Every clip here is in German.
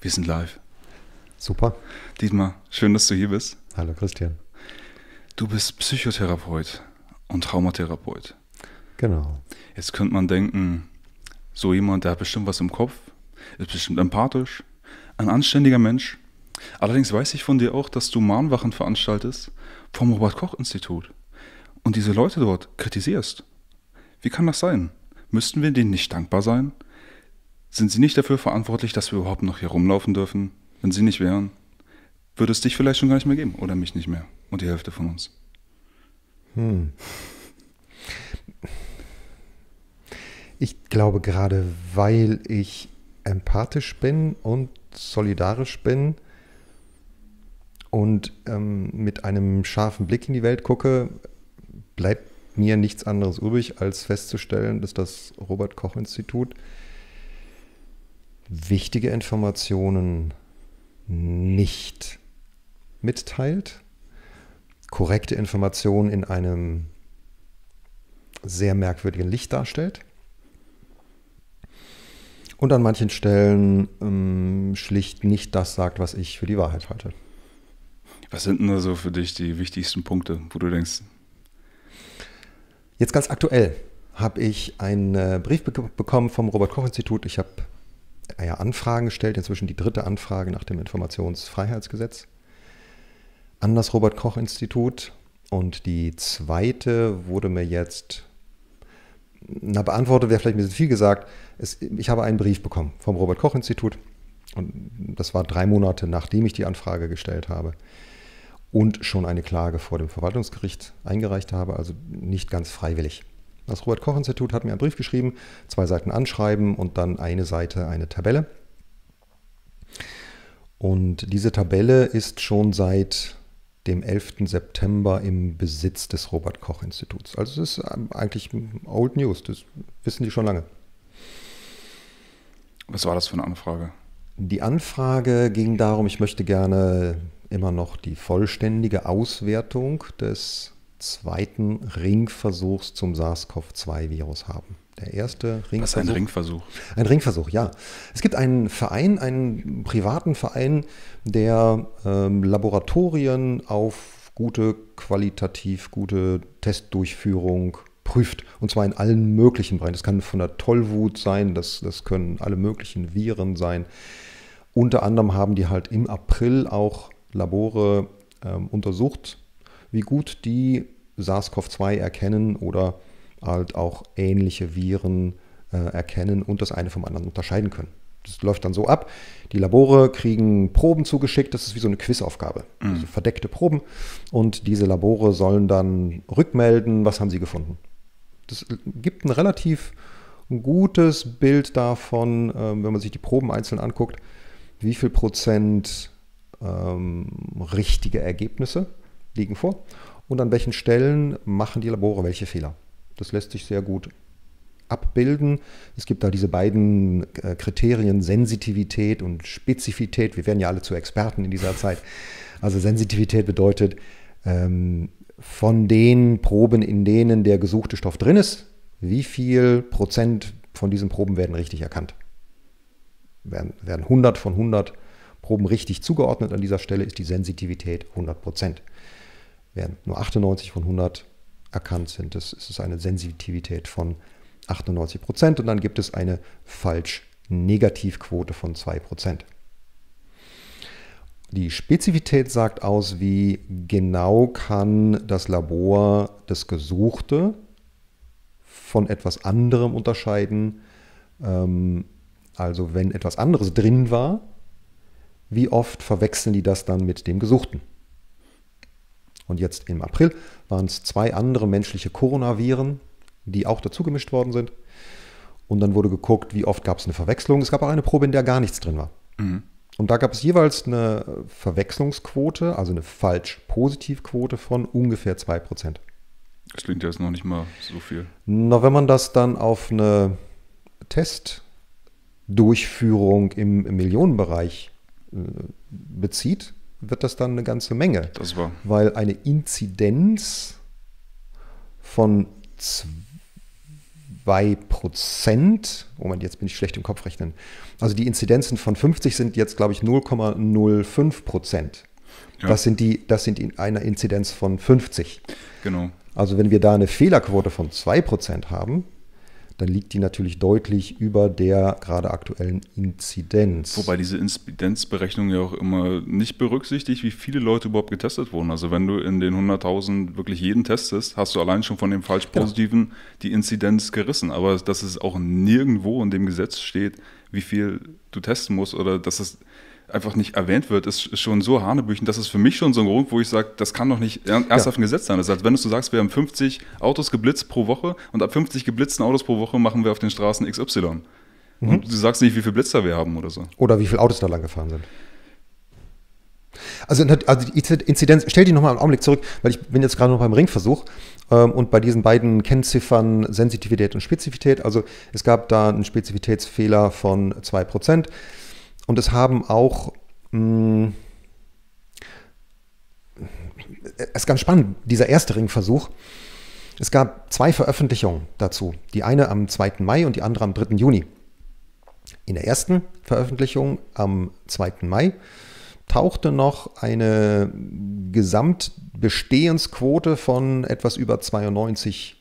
Wir sind live. Super. Dietmar, schön, dass du hier bist. Hallo Christian. Du bist Psychotherapeut und Traumatherapeut. Genau. Jetzt könnte man denken, so jemand, der hat bestimmt was im Kopf, ist bestimmt empathisch, ein anständiger Mensch. Allerdings weiß ich von dir auch, dass du Mahnwachen veranstaltest vom Robert-Koch-Institut und diese Leute dort kritisierst. Wie kann das sein? Müssten wir denen nicht dankbar sein? Sind sie nicht dafür verantwortlich, dass wir überhaupt noch hier rumlaufen dürfen? Wenn sie nicht wären, würde es dich vielleicht schon gar nicht mehr geben oder mich nicht mehr und die Hälfte von uns. Ich glaube, gerade weil ich empathisch bin und solidarisch bin und mit einem scharfen Blick in die Welt gucke, bleibt mir nichts anderes übrig, als festzustellen, dass das Robert-Koch-Institut wichtige Informationen nicht mitteilt, korrekte Informationen in einem sehr merkwürdigen Licht darstellt und an manchen Stellen schlicht nicht das sagt, was ich für die Wahrheit halte. Was sind denn da so für dich die wichtigsten Punkte, wo du denkst? Jetzt ganz aktuell habe ich einen Brief bekommen vom Robert-Koch-Institut. Ich habe Anfragen gestellt, inzwischen die dritte Anfrage nach dem Informationsfreiheitsgesetz an das Robert-Koch-Institut, und die zweite wurde mir jetzt, beantwortet wäre vielleicht ein bisschen viel gesagt, ich habe einen Brief bekommen vom Robert-Koch-Institut, und das war 3 Monate, nachdem ich die Anfrage gestellt habe und schon eine Klage vor dem Verwaltungsgericht eingereicht habe, also nicht ganz freiwillig. Das Robert-Koch-Institut hat mir einen Brief geschrieben, 2 Seiten Anschreiben und dann eine Seite eine Tabelle. Und diese Tabelle ist schon seit dem 11. September im Besitz des Robert-Koch-Instituts. Also es ist eigentlich Old News, das wissen die schon lange. Was war das für eine Anfrage? Die Anfrage ging darum, ich möchte gerne immer noch die vollständige Auswertung des zweiten Ringversuchs zum SARS-CoV-2-Virus haben. Der erste Ringversuch. Was ist ein Ringversuch? Ein Ringversuch, ja. Es gibt einen Verein, einen privaten Verein, der Laboratorien auf gute, qualitativ gute Testdurchführung prüft. Und zwar in allen möglichen Bereichen. Das kann von der Tollwut sein, das können alle möglichen Viren sein. Unter anderem haben die halt im April auch Labore untersucht, wie gut die SARS-CoV-2 erkennen oder halt auch ähnliche Viren erkennen und das eine vom anderen unterscheiden können. Das läuft dann so ab, die Labore kriegen Proben zugeschickt, das ist wie so eine Quizaufgabe, also verdeckte Proben, und diese Labore sollen dann rückmelden, was haben sie gefunden. Das gibt ein relativ gutes Bild davon, wenn man sich die Proben einzeln anguckt, wie viel Prozent richtige Ergebnisse liegen vor und an welchen Stellen machen die Labore welche Fehler. Das lässt sich sehr gut abbilden. Es gibt da diese beiden Kriterien Sensitivität und Spezifität. Wir werden ja alle zu Experten in dieser Zeit. Also Sensitivität bedeutet, von den Proben, in denen der gesuchte Stoff drin ist, wie viel Prozent von diesen Proben werden richtig erkannt. Werden 100 von 100 Proben richtig zugeordnet. An dieser Stelle ist die Sensitivität 100%. Während nur 98 von 100 erkannt sind, ist es eine Sensitivität von 98%, und dann gibt es eine Falsch-Negativ-Quote von 2%. Die Spezifität sagt aus, wie genau kann das Labor das Gesuchte von etwas anderem unterscheiden. Also wenn etwas anderes drin war, wie oft verwechseln die das dann mit dem Gesuchten? Und jetzt im April waren es 2 andere menschliche Coronaviren, die auch dazu gemischt worden sind. Und dann wurde geguckt, wie oft gab es eine Verwechslung. Es gab auch eine Probe, in der gar nichts drin war. Und da gab es jeweils eine Verwechslungsquote, also eine Falsch-Positiv-Quote von ungefähr 2%. Das klingt ja jetzt noch nicht mal so viel. Na, wenn man das dann auf eine Testdurchführung im Millionenbereich bezieht, wird das dann eine ganze Menge. Das war. Weil eine Inzidenz von 2%. Moment, jetzt bin ich schlecht im Kopfrechnen. Also die Inzidenzen von 50 sind jetzt, glaube ich, 0,05%. Ja. Das sind in einer Inzidenz von 50. Genau. Also wenn wir da eine Fehlerquote von 2% haben, dann liegt die natürlich deutlich über der gerade aktuellen Inzidenz. Wobei diese Inzidenzberechnung ja auch immer nicht berücksichtigt, wie viele Leute überhaupt getestet wurden. Also wenn du in den 100.000 wirklich jeden testest, hast du allein schon von dem falsch Positiven die Inzidenz gerissen. Aber dass es auch nirgendwo in dem Gesetz steht, wie viel du testen musst oder dass es einfach nicht erwähnt wird, ist schon so hanebüchen. Das ist für mich schon so ein Grund, wo ich sage, das kann doch nicht ernsthaft ein Gesetz sein. Das heißt, wenn du so sagst, wir haben 50 Autos geblitzt pro Woche und ab 50 geblitzten Autos pro Woche machen wir auf den Straßen XY. Mhm. Und du sagst nicht, wie viele Blitzer wir haben oder so. Oder wie viele Autos da lang gefahren sind. Also die Inzidenz, stell dich nochmal einen Augenblick zurück, weil ich bin jetzt gerade noch beim Ringversuch und bei diesen beiden Kennziffern Sensitivität und Spezifität. Also es gab da einen Spezifitätsfehler von 2%. Und es haben auch, es ist ganz spannend, dieser erste Ringversuch. Es gab zwei Veröffentlichungen dazu. Die eine am 2. Mai und die andere am 3. Juni. In der ersten Veröffentlichung am 2. Mai tauchte noch eine Gesamtbestehensquote von etwas über 92%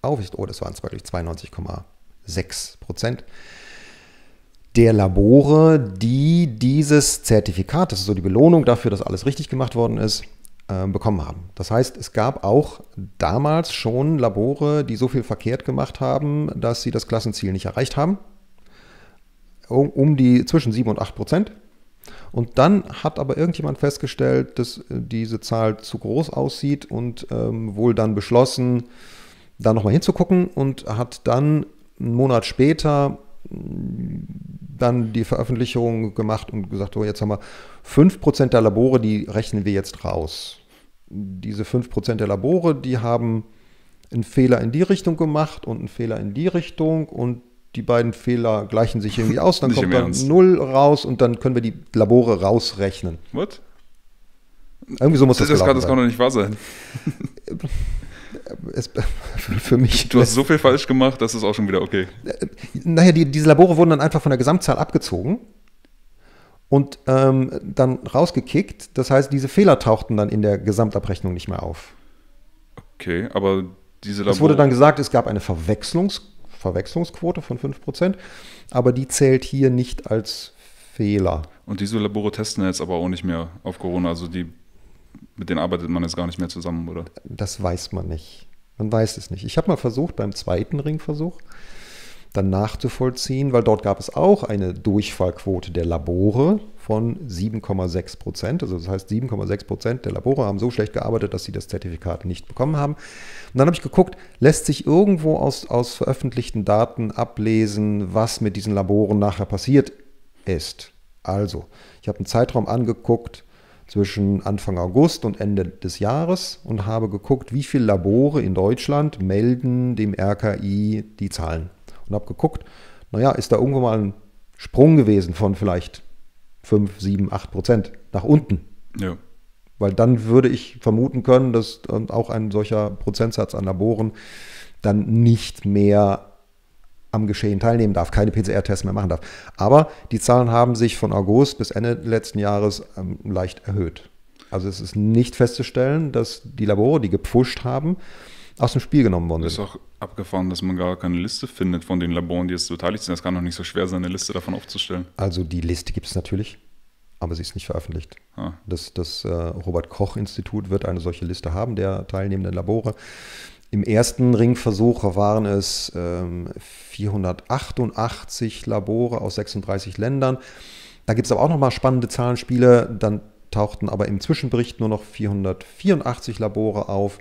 auf. Oh, das waren 92,6%. Der Labore, die dieses Zertifikat, das ist so die Belohnung dafür, dass alles richtig gemacht worden ist, bekommen haben. Das heißt, es gab auch damals schon Labore, die so viel verkehrt gemacht haben, dass sie das Klassenziel nicht erreicht haben. Um die zwischen 7 und 8%. Und dann hat aber irgendjemand festgestellt, dass diese Zahl zu groß aussieht und wohl dann beschlossen, da nochmal hinzugucken und hat dann einen Monat später dann die Veröffentlichung gemacht und gesagt, oh, jetzt haben wir 5% der Labore, die rechnen wir jetzt raus. Diese 5% der Labore, die haben einen Fehler in die Richtung gemacht und einen Fehler in die Richtung und die beiden Fehler gleichen sich irgendwie aus, dann kommt dann 0 raus und dann können wir die Labore rausrechnen. Was? Irgendwie so muss das gelaufen sein. Das kann doch nicht wahr sein. Für mich. Du hast so viel falsch gemacht, das ist auch schon wieder okay. Naja, diese Labore wurden dann einfach von der Gesamtzahl abgezogen und dann rausgekickt. Das heißt, diese Fehler tauchten dann in der Gesamtabrechnung nicht mehr auf. Okay, aber diese Labore... Es wurde dann gesagt, es gab eine Verwechslungsquote von 5%, aber die zählt hier nicht als Fehler. Und diese Labore testen jetzt aber auch nicht mehr auf Corona, also die... Mit denen arbeitet man jetzt gar nicht mehr zusammen, oder? Das weiß man nicht. Man weiß es nicht. Ich habe mal versucht, beim zweiten Ringversuch dann nachzuvollziehen, weil dort gab es auch eine Durchfallquote der Labore von 7,6%. Also das heißt, 7,6% der Labore haben so schlecht gearbeitet, dass sie das Zertifikat nicht bekommen haben. Und dann habe ich geguckt, lässt sich irgendwo aus veröffentlichten Daten ablesen, was mit diesen Laboren nachher passiert ist. Also, ich habe einen Zeitraum angeguckt, zwischen Anfang August und Ende des Jahres und habe geguckt, wie viele Labore in Deutschland melden dem RKI die Zahlen. Und habe geguckt, naja, ist da irgendwo mal ein Sprung gewesen von vielleicht 5, 7, 8% nach unten. Ja. Weil dann würde ich vermuten können, dass auch ein solcher Prozentsatz an Laboren dann nicht mehr am Geschehen teilnehmen darf, keine PCR-Tests mehr machen darf. Aber die Zahlen haben sich von August bis Ende letzten Jahres leicht erhöht. Also es ist nicht festzustellen, dass die Labore, die gepfuscht haben, aus dem Spiel genommen worden sind. Ist auch abgefahren, dass man gar keine Liste findet von den Laboren, die jetzt beteiligt sind. Das kann doch nicht so schwer sein, eine Liste davon aufzustellen. Also die Liste gibt es natürlich, aber sie ist nicht veröffentlicht. Ah. Das Robert-Koch-Institut wird eine solche Liste haben, der teilnehmenden Labore. Im ersten Ringversuch waren es 488 Labore aus 36 Ländern. Da gibt es aber auch nochmal spannende Zahlenspiele. Dann tauchten aber im Zwischenbericht nur noch 484 Labore auf.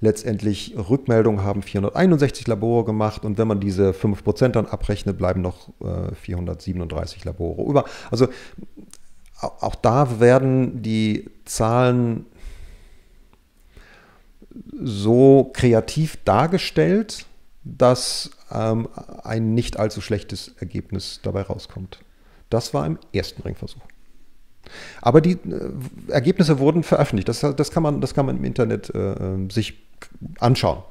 Letztendlich Rückmeldungen haben 461 Labore gemacht. Und wenn man diese 5% dann abrechnet, bleiben noch 437 Labore über. Also auch da werden die Zahlen so kreativ dargestellt, dass ein nicht allzu schlechtes Ergebnis dabei rauskommt. Das war im ersten Ringversuch. Aber die Ergebnisse wurden veröffentlicht. Das kann man im Internet sich anschauen.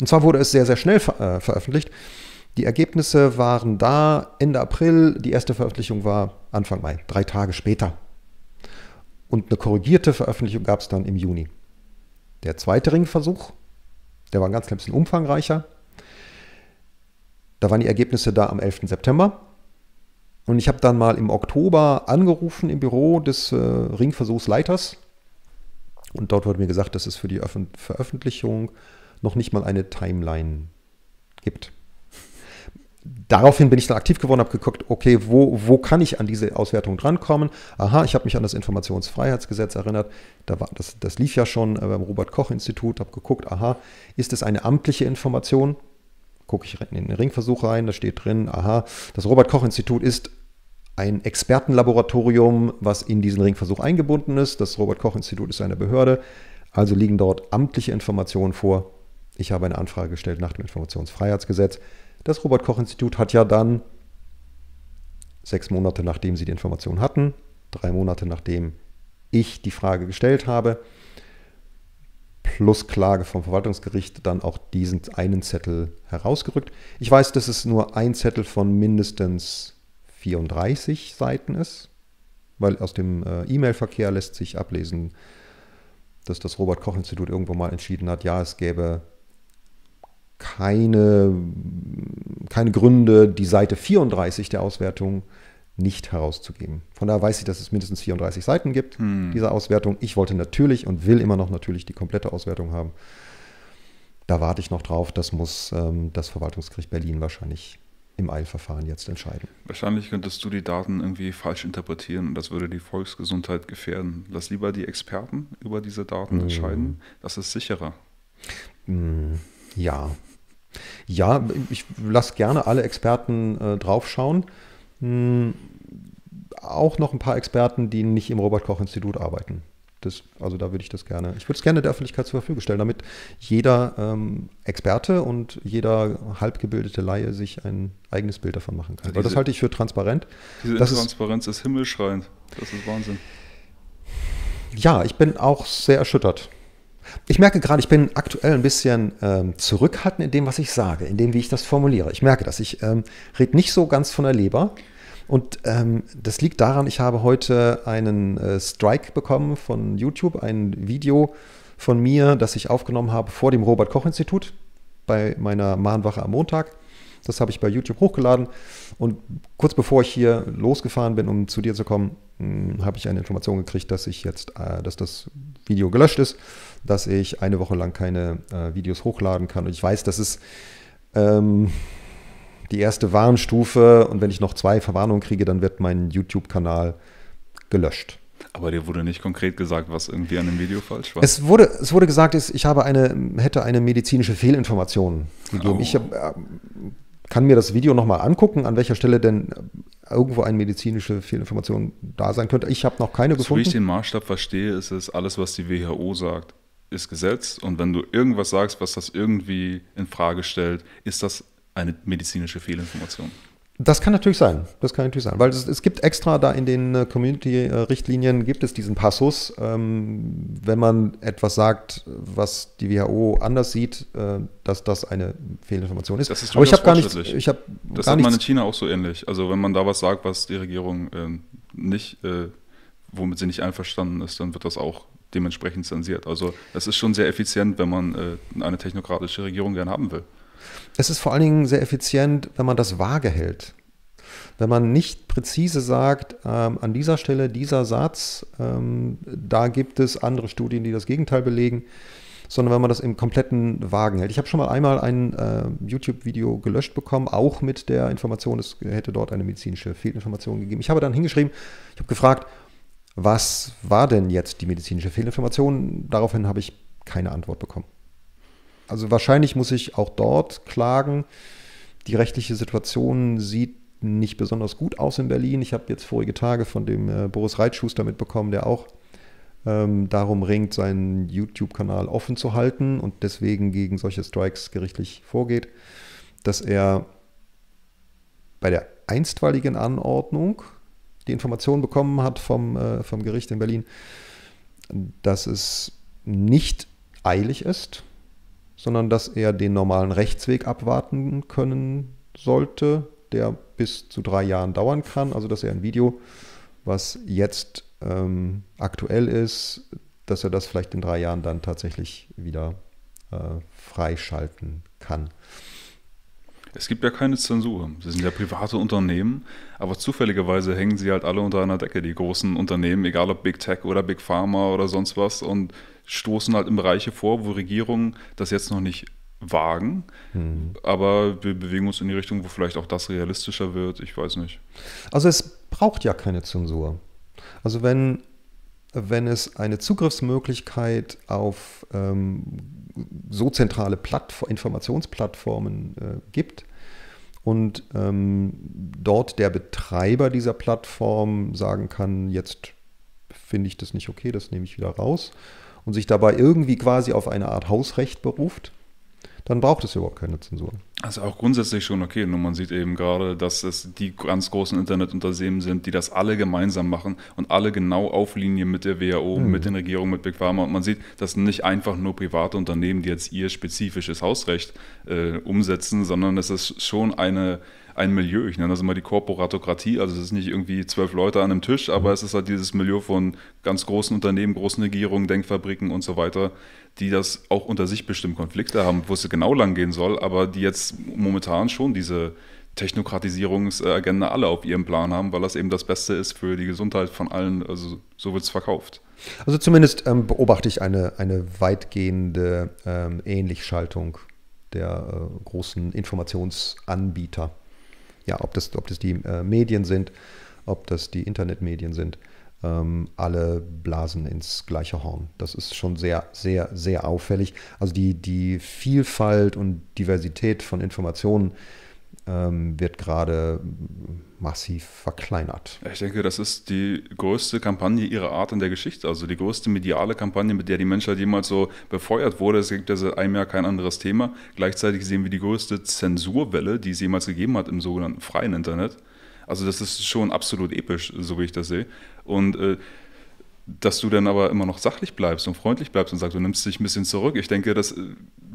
Und zwar wurde es sehr, sehr schnell veröffentlicht. Die Ergebnisse waren da Ende April, die erste Veröffentlichung war Anfang Mai, 3 Tage später. Und eine korrigierte Veröffentlichung gab es dann im Juni. Der zweite Ringversuch, der war ein ganz klein bisschen umfangreicher. Da waren die Ergebnisse da am 11. September. Und ich habe dann mal im Oktober angerufen im Büro des Ringversuchsleiters. Und dort wurde mir gesagt, dass es für die Veröffentlichung noch nicht mal eine Timeline gibt. Daraufhin bin ich dann aktiv geworden, habe geguckt, okay, wo kann ich an diese Auswertung drankommen? Aha, ich habe mich an das Informationsfreiheitsgesetz erinnert. Da war das lief ja schon beim Robert-Koch-Institut. Habe geguckt, aha, ist es eine amtliche Information? Gucke ich in den Ringversuch rein, da steht drin, aha, das Robert-Koch-Institut ist ein Expertenlaboratorium, was in diesen Ringversuch eingebunden ist. Das Robert-Koch-Institut ist eine Behörde, also liegen dort amtliche Informationen vor. Ich habe eine Anfrage gestellt nach dem Informationsfreiheitsgesetz. Das Robert-Koch-Institut hat ja dann 6 Monate, nachdem sie die Informationen hatten, 3 Monate, nachdem ich die Frage gestellt habe, plus Klage vom Verwaltungsgericht, dann auch diesen einen Zettel herausgerückt. Ich weiß, dass es nur ein Zettel von mindestens 34 Seiten ist, weil aus dem E-Mail-Verkehr lässt sich ablesen, dass das Robert-Koch-Institut irgendwo mal entschieden hat, ja, es gäbe keine Gründe, die Seite 34 der Auswertung nicht herauszugeben. Von daher weiß ich, dass es mindestens 34 Seiten gibt, dieser Auswertung. Ich wollte natürlich und will immer noch natürlich die komplette Auswertung haben. Da warte ich noch drauf. Das muss das Verwaltungsgericht Berlin wahrscheinlich im Eilverfahren jetzt entscheiden. Wahrscheinlich könntest du die Daten irgendwie falsch interpretieren und das würde die Volksgesundheit gefährden. Lass lieber die Experten über diese Daten entscheiden. Das ist sicherer. Ja. Ja, ich lasse gerne alle Experten draufschauen. Auch noch ein paar Experten, die nicht im Robert-Koch-Institut arbeiten. Also da würde ich das gerne, ich würde es gerne der Öffentlichkeit zur Verfügung stellen, damit jeder Experte und jeder halbgebildete Laie sich ein eigenes Bild davon machen kann. Weil das halte ich für transparent. Diese Transparenz ist himmelschreiend. Das ist Wahnsinn. Ja, ich bin auch sehr erschüttert. Ich merke gerade, ich bin aktuell ein bisschen zurückhaltend in dem, was ich sage, in dem, wie ich das formuliere. Ich merke das. Ich rede nicht so ganz von der Leber. Und das liegt daran, ich habe heute einen Strike bekommen von YouTube, ein Video von mir, das ich aufgenommen habe vor dem Robert-Koch-Institut bei meiner Mahnwache am Montag. Das habe ich bei YouTube hochgeladen. Und kurz bevor ich hier losgefahren bin, um zu dir zu kommen, habe ich eine Information gekriegt, dass ich jetzt, dass das Video gelöscht ist, dass ich eine Woche lang keine Videos hochladen kann. Und ich weiß, das ist die erste Warnstufe. Und wenn ich noch 2 Verwarnungen kriege, dann wird mein YouTube-Kanal gelöscht. Aber dir wurde nicht konkret gesagt, was irgendwie an dem Video falsch war? Es wurde gesagt, ich habe hätte eine medizinische Fehlinformation gegeben. Oh. Ich kann mir das Video nochmal angucken, an welcher Stelle denn irgendwo eine medizinische Fehlinformation da sein könnte. Ich habe noch keine gefunden. So wie ich den Maßstab verstehe, ist es alles, was die WHO sagt, ist Gesetz. Und wenn du irgendwas sagst, was das irgendwie in Frage stellt, ist das eine medizinische Fehlinformation. Das kann natürlich sein. Das kann natürlich sein, weil es gibt extra da in den Community-Richtlinien gibt es diesen Passus, wenn man etwas sagt, was die WHO anders sieht, dass das eine Fehlinformation ist. Das ist durchaus fortschrittlich. Das hat man in China auch so ähnlich. Also wenn man da was sagt, was die Regierung womit sie nicht einverstanden ist, dann wird das auch dementsprechend zensiert. Also das ist schon sehr effizient, wenn man eine technokratische Regierung gern haben will. Es ist vor allen Dingen sehr effizient, wenn man das vage hält. Wenn man nicht präzise sagt, an dieser Stelle, dieser Satz, da gibt es andere Studien, die das Gegenteil belegen, sondern wenn man das im kompletten Vagen hält. Ich habe schon mal einmal ein YouTube-Video gelöscht bekommen, auch mit der Information, es hätte dort eine medizinische Fehlinformation gegeben. Ich habe dann hingeschrieben, ich habe gefragt, was war denn jetzt die medizinische Fehlinformation? Daraufhin habe ich keine Antwort bekommen. Also wahrscheinlich muss ich auch dort klagen. Die rechtliche Situation sieht nicht besonders gut aus in Berlin. Ich habe jetzt vorige Tage von dem Boris Reitschuster mitbekommen, der auch darum ringt, seinen YouTube-Kanal offen zu halten und deswegen gegen solche Strikes gerichtlich vorgeht, dass er bei der einstweiligen Anordnung die Information bekommen hat vom Gericht in Berlin, dass es nicht eilig ist, sondern dass er den normalen Rechtsweg abwarten können sollte, der bis zu 3 Jahren dauern kann. Also dass er ein Video, was jetzt aktuell ist, dass er das vielleicht in 3 Jahren dann tatsächlich wieder freischalten kann. Es gibt ja keine Zensur. Sie sind ja private Unternehmen, aber zufälligerweise hängen sie halt alle unter einer Decke, die großen Unternehmen, egal ob Big Tech oder Big Pharma oder sonst was, und stoßen halt in Bereiche vor, wo Regierungen das jetzt noch nicht wagen, aber wir bewegen uns in die Richtung, wo vielleicht auch das realistischer wird, ich weiß nicht. Also es braucht ja keine Zensur. Also wenn es eine Zugriffsmöglichkeit auf so zentrale Informationsplattformen gibt und dort der Betreiber dieser Plattform sagen kann, jetzt finde ich das nicht okay, das nehme ich wieder raus, und sich dabei irgendwie quasi auf eine Art Hausrecht beruft, dann braucht es überhaupt keine Zensur. Also auch grundsätzlich schon okay, nur man sieht eben gerade, dass es die ganz großen Internetunternehmen sind, die das alle gemeinsam machen und alle genau auf Linie mit der WHO, mit den Regierungen, mit Big Pharma, und man sieht, dass nicht einfach nur private Unternehmen, die jetzt ihr spezifisches Hausrecht umsetzen, sondern es ist schon ein Milieu, ich nenne das immer die Korporatokratie, also es ist nicht irgendwie 12 Leute an einem Tisch, aber es ist halt dieses Milieu von ganz großen Unternehmen, großen Regierungen, Denkfabriken und so weiter, die das auch unter sich bestimmt Konflikte haben, wo es genau lang gehen soll, aber die jetzt momentan schon diese Technokratisierungsagenda alle auf ihrem Plan haben, weil das eben das Beste ist für die Gesundheit von allen, also so wird es verkauft. Also zumindest beobachte ich eine weitgehende Ähnlichschaltung der großen Informationsanbieter. Ja, ob das die Medien sind, ob das die Internetmedien sind, alle blasen ins gleiche Horn. Das ist schon sehr, sehr, sehr auffällig. Also die Vielfalt und Diversität von Informationen wird gerade massiv verkleinert. Ich denke, das ist die größte Kampagne ihrer Art in der Geschichte, also die größte mediale Kampagne, mit der die Menschheit jemals so befeuert wurde. Es gibt ja seit einem Jahr kein anderes Thema. Gleichzeitig sehen wir die größte Zensurwelle, die es jemals gegeben hat im sogenannten freien Internet. Also das ist schon absolut episch, so wie ich das sehe. Und dass du dann aber immer noch sachlich bleibst und freundlich bleibst und sagst, du nimmst dich ein bisschen zurück. Ich denke,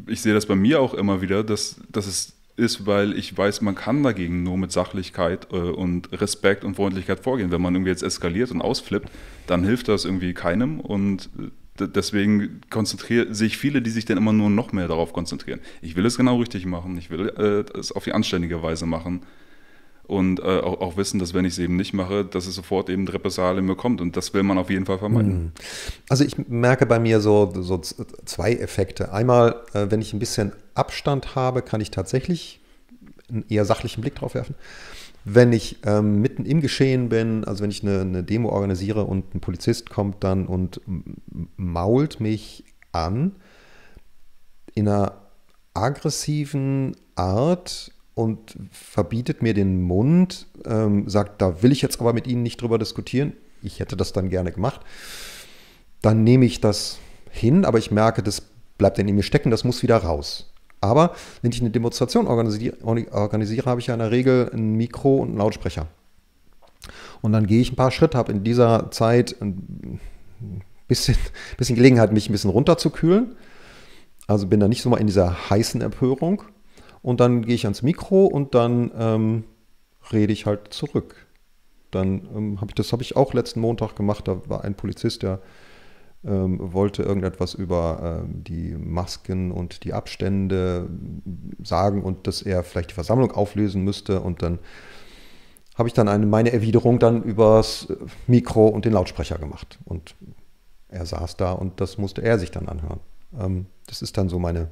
ich sehe das bei mir auch immer wieder, dass es ist, weil ich weiß, man kann dagegen nur mit Sachlichkeit und Respekt und Freundlichkeit vorgehen. Wenn man irgendwie jetzt eskaliert und ausflippt, dann hilft das irgendwie keinem, und deswegen konzentrieren sich viele, die sich dann immer nur noch mehr darauf konzentrieren. Ich will es genau richtig machen, ich will es auf die anständige Weise machen. Und auch wissen, dass wenn ich es eben nicht mache, dass es sofort eben Repressalien bekommt. Und das will man auf jeden Fall vermeiden. Also ich merke bei mir so zwei Effekte. Einmal, wenn ich ein bisschen Abstand habe, kann ich tatsächlich einen eher sachlichen Blick drauf werfen. Wenn ich mitten im Geschehen bin, also wenn ich eine Demo organisiere und ein Polizist kommt dann und mault mich an, in einer aggressiven Art, und verbietet mir den Mund, sagt, da will ich jetzt aber mit Ihnen nicht drüber diskutieren, ich hätte das dann gerne gemacht, dann nehme ich das hin, aber ich merke, das bleibt in mir stecken, das muss wieder raus. Aber wenn ich eine Demonstration organisiere, habe ich ja in der Regel ein Mikro und einen Lautsprecher. Und dann gehe ich ein paar Schritte, habe in dieser Zeit ein bisschen Gelegenheit, mich ein bisschen runterzukühlen. Also bin da nicht so mal in dieser heißen Empörung. Und dann gehe ich ans Mikro und dann rede ich halt zurück. Dann habe ich auch letzten Montag gemacht. Da war ein Polizist, der wollte irgendetwas über die Masken und die Abstände sagen und dass er vielleicht die Versammlung auflösen müsste. Und dann habe ich dann meine Erwiderung dann übers Mikro und den Lautsprecher gemacht. Und er saß da und das musste er sich dann anhören. Das ist dann so meine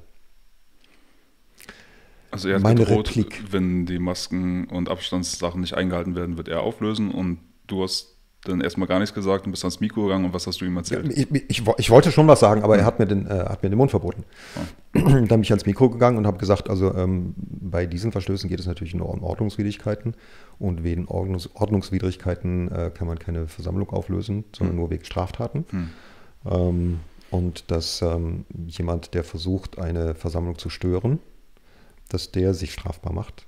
gedroht, Replik. Wenn die Masken- und Abstandssachen nicht eingehalten werden, wird er auflösen, und du hast dann erstmal gar nichts gesagt und bist ans Mikro gegangen, und was hast du ihm erzählt? Ich wollte schon was sagen, aber er hat mir den Mund verboten. Ja. Dann bin ich ans Mikro gegangen und habe gesagt, also bei diesen Verstößen geht es natürlich nur um Ordnungswidrigkeiten, und wegen Ordnungswidrigkeiten kann man keine Versammlung auflösen, sondern nur wegen Straftaten. Und dass jemand, der versucht, eine Versammlung zu stören, dass der sich strafbar macht.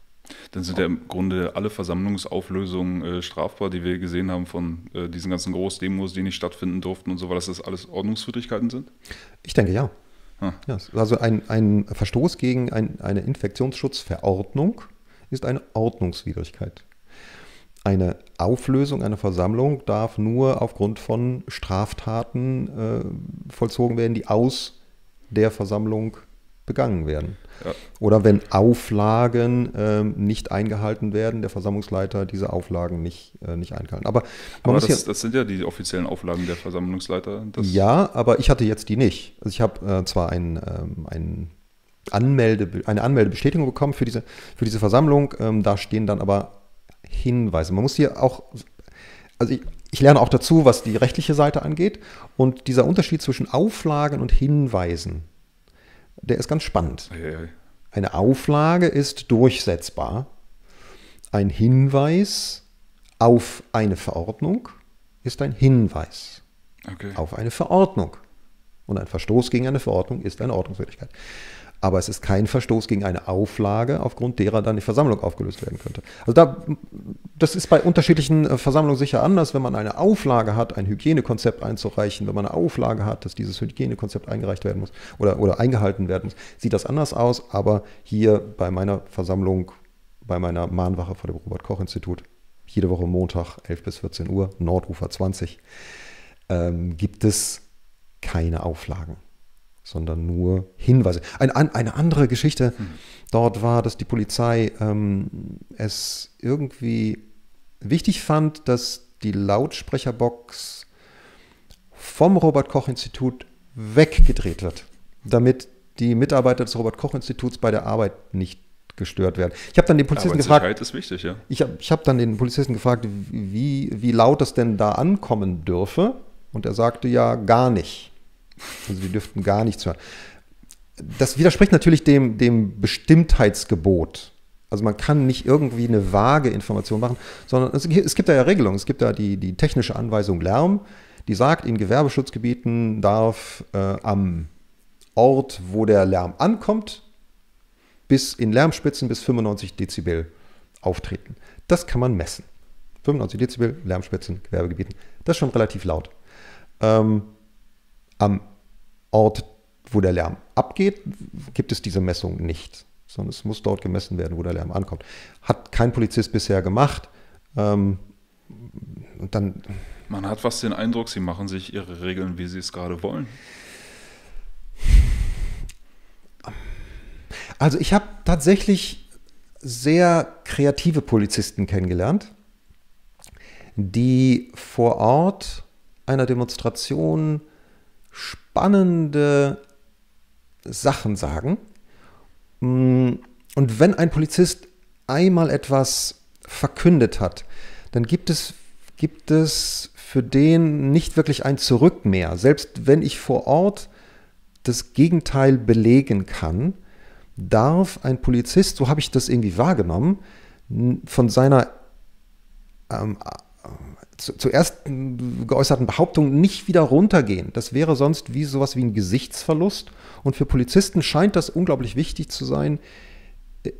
Dann sind ja im Grunde alle Versammlungsauflösungen strafbar, die wir gesehen haben von diesen ganzen Großdemos, die nicht stattfinden durften und so, weil das alles Ordnungswidrigkeiten sind? Ich denke, ja. Ja, also ein Verstoß gegen eine Infektionsschutzverordnung ist eine Ordnungswidrigkeit. Eine Auflösung einer Versammlung darf nur aufgrund von Straftaten vollzogen werden, die aus der Versammlung begangen werden. Ja. Oder wenn Auflagen nicht eingehalten werden, der Versammlungsleiter diese Auflagen nicht eingehalten. Aber das sind ja die offiziellen Auflagen der Versammlungsleiter. Ja, aber ich hatte jetzt die nicht. Also ich habe zwar eine Anmeldebestätigung bekommen für diese Versammlung, da stehen dann aber Hinweise. Man muss hier auch, also ich lerne auch dazu, was die rechtliche Seite angeht, und dieser Unterschied zwischen Auflagen und Hinweisen, der ist ganz spannend. Eine Auflage ist durchsetzbar. Ein Hinweis auf eine Verordnung ist ein Hinweis auf eine Verordnung. Und ein Verstoß gegen eine Verordnung ist eine Ordnungswidrigkeit. Aber es ist kein Verstoß gegen eine Auflage, aufgrund derer dann die Versammlung aufgelöst werden könnte. Also das ist bei unterschiedlichen Versammlungen sicher anders, wenn man eine Auflage hat, ein Hygienekonzept einzureichen, wenn man eine Auflage hat, dass dieses Hygienekonzept eingereicht werden muss oder eingehalten werden muss, sieht das anders aus. Aber hier bei meiner Versammlung, bei meiner Mahnwache vor dem Robert-Koch-Institut, jede Woche Montag 11 bis 14 Uhr, Nordufer 20, gibt es keine Auflagen, sondern nur Hinweise. Eine andere Geschichte dort war, dass die Polizei es irgendwie wichtig fand, dass die Lautsprecherbox vom Robert-Koch-Institut weggedreht wird, damit die Mitarbeiter des Robert-Koch-Instituts bei der Arbeit nicht gestört werden. Ich habe dann den Polizisten gefragt, Sicherheit ist wichtig, ja. Ich hab dann den Polizisten gefragt, wie laut das denn da ankommen dürfe, und er sagte, ja, gar nicht. Also die dürften gar nichts hören. Das widerspricht natürlich dem Bestimmtheitsgebot. Also man kann nicht irgendwie eine vage Information machen, sondern es gibt da ja Regelungen. Es gibt da die technische Anweisung Lärm, die sagt, in Gewerbeschutzgebieten darf am Ort, wo der Lärm ankommt, bis in Lärmspitzen bis 95 Dezibel auftreten. Das kann man messen. 95 Dezibel, Lärmspitzen, Gewerbegebieten. Das ist schon relativ laut. Am Ort, wo der Lärm abgeht, gibt es diese Messung nicht, sondern es muss dort gemessen werden, wo der Lärm ankommt. Hat kein Polizist bisher gemacht. Und dann man hat fast den Eindruck, sie machen sich ihre Regeln, wie sie es gerade wollen. Also ich habe tatsächlich sehr kreative Polizisten kennengelernt, die vor Ort einer Demonstration spannende Sachen sagen. Und wenn ein Polizist einmal etwas verkündet hat, dann gibt es für den nicht wirklich ein Zurück mehr. Selbst wenn ich vor Ort das Gegenteil belegen kann, darf ein Polizist, so habe ich das irgendwie wahrgenommen, von seiner zuerst geäußerten Behauptungen nicht wieder runtergehen. Das wäre sonst wie sowas wie ein Gesichtsverlust. Und für Polizisten scheint das unglaublich wichtig zu sein,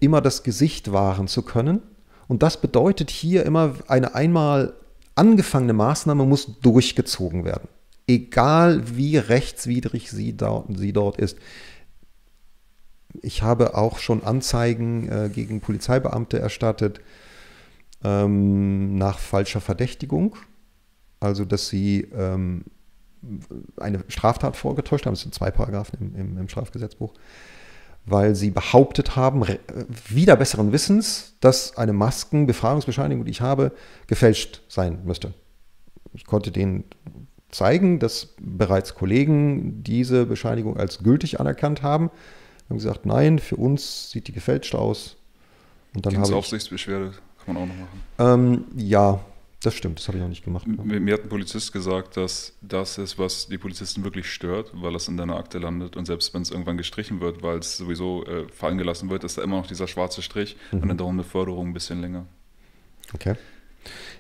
immer das Gesicht wahren zu können. Und das bedeutet hier immer, eine einmal angefangene Maßnahme muss durchgezogen werden. Egal wie rechtswidrig sie dort ist. Ich habe auch schon Anzeigen gegen Polizeibeamte erstattet, nach falscher Verdächtigung, also dass sie eine Straftat vorgetäuscht haben, das sind 2 Paragraphen im Strafgesetzbuch, weil sie behauptet haben, wider besseren Wissens, dass eine Maskenbefragungsbescheinigung, die ich habe, gefälscht sein müsste. Ich konnte denen zeigen, dass bereits Kollegen diese Bescheinigung als gültig anerkannt haben. Die haben gesagt, nein, für uns sieht die gefälscht aus. Und dann habe Aufsichtsbeschwerde. Kann man auch noch machen. Ja, das stimmt, das habe ich noch nicht gemacht. Mir hat ein Polizist gesagt, dass das ist, was die Polizisten wirklich stört, weil das in deiner Akte landet, und selbst wenn es irgendwann gestrichen wird, weil es sowieso fallen gelassen wird, ist da immer noch dieser schwarze Strich und dann darum eine Förderung ein bisschen länger. Okay.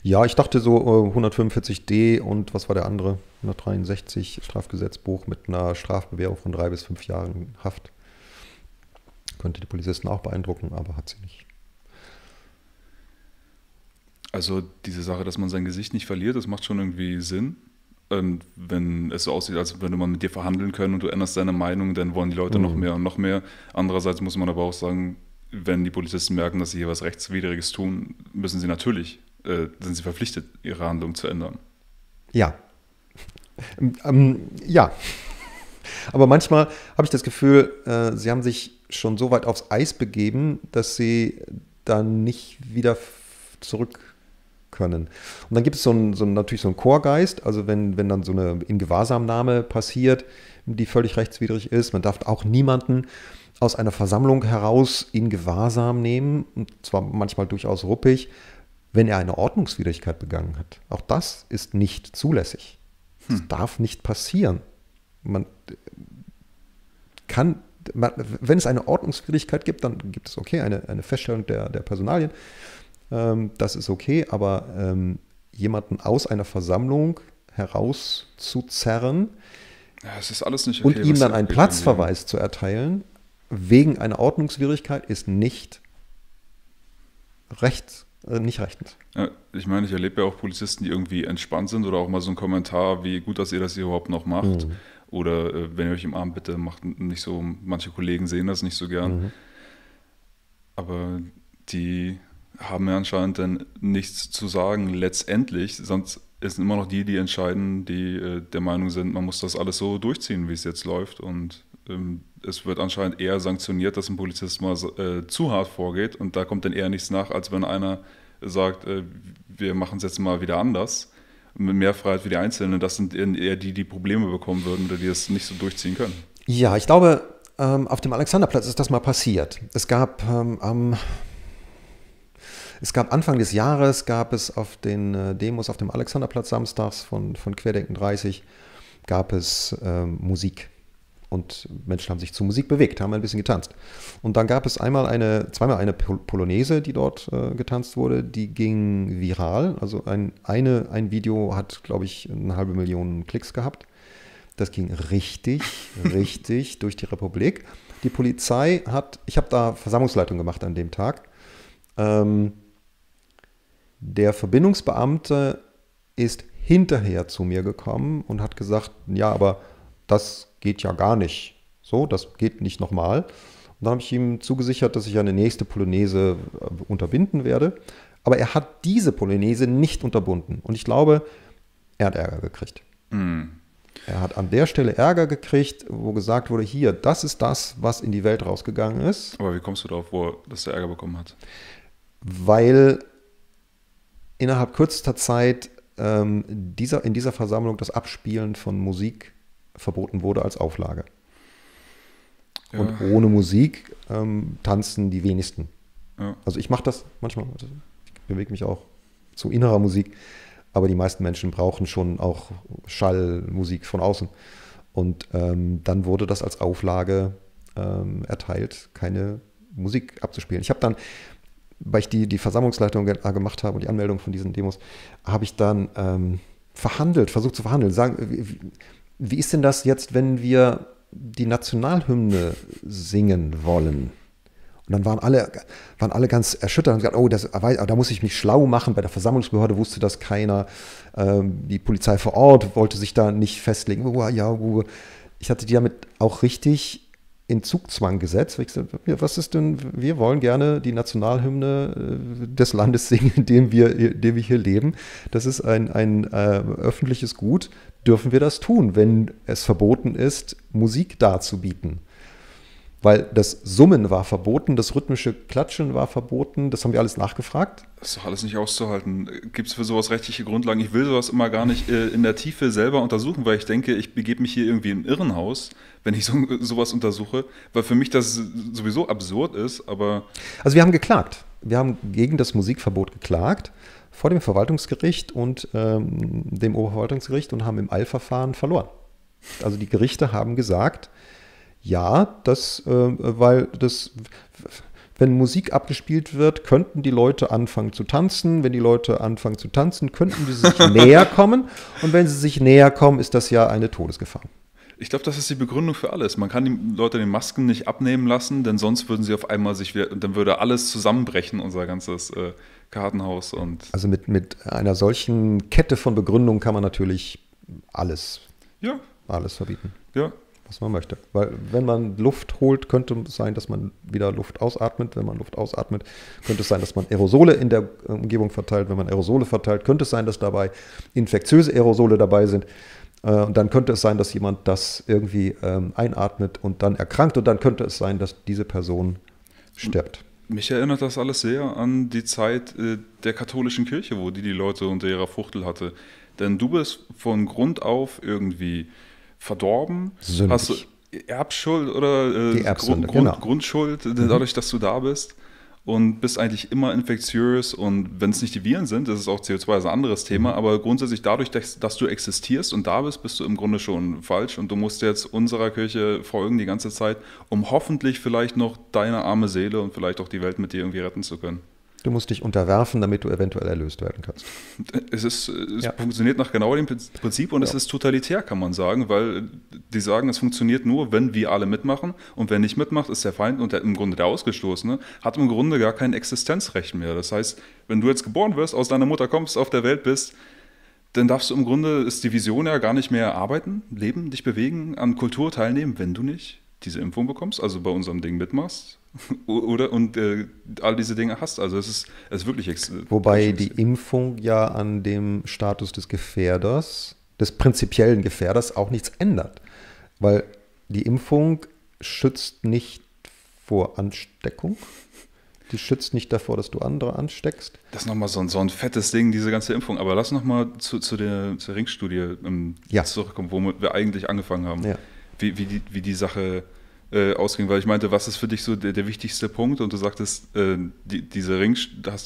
Ja, ich dachte so 145d und was war der andere? 163 Strafgesetzbuch mit einer Strafbewährung von 3 bis 5 Jahren Haft. Könnte die Polizisten auch beeindrucken, aber hat sie nicht. Also diese Sache, dass man sein Gesicht nicht verliert, das macht schon irgendwie Sinn. Und wenn es so aussieht, als würde man mit dir verhandeln können und du änderst deine Meinung, dann wollen die Leute noch mehr und noch mehr. Andererseits muss man aber auch sagen, wenn die Polizisten merken, dass sie hier was Rechtswidriges tun, müssen sie natürlich, sind sie verpflichtet, ihre Handlung zu ändern. Ja. Ja. Aber manchmal habe ich das Gefühl, sie haben sich schon so weit aufs Eis begeben, dass sie dann nicht wieder zurück können. Und dann gibt es natürlich so einen Chorgeist, also wenn dann so eine Ingewahrsamnahme passiert, die völlig rechtswidrig ist, man darf auch niemanden aus einer Versammlung heraus in Gewahrsam nehmen, und zwar manchmal durchaus ruppig, wenn er eine Ordnungswidrigkeit begangen hat. Auch das ist nicht zulässig. Das darf nicht passieren. Man kann, wenn es eine Ordnungswidrigkeit gibt, dann gibt es okay, eine Feststellung der Personalien. Das ist okay, aber jemanden aus einer Versammlung herauszuzerren, ja, das ist alles nicht okay, und ihm dann einen Platzverweis zu erteilen, wegen einer Ordnungswidrigkeit, ist nicht rechtens. Ja, ich meine, ich erlebe ja auch Polizisten, die irgendwie entspannt sind oder auch mal so ein Kommentar wie, gut, dass ihr das hier überhaupt noch macht. Oder wenn ihr euch im Arm bitte macht, nicht so, manche Kollegen sehen das nicht so gern. Aber die haben ja anscheinend dann nichts zu sagen letztendlich, sonst ist immer noch die entscheiden, die der Meinung sind, man muss das alles so durchziehen, wie es jetzt läuft, und es wird anscheinend eher sanktioniert, dass ein Polizist mal zu hart vorgeht, und da kommt dann eher nichts nach, als wenn einer sagt, wir machen es jetzt mal wieder anders, mit mehr Freiheit für die Einzelnen. Das sind eher die Probleme bekommen würden oder die das nicht so durchziehen können. Ja, ich glaube, auf dem Alexanderplatz ist das mal passiert. Es gab Anfang des Jahres, gab es auf den Demos auf dem Alexanderplatz samstags von Querdenken 30, gab es Musik. Und Menschen haben sich zu Musik bewegt, haben ein bisschen getanzt. Und dann gab es zweimal eine Polonaise, die dort getanzt wurde, die ging viral. Also ein Video hat, glaube ich, 500.000 Klicks gehabt. Das ging richtig durch die Republik. Die Polizei ich habe da Versammlungsleitung gemacht an dem Tag. Der Verbindungsbeamte ist hinterher zu mir gekommen und hat gesagt, ja, aber das geht ja gar nicht. So, das geht nicht nochmal. Und dann habe ich ihm zugesichert, dass ich eine nächste Polonaise unterbinden werde. Aber er hat diese Polonaise nicht unterbunden. Und ich glaube, er hat Ärger gekriegt. Er hat an der Stelle Ärger gekriegt, wo gesagt wurde, hier, das ist das, was in die Welt rausgegangen ist. Aber wie kommst du darauf, wo er das Ärger bekommen hat? Weil innerhalb kürzester Zeit in dieser Versammlung das Abspielen von Musik verboten wurde als Auflage. Ja. Und ohne Musik tanzen die wenigsten. Ja. Also ich mache das manchmal, also ich bewege mich auch zu innerer Musik, aber die meisten Menschen brauchen schon auch Schallmusik von außen. Und dann wurde das als Auflage erteilt, keine Musik abzuspielen. Ich habe dann, weil ich die Versammlungsleitung gemacht habe und die Anmeldung von diesen Demos, habe ich dann versucht zu verhandeln. Sagen, wie ist denn das jetzt, wenn wir die Nationalhymne singen wollen? Und dann waren alle ganz erschüttert und gesagt, oh, da muss ich mich schlau machen. Bei der Versammlungsbehörde wusste das keiner. Die Polizei vor Ort wollte sich da nicht festlegen. Ich hatte die damit auch richtig in Zugzwang gesetzt. Ich gesagt, was ist denn, wir wollen gerne die Nationalhymne des Landes singen, in dem wir hier leben. Das ist ein öffentliches Gut. Dürfen wir das tun, wenn es verboten ist, Musik darzubieten? Weil das Summen war verboten, das rhythmische Klatschen war verboten, das haben wir alles nachgefragt. Das ist doch alles nicht auszuhalten. Gibt es für sowas rechtliche Grundlagen? Ich will sowas immer gar nicht in der Tiefe selber untersuchen, weil ich denke, ich begebe mich hier irgendwie in ein Irrenhaus, wenn ich sowas untersuche, weil für mich das sowieso absurd ist, aber... Also wir haben geklagt. Wir haben gegen das Musikverbot geklagt vor dem Verwaltungsgericht und dem Oberverwaltungsgericht und haben im Eilverfahren verloren. Also die Gerichte haben gesagt... Ja, wenn Musik abgespielt wird, könnten die Leute anfangen zu tanzen. Wenn die Leute anfangen zu tanzen, könnten sie sich näher kommen. Und wenn sie sich näher kommen, ist das ja eine Todesgefahr. Ich glaube, das ist die Begründung für alles. Man kann die Leute den Masken nicht abnehmen lassen, denn sonst würden sie auf einmal dann würde alles zusammenbrechen, unser ganzes Kartenhaus. Also mit einer solchen Kette von Begründungen kann man natürlich alles. Ja. Alles verbieten. Ja. Was man möchte. Weil wenn man Luft holt, könnte es sein, dass man wieder Luft ausatmet. Wenn man Luft ausatmet, könnte es sein, dass man Aerosole in der Umgebung verteilt. Wenn man Aerosole verteilt, könnte es sein, dass dabei infektiöse Aerosole dabei sind. Und dann könnte es sein, dass jemand das irgendwie einatmet und dann erkrankt. Und dann könnte es sein, dass diese Person stirbt. Mich erinnert das alles sehr an die Zeit der katholischen Kirche, wo die Leute unter ihrer Fuchtel hatte. Denn du bist von Grund auf irgendwie verdorben, sündig. Hast du Erbschuld oder Grundschuld, dadurch, dass du da bist und bist eigentlich immer infektiös. Und wenn es nicht die Viren sind, das ist auch CO2 ist ein anderes Thema, aber grundsätzlich dadurch, dass du existierst und da bist, bist du im Grunde schon falsch und du musst jetzt unserer Kirche folgen die ganze Zeit, um hoffentlich vielleicht noch deine arme Seele und vielleicht auch die Welt mit dir irgendwie retten zu können. Du musst dich unterwerfen, damit du eventuell erlöst werden kannst. Es funktioniert nach genau dem Prinzip und es ist totalitär, kann man sagen, weil die sagen, es funktioniert nur, wenn wir alle mitmachen und wer nicht mitmacht, ist der Feind und im Grunde der Ausgestoßene, hat im Grunde gar kein Existenzrecht mehr. Das heißt, wenn du jetzt geboren wirst, aus deiner Mutter kommst, auf der Welt bist, dann darfst du im Grunde, ist die Vision ja gar nicht mehr arbeiten, leben, dich bewegen, an Kultur teilnehmen, wenn du nicht diese Impfung bekommst, also bei unserem Ding mitmachst. Oder und all diese Dinge hast. Also es ist wirklich extrem. Wobei die Impfung ja an dem Status des Gefährders, des prinzipiellen Gefährders, auch nichts ändert. Weil die Impfung schützt nicht vor Ansteckung. Die schützt nicht davor, dass du andere ansteckst. Das ist nochmal so ein fettes Ding, diese ganze Impfung. Aber lass nochmal zur Ringstudie zurückkommen, wo wir eigentlich angefangen haben. Ja. Wie die Sache ausging, weil ich meinte, was ist für dich so der wichtigste Punkt? Und du sagtest, hast du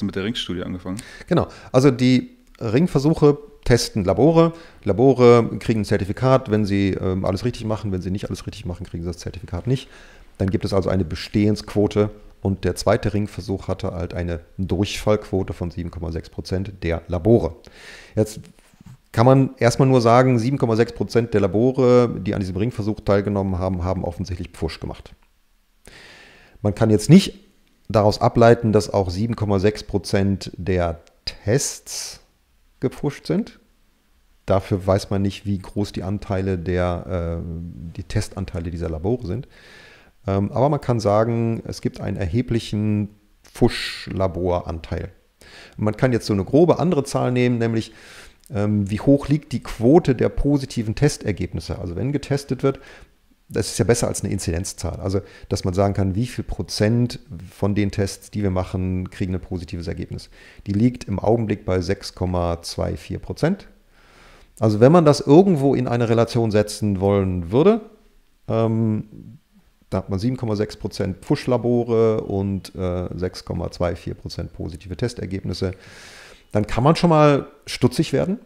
mit der Ringstudie angefangen? Genau, also die Ringversuche testen Labore. Labore kriegen ein Zertifikat, wenn sie alles richtig machen. Wenn sie nicht alles richtig machen, kriegen sie das Zertifikat nicht. Dann gibt es also eine Bestehensquote. Und der zweite Ringversuch hatte halt eine Durchfallquote von 7,6% der Labore. Jetzt kann man erstmal nur sagen, 7,6% der Labore, die an diesem Ringversuch teilgenommen haben, haben offensichtlich Pfusch gemacht. Man kann jetzt nicht daraus ableiten, dass auch 7,6% der Tests gepfuscht sind. Dafür weiß man nicht, wie groß die Anteile die Testanteile dieser Labore sind. Aber man kann sagen, es gibt einen erheblichen Pfusch-Laboranteil. Man kann jetzt so eine grobe andere Zahl nehmen, nämlich wie hoch liegt die Quote der positiven Testergebnisse? Also wenn getestet wird, das ist ja besser als eine Inzidenzzahl. Also dass man sagen kann, wie viel Prozent von den Tests, die wir machen, kriegen ein positives Ergebnis. Die liegt im Augenblick bei 6,24%. Also wenn man das irgendwo in eine Relation setzen wollen würde, da hat man 7,6% Pfuschlabore und 6,24% positive Testergebnisse. Dann kann man schon mal stutzig werden.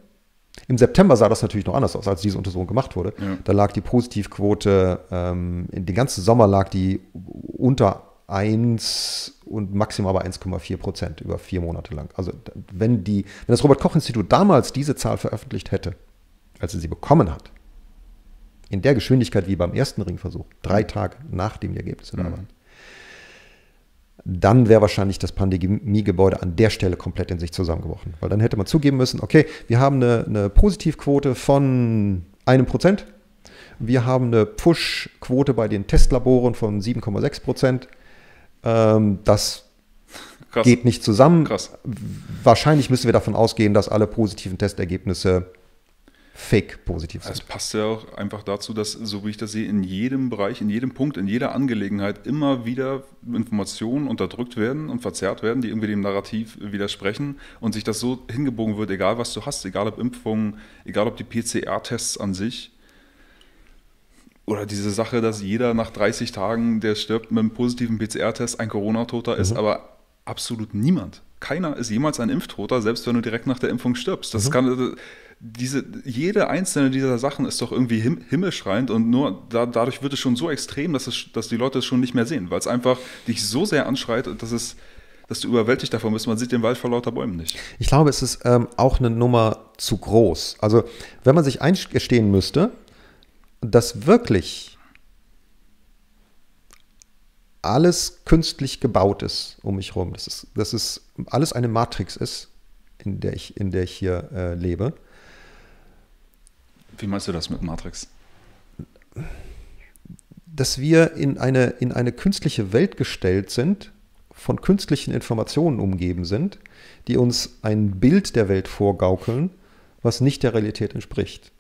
Im September sah das natürlich noch anders aus, als diese Untersuchung gemacht wurde. Ja. Da lag die Positivquote, den ganzen Sommer lag die unter 1 und maximal bei 1,4% über 4 Monate lang. Also wenn das Robert-Koch-Institut damals diese Zahl veröffentlicht hätte, als sie bekommen hat, in der Geschwindigkeit wie beim ersten Ringversuch, 3 Tage nachdem die Ergebnisse da waren, dann wäre wahrscheinlich das Pandemiegebäude an der Stelle komplett in sich zusammengebrochen. Weil dann hätte man zugeben müssen, okay, wir haben eine Positivquote von 1%, wir haben eine Push-Quote bei den Testlaboren von 7,6%. Das geht nicht zusammen. Krass. Wahrscheinlich müssen wir davon ausgehen, dass alle positiven Testergebnisse fake-positiv sind. Es passt ja auch einfach dazu, dass, so wie ich das sehe, in jedem Bereich, in jedem Punkt, in jeder Angelegenheit immer wieder Informationen unterdrückt werden und verzerrt werden, die irgendwie dem Narrativ widersprechen und sich das so hingebogen wird, egal was du hast, egal ob Impfungen, egal ob die PCR-Tests an sich oder diese Sache, dass jeder nach 30 Tagen, der stirbt mit einem positiven PCR-Test, ein Corona-Toter ist, aber absolut niemand. Keiner ist jemals ein Impftoter, selbst wenn du direkt nach der Impfung stirbst. Das kann... Jede einzelne dieser Sachen ist doch irgendwie himmelschreiend und nur dadurch wird es schon so extrem, dass die Leute es schon nicht mehr sehen, weil es einfach dich so sehr anschreit, dass du überwältigt davon bist. Man sieht den Wald vor lauter Bäumen nicht. Ich glaube, es ist auch eine Nummer zu groß. Also wenn man sich eingestehen müsste, dass wirklich alles künstlich gebaut ist um mich herum, dass es alles eine Matrix ist, in der ich hier lebe, Wie meinst du das mit Matrix? Dass wir in eine künstliche Welt gestellt sind, von künstlichen Informationen umgeben sind, die uns ein Bild der Welt vorgaukeln, was nicht der Realität entspricht.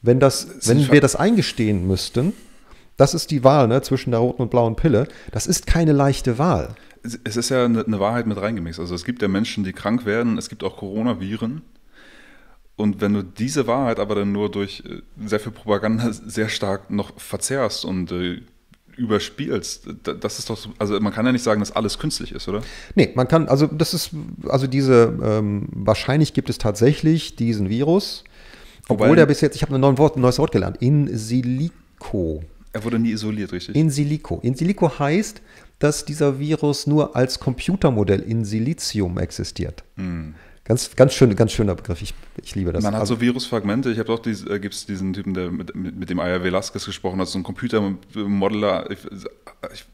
Wenn wir das eingestehen müssten, das ist die Wahl, ne, zwischen der roten und blauen Pille, das ist keine leichte Wahl. Es ist ja eine Wahrheit mit reingemixt. Also es gibt ja Menschen, die krank werden, es gibt auch Coronaviren. Und wenn du diese Wahrheit aber dann nur durch sehr viel Propaganda sehr stark noch verzerrst und überspielst, das ist doch, also man kann ja nicht sagen, dass alles künstlich ist, oder? Nee, man kann, also das ist, also diese, wahrscheinlich gibt es tatsächlich diesen Virus, obwohl der bis jetzt, ich habe ein neues Wort gelernt, in silico. Er wurde nie isoliert, richtig? In silico. In silico heißt, dass dieser Virus nur als Computermodell in Silizium existiert. Hm. Ganz schöner Begriff, ich liebe das. Man hat so Virusfragmente, ich habe auch, gibt es diesen Typen, der mit dem Aya Velasquez gesprochen hat, so ein Computermodeller,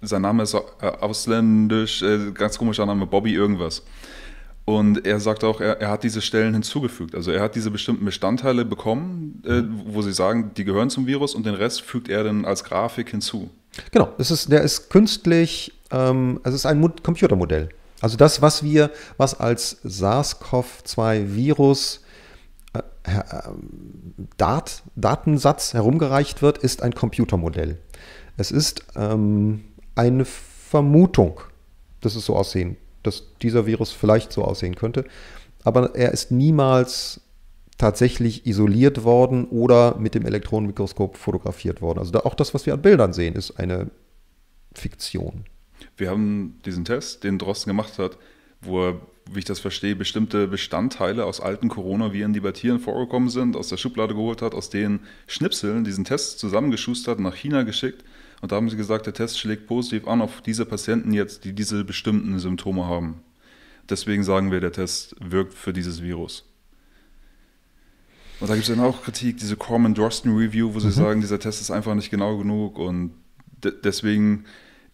sein Name ist ausländisch, ganz komischer Name, Bobby irgendwas. Und er sagt auch, er hat diese Stellen hinzugefügt, also er hat diese bestimmten Bestandteile bekommen, wo sie sagen, die gehören zum Virus und den Rest fügt er dann als Grafik hinzu. Genau, der ist künstlich, es ist ein Computermodell. Also das, was als SARS-CoV-2-Virus Datensatz herumgereicht wird, ist ein Computermodell. Es ist eine Vermutung, dass es so aussehen, dass dieser Virus vielleicht so aussehen könnte, aber er ist niemals tatsächlich isoliert worden oder mit dem Elektronenmikroskop fotografiert worden. Also auch das, was wir an Bildern sehen, ist eine Fiktion. Wir haben diesen Test, den Drosten gemacht hat, wo er, wie ich das verstehe, bestimmte Bestandteile aus alten Coronaviren, die bei Tieren vorgekommen sind, aus der Schublade geholt hat, aus den Schnipseln diesen Test zusammengeschustert, nach China geschickt. Und da haben sie gesagt, der Test schlägt positiv an auf diese Patienten jetzt, die diese bestimmten Symptome haben. Deswegen sagen wir, der Test wirkt für dieses Virus. Und da gibt es dann auch Kritik, diese Corman-Drosten-Review, wo sie sagen, dieser Test ist einfach nicht genau genug und deswegen...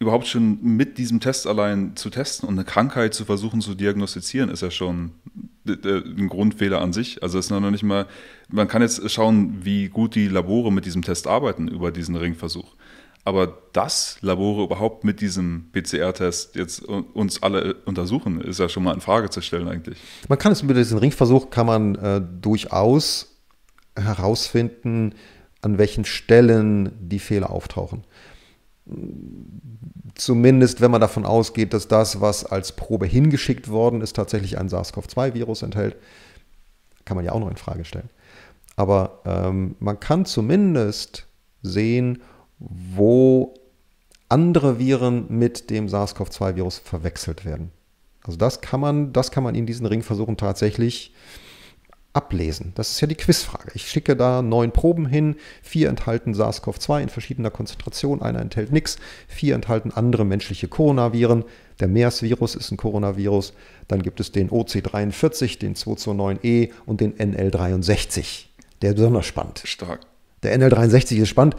Überhaupt schon mit diesem Test allein zu testen und eine Krankheit zu versuchen zu diagnostizieren, ist ja schon ein Grundfehler an sich. Also es ist noch nicht mal, man kann jetzt schauen, wie gut die Labore mit diesem Test arbeiten über diesen Ringversuch. Aber dass Labore überhaupt mit diesem PCR-Test jetzt uns alle untersuchen, ist ja schon mal in Frage zu stellen eigentlich. Man kann es über diesen Ringversuch, kann man durchaus herausfinden, an welchen Stellen die Fehler auftauchen. Zumindest, wenn man davon ausgeht, dass das, was als Probe hingeschickt worden ist, tatsächlich ein SARS-CoV-2-Virus enthält, kann man ja auch noch in Frage stellen. Aber man kann zumindest sehen, wo andere Viren mit dem SARS-CoV-2-Virus verwechselt werden. Also das kann man in diesen Ringversuchen tatsächlich ablesen. Das ist ja die Quizfrage. Ich schicke da 9 Proben hin, 4 enthalten SARS-CoV-2 in verschiedener Konzentration, einer enthält nichts, 4 enthalten andere menschliche Coronaviren. Der MERS-Virus ist ein Coronavirus. Dann gibt es den OC43, den 229E und den NL63. Der ist besonders spannend. Stark. Der NL63 ist spannend,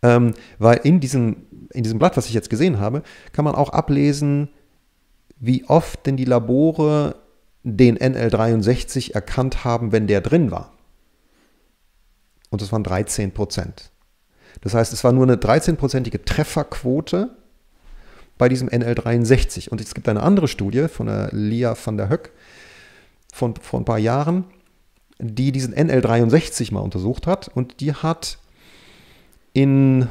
weil in diesem Blatt, was ich jetzt gesehen habe, kann man auch ablesen, wie oft denn die Labore den NL63 erkannt haben, wenn der drin war. Und das waren 13%. Das heißt, es war nur eine 13-prozentige Trefferquote bei diesem NL63. Und es gibt eine andere Studie von der Lia van der Hoek von vor ein paar Jahren, die diesen NL63 mal untersucht hat. Und die hat in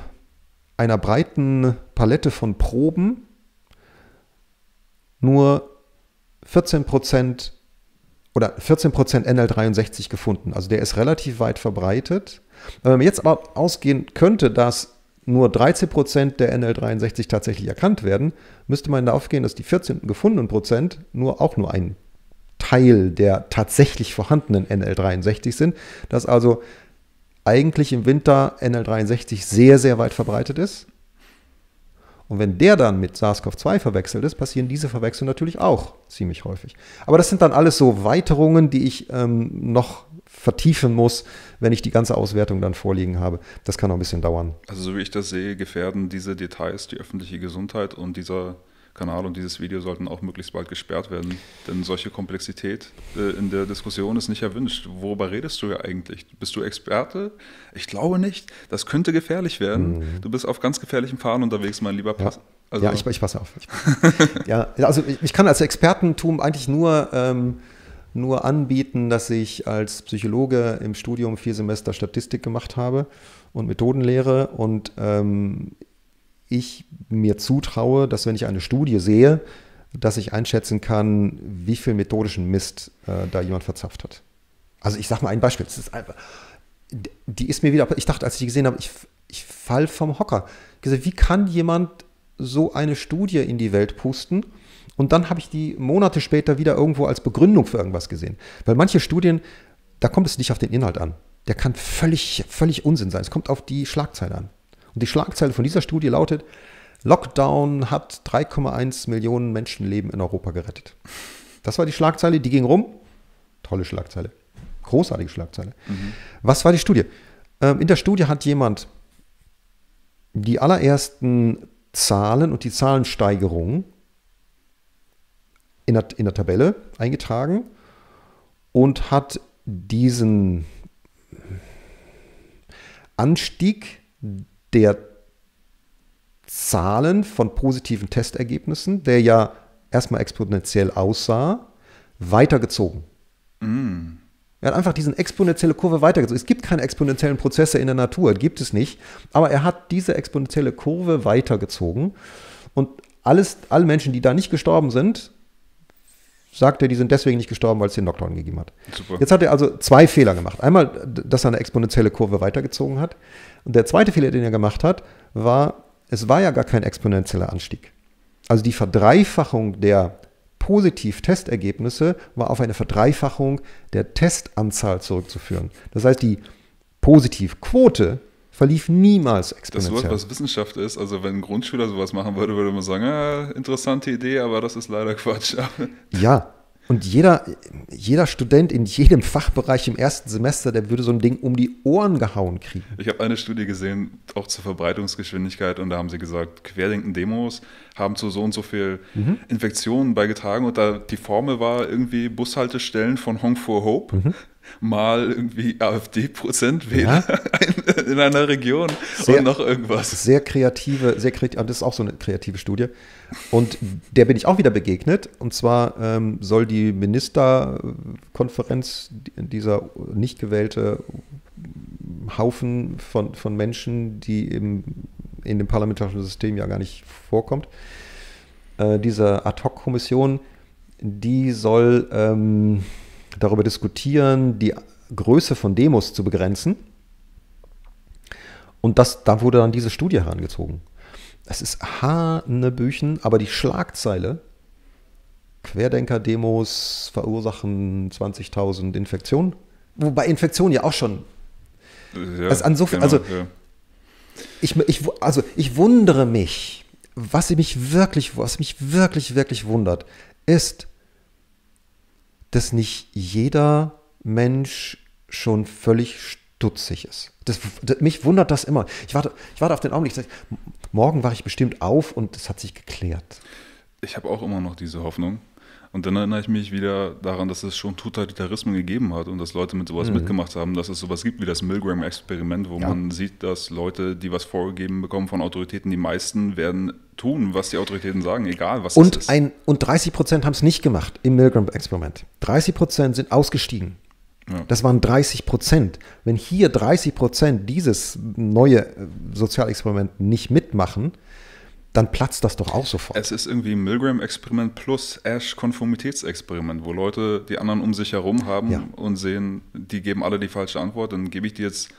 einer breiten Palette von Proben nur 14% NL63 gefunden. Also der ist relativ weit verbreitet. Wenn man jetzt aber ausgehen könnte, dass nur 13% der NL63 tatsächlich erkannt werden, müsste man davon ausgehen, dass die 14 gefundenen Prozent auch nur ein Teil der tatsächlich vorhandenen NL63 sind. Dass also eigentlich im Winter NL63 sehr, sehr weit verbreitet ist. Und wenn der dann mit SARS-CoV-2 verwechselt ist, passieren diese Verwechslungen natürlich auch ziemlich häufig. Aber das sind dann alles so Weiterungen, die ich noch vertiefen muss, wenn ich die ganze Auswertung dann vorliegen habe. Das kann noch ein bisschen dauern. Also so wie ich das sehe, gefährden diese Details die öffentliche Gesundheit und dieser Kanal und dieses Video sollten auch möglichst bald gesperrt werden, denn solche Komplexität in der Diskussion ist nicht erwünscht. Worüber redest du ja eigentlich? Bist du Experte? Ich glaube nicht. Das könnte gefährlich werden. Mhm. Du bist auf ganz gefährlichen Pfaden unterwegs, mein lieber Pass. Ja. Also ja, ich passe auf. Ja, also ich kann als Expertentum eigentlich nur anbieten, dass ich als Psychologe im Studium 4 Semester Statistik gemacht habe und Methodenlehre und ich mir zutraue, dass wenn ich eine Studie sehe, dass ich einschätzen kann, wie viel methodischen Mist da jemand verzapft hat. Also ich sage mal ein Beispiel. Das ist einfach, die ist mir wieder, ich dachte, als ich die gesehen habe, ich fall vom Hocker. Ich sage, wie kann jemand so eine Studie in die Welt pusten? Und dann habe ich die Monate später wieder irgendwo als Begründung für irgendwas gesehen. Weil manche Studien, da kommt es nicht auf den Inhalt an. Der kann völlig Unsinn sein. Es kommt auf die Schlagzeile an. Und die Schlagzeile von dieser Studie lautet, Lockdown hat 3,1 Millionen Menschenleben in Europa gerettet. Das war die Schlagzeile, die ging rum. Tolle Schlagzeile. Großartige Schlagzeile. Mhm. Was war die Studie? In der Studie hat jemand die allerersten Zahlen und die Zahlensteigerungen in der Tabelle eingetragen und hat diesen Anstieg der Zahlen von positiven Testergebnissen, der ja erstmal exponentiell aussah, weitergezogen. Mm. Er hat einfach diese exponentielle Kurve weitergezogen. Es gibt keine exponentiellen Prozesse in der Natur, gibt es nicht. Aber er hat diese exponentielle Kurve weitergezogen. Und alle Menschen, die da nicht gestorben sind, sagt er, die sind deswegen nicht gestorben, weil es den Lockdown gegeben hat. Super. Jetzt hat er also 2 Fehler gemacht. Einmal, dass er eine exponentielle Kurve weitergezogen hat. Und der zweite Fehler, den er gemacht hat, war, es war ja gar kein exponentieller Anstieg. Also die Verdreifachung der Positiv-Testergebnisse war auf eine Verdreifachung der Testanzahl zurückzuführen. Das heißt, die Positivquote verlief niemals exponentiell. Das Wort, was Wissenschaft ist, also wenn ein Grundschüler sowas machen würde, würde man sagen, ah, interessante Idee, aber das ist leider Quatsch. Ja, und jeder Student in jedem Fachbereich im 1. Semester, der würde so ein Ding um die Ohren gehauen kriegen. Ich habe eine Studie gesehen, auch zur Verbreitungsgeschwindigkeit, und da haben sie gesagt, Querdenken-Demos haben zu so und so viel Infektionen beigetragen, und da die Formel war irgendwie Bushaltestellen von Hong for Hope. Mhm. Mal irgendwie AfD-Prozent wählen in einer Region und noch irgendwas. Sehr kreative, das ist auch so eine kreative Studie. Und der bin ich auch wieder begegnet. Und zwar soll die Ministerkonferenz, dieser nicht gewählte Haufen von Menschen, die in dem parlamentarischen System ja gar nicht vorkommt, diese Ad-Hoc-Kommission, die soll darüber diskutieren, die Größe von Demos zu begrenzen. Und da wurde dann diese Studie herangezogen. Das ist Hanebüchen, aber die Schlagzeile, Querdenker-Demos verursachen 20.000 Infektionen. Wobei Infektionen ja auch schon. Ja, also insofern, genau, also, ja. Ich wundere mich, was mich wirklich wundert, ist, dass nicht jeder Mensch schon völlig stutzig ist. Mich wundert das immer. Ich warte auf den Augenblick. Morgen wache ich bestimmt auf und es hat sich geklärt. Ich habe auch immer noch diese Hoffnung. Und dann erinnere ich mich wieder daran, dass es schon Totalitarismen gegeben hat und dass Leute mit sowas mitgemacht haben, dass es sowas gibt wie das Milgram-Experiment, wo man sieht, dass Leute, die was vorgegeben bekommen von Autoritäten, die meisten werden tun, was die Autoritäten sagen, egal was es ist. Und 30% haben es nicht gemacht im Milgram-Experiment. 30% sind ausgestiegen. Ja. Das waren 30%. Wenn hier 30% dieses neue Sozialexperiment nicht mitmachen, dann platzt das doch auch sofort. Es ist irgendwie Milgram-Experiment plus Asch-Konformitätsexperiment, wo Leute die anderen um sich herum haben und sehen, die geben alle die falsche Antwort, dann gebe ich die jetzt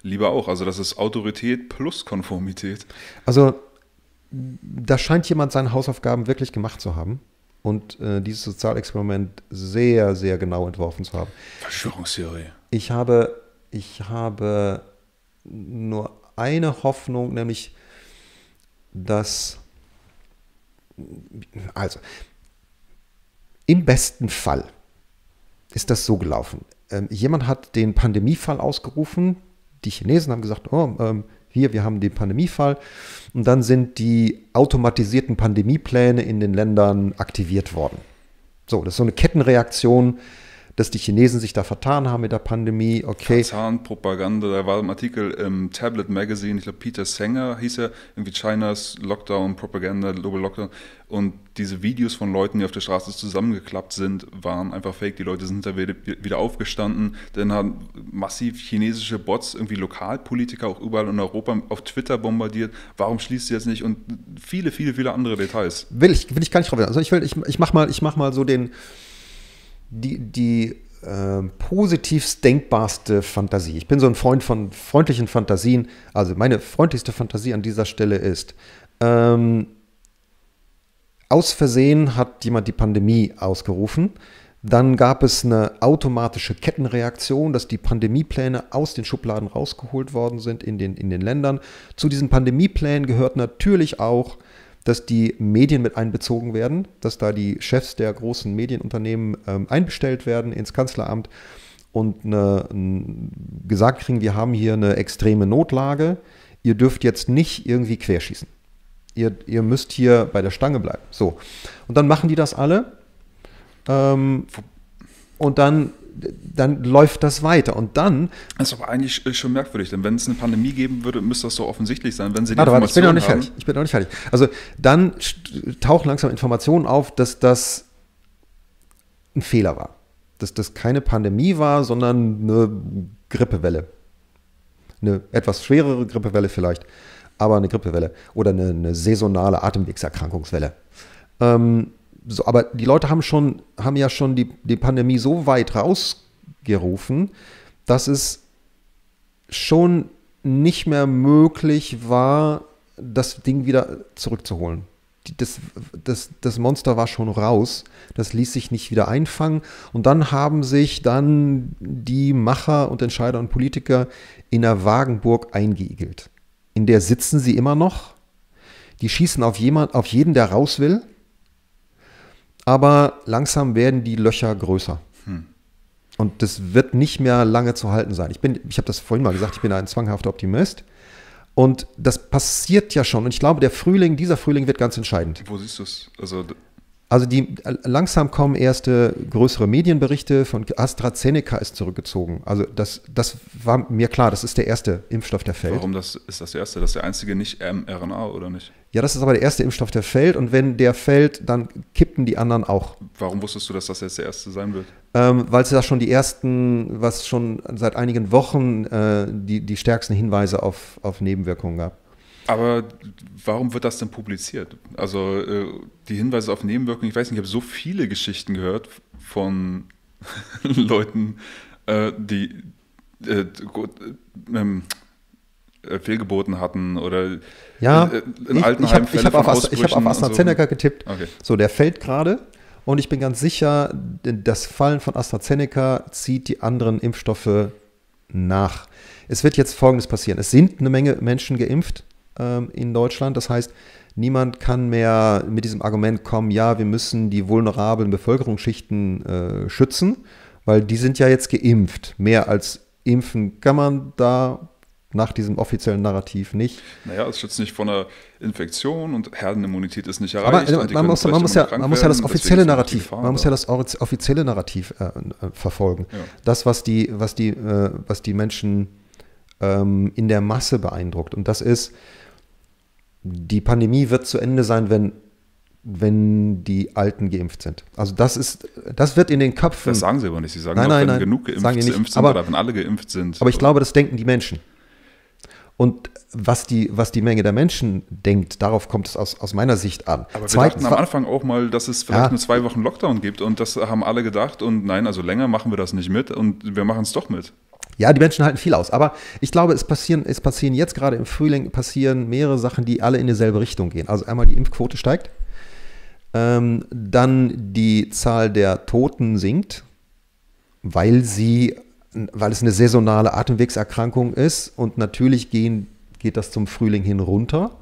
lieber auch. Also das ist Autorität plus Konformität. Also da scheint jemand seine Hausaufgaben wirklich gemacht zu haben und dieses Sozialexperiment sehr, sehr genau entworfen zu haben. Verschwörungstheorie. Ich habe nur eine Hoffnung, nämlich also im besten Fall ist das so gelaufen. Jemand hat den Pandemiefall ausgerufen. Die Chinesen haben gesagt, oh, Hier, wir haben den Pandemiefall und dann sind die automatisierten Pandemiepläne in den Ländern aktiviert worden. So, das ist so eine Kettenreaktion, dass die Chinesen sich da vertan haben mit der Pandemie. Okay. Zahnpropaganda, da war ein Artikel im Tablet Magazine, ich glaube Peter Sanger hieß er, irgendwie Chinas Lockdown, Propaganda, Global Lockdown. Und diese Videos von Leuten, die auf der Straße zusammengeklappt sind, waren einfach fake. Die Leute sind da wieder aufgestanden. Dann haben massiv chinesische Bots, irgendwie Lokalpolitiker auch überall in Europa auf Twitter bombardiert. Warum schließt sie jetzt nicht? Und viele, viele, viele andere Details. Will ich gar nicht drauf werden. Also ich mach mal so den... die positivst denkbarste Fantasie. Ich bin so ein Freund von freundlichen Fantasien. Also meine freundlichste Fantasie an dieser Stelle ist, aus Versehen hat jemand die Pandemie ausgerufen. Dann gab es eine automatische Kettenreaktion, dass die Pandemiepläne aus den Schubladen rausgeholt worden sind in den Ländern. Zu diesen Pandemieplänen gehört natürlich auch, dass die Medien mit einbezogen werden, dass da die Chefs der großen Medienunternehmen einbestellt werden ins Kanzleramt und gesagt kriegen, wir haben hier eine extreme Notlage, ihr dürft jetzt nicht irgendwie querschießen. Ihr müsst hier bei der Stange bleiben. So. Und dann machen die das alle und dann läuft das weiter und dann... Das ist aber eigentlich schon merkwürdig, denn wenn es eine Pandemie geben würde, müsste das so offensichtlich sein, wenn sie die Informationen haben. Ich bin noch nicht fertig. Also dann tauchen langsam Informationen auf, dass das ein Fehler war. Dass das keine Pandemie war, sondern eine Grippewelle. Eine etwas schwerere Grippewelle vielleicht, aber eine Grippewelle. Oder eine saisonale Atemwegserkrankungswelle. So, aber die Leute haben ja schon die Pandemie so weit rausgerufen, dass es schon nicht mehr möglich war, das Ding wieder zurückzuholen. Das Monster war schon raus, das ließ sich nicht wieder einfangen. Und dann haben sich die Macher und Entscheider und Politiker in der Wagenburg eingeigelt. In der sitzen sie immer noch. Die schießen auf jeden, der raus will. Aber langsam werden die Löcher größer. Und das wird nicht mehr lange zu halten sein. Ich habe das vorhin mal gesagt, ich bin ein zwanghafter Optimist. Und das passiert ja schon. Und ich glaube, dieser Frühling wird ganz entscheidend. Wo siehst du es? Also langsam kommen erste größere Medienberichte von AstraZeneca ist zurückgezogen. Also das war mir klar, das ist der erste Impfstoff, der fällt. Warum ist das der erste? Das ist der einzige nicht mRNA, oder nicht? Ja, das ist aber der erste Impfstoff, der fällt. Und wenn der fällt, dann kippen die anderen auch. Warum wusstest du, dass das jetzt der erste sein wird? Weil es da schon die ersten, was schon seit einigen Wochen die stärksten Hinweise auf Nebenwirkungen gab. Aber warum wird das denn publiziert? Also die Hinweise auf Nebenwirkungen, ich weiß nicht, ich habe so viele Geschichten gehört von Leuten, die Fehlgeburten hatten oder ja, in Altenheimen. Ich habe auf AstraZeneca getippt. Okay. So, der fällt gerade und ich bin ganz sicher, das Fallen von AstraZeneca zieht die anderen Impfstoffe nach. Es wird jetzt Folgendes passieren. Es sind eine Menge Menschen geimpft in Deutschland. Das heißt, niemand kann mehr mit diesem Argument kommen, ja, wir müssen die vulnerablen Bevölkerungsschichten schützen, weil die sind ja jetzt geimpft. Mehr als impfen kann man da nach diesem offiziellen Narrativ nicht. Naja, es schützt nicht vor einer Infektion und Herdenimmunität ist nicht erreicht. Aber man muss ja das offizielle Narrativ verfolgen. Ja. Das, was die Menschen in der Masse beeindruckt. Und das ist, die Pandemie wird zu Ende sein, wenn die Alten geimpft sind. Also das wird in den Köpfen... Das sagen sie aber nicht. Sie sagen, wenn genug geimpft sind oder wenn alle geimpft sind. Aber ich glaube, das denken die Menschen. Und was die Menge der Menschen denkt, darauf kommt es aus meiner Sicht an. Aber wir dachten am Anfang auch mal, dass es vielleicht nur 2 Wochen Lockdown gibt. Und das haben alle gedacht. Und nein, also länger machen wir das nicht mit. Und wir machen es doch mit. Ja, die Menschen halten viel aus, aber ich glaube, es passieren jetzt gerade im Frühling mehrere Sachen, die alle in dieselbe Richtung gehen. Also einmal die Impfquote steigt, dann die Zahl der Toten sinkt, weil es eine saisonale Atemwegserkrankung ist und natürlich geht das zum Frühling hin runter.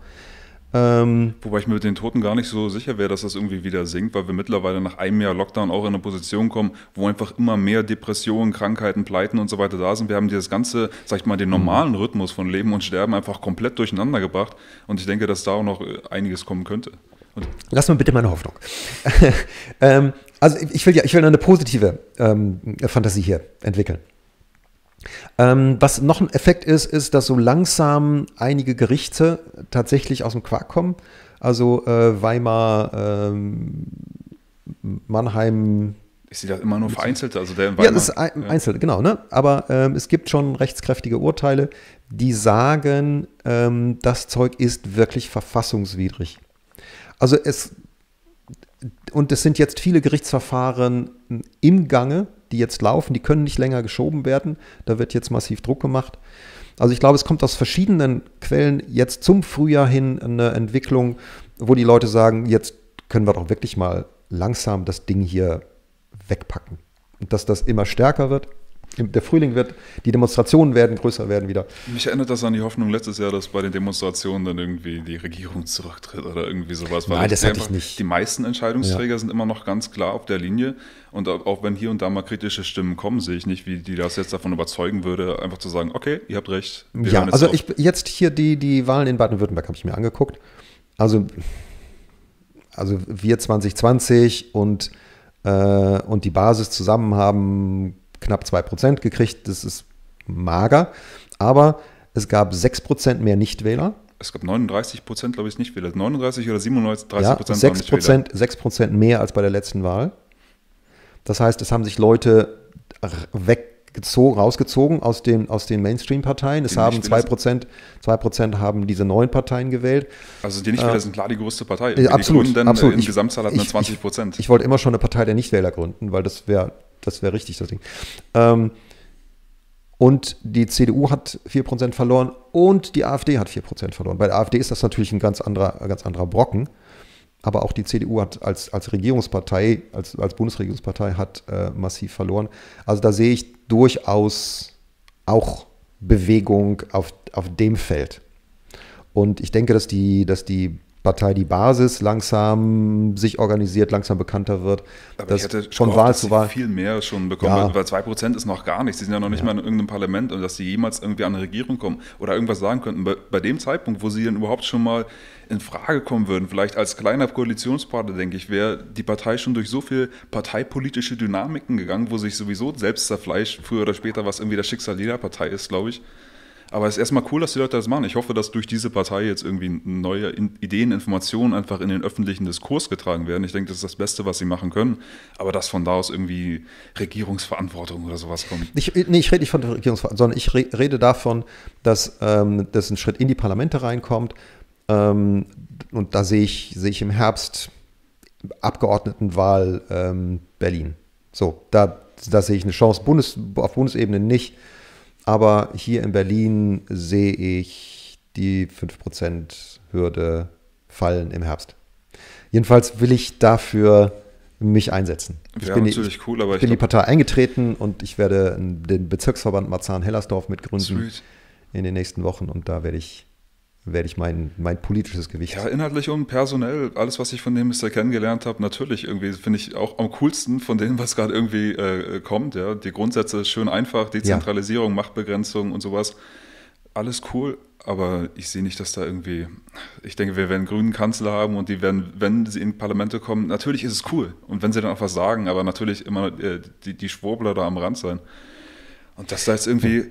Wobei ich mir mit den Toten gar nicht so sicher wäre, dass das irgendwie wieder sinkt, weil wir mittlerweile nach einem Jahr Lockdown auch in eine Position kommen, wo einfach immer mehr Depressionen, Krankheiten, Pleiten und so weiter da sind. Wir haben dieses ganze, sag ich mal, den normalen Rhythmus von Leben und Sterben einfach komplett durcheinander gebracht und ich denke, dass da auch noch einiges kommen könnte. Und lass mal bitte meine Hoffnung. Also ich will eine positive Fantasie hier entwickeln. Was noch ein Effekt ist, ist, dass so langsam einige Gerichte tatsächlich aus dem Quark kommen. Also Weimar, Mannheim. Ich sehe das immer nur vereinzelt, also der in Weimar. Ja, das ist einzeln, genau, ne? Aber es gibt schon rechtskräftige Urteile, die sagen, das Zeug ist wirklich verfassungswidrig. Also es sind jetzt viele Gerichtsverfahren im Gange, die jetzt laufen, die können nicht länger geschoben werden. Da wird jetzt massiv Druck gemacht. Also ich glaube, es kommt aus verschiedenen Quellen jetzt zum Frühjahr hin eine Entwicklung, wo die Leute sagen, jetzt können wir doch wirklich mal langsam das Ding hier wegpacken. Und dass das immer stärker wird. Der Frühling wird, die Demonstrationen werden größer werden wieder. Mich erinnert das an die Hoffnung letztes Jahr, dass bei den Demonstrationen dann irgendwie die Regierung zurücktritt oder irgendwie sowas. Weil nein, das hatte ich nicht. Die meisten Entscheidungsträger sind immer noch ganz klar auf der Linie und auch wenn hier und da mal kritische Stimmen kommen, sehe ich nicht, wie die das jetzt davon überzeugen würde, einfach zu sagen, okay, ihr habt recht. Ja, also jetzt hier die Wahlen in Baden-Württemberg habe ich mir angeguckt. Also wir 2020 und die Basis zusammen haben knapp 2% gekriegt, das ist mager, aber es gab 6% mehr Nichtwähler. Es gab 39%, glaube ich, Nichtwähler, 39 oder 37 ja, Prozent waren Nichtwähler. 6% mehr als bei der letzten Wahl. Das heißt, es haben sich Leute rausgezogen aus den Mainstream-Parteien. Es haben 2% haben diese neuen Parteien gewählt. Also die Nichtwähler sind klar die größte Partei. Absolut, denn absolut. In Gesamtzahl hatten wir 20%. Ich wollte immer schon eine Partei der Nichtwähler gründen, weil das wäre richtig, das Ding. Und die CDU hat 4% verloren und die AfD hat 4% verloren. Bei der AfD ist das natürlich ein ganz anderer Brocken. Aber auch die CDU hat als Regierungspartei, als Bundesregierungspartei hat massiv verloren. Also da sehe ich durchaus auch Bewegung auf dem Feld. Und ich denke, dass die Partei Die Basis langsam sich organisiert, langsam bekannter wird. Aber ich hätte schon Wahl zu Wahl viel mehr schon bekommen, weil 2% ist noch gar nichts. Sie sind ja noch nicht mal in irgendeinem Parlament und dass sie jemals irgendwie an eine Regierung kommen oder irgendwas sagen könnten. Bei dem Zeitpunkt, wo sie dann überhaupt schon mal in Frage kommen würden, vielleicht als kleiner Koalitionspartner, denke ich, wäre die Partei schon durch so viel parteipolitische Dynamiken gegangen, wo sich sowieso selbst zerfleischt, früher oder später, was irgendwie das Schicksal jeder Partei ist, glaube ich. Aber es ist erstmal cool, dass die Leute das machen. Ich hoffe, dass durch diese Partei jetzt irgendwie neue Ideen, Informationen einfach in den öffentlichen Diskurs getragen werden. Ich denke, das ist das Beste, was sie machen können. Aber dass von da aus irgendwie Regierungsverantwortung oder sowas kommt. Ich rede nicht von der Regierungsverantwortung, sondern ich rede davon, dass das ein Schritt in die Parlamente reinkommt. Und da sehe ich im Herbst Abgeordnetenwahl Berlin. So, da sehe ich eine Chance. Auf Bundesebene nicht. Aber hier in Berlin sehe ich die 5%-Hürde fallen im Herbst. Jedenfalls will ich dafür mich einsetzen. Ich bin in die Partei eingetreten und ich werde den Bezirksverband Marzahn-Hellersdorf mitgründen in den nächsten Wochen und da werde ich mein politisches Gewicht. Ja, inhaltlich und personell, alles, was ich von dem bisher kennengelernt habe, natürlich irgendwie finde ich auch am coolsten von dem, was gerade irgendwie kommt. Ja? Die Grundsätze schön einfach, Dezentralisierung, Machtbegrenzung und sowas, alles cool, aber ich sehe nicht, dass da irgendwie, ich denke, wir werden einen grünen Kanzler haben und die werden, wenn sie in Parlamente kommen, natürlich ist es cool und wenn sie dann auch was sagen, aber natürlich immer die Schwurbler da am Rand sein. Und das da jetzt irgendwie...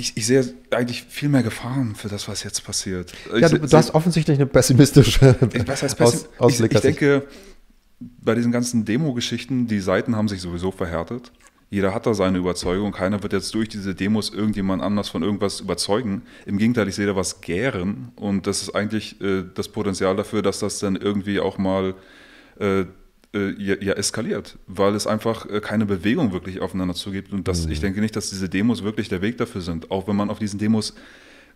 Ich sehe eigentlich viel mehr Gefahren für das, was jetzt passiert. Ja, du hast offensichtlich eine pessimistische Ausblick. Ich denke, bei diesen ganzen Demo-Geschichten, die Seiten haben sich sowieso verhärtet. Jeder hat da seine Überzeugung. Keiner wird jetzt durch diese Demos irgendjemand anders von irgendwas überzeugen. Im Gegenteil, ich sehe da was gären. Und das ist eigentlich das Potenzial dafür, dass das dann irgendwie auch mal... eskaliert, weil es einfach keine Bewegung wirklich aufeinander zugibt und ich denke nicht, dass diese Demos wirklich der Weg dafür sind, auch wenn man auf diesen Demos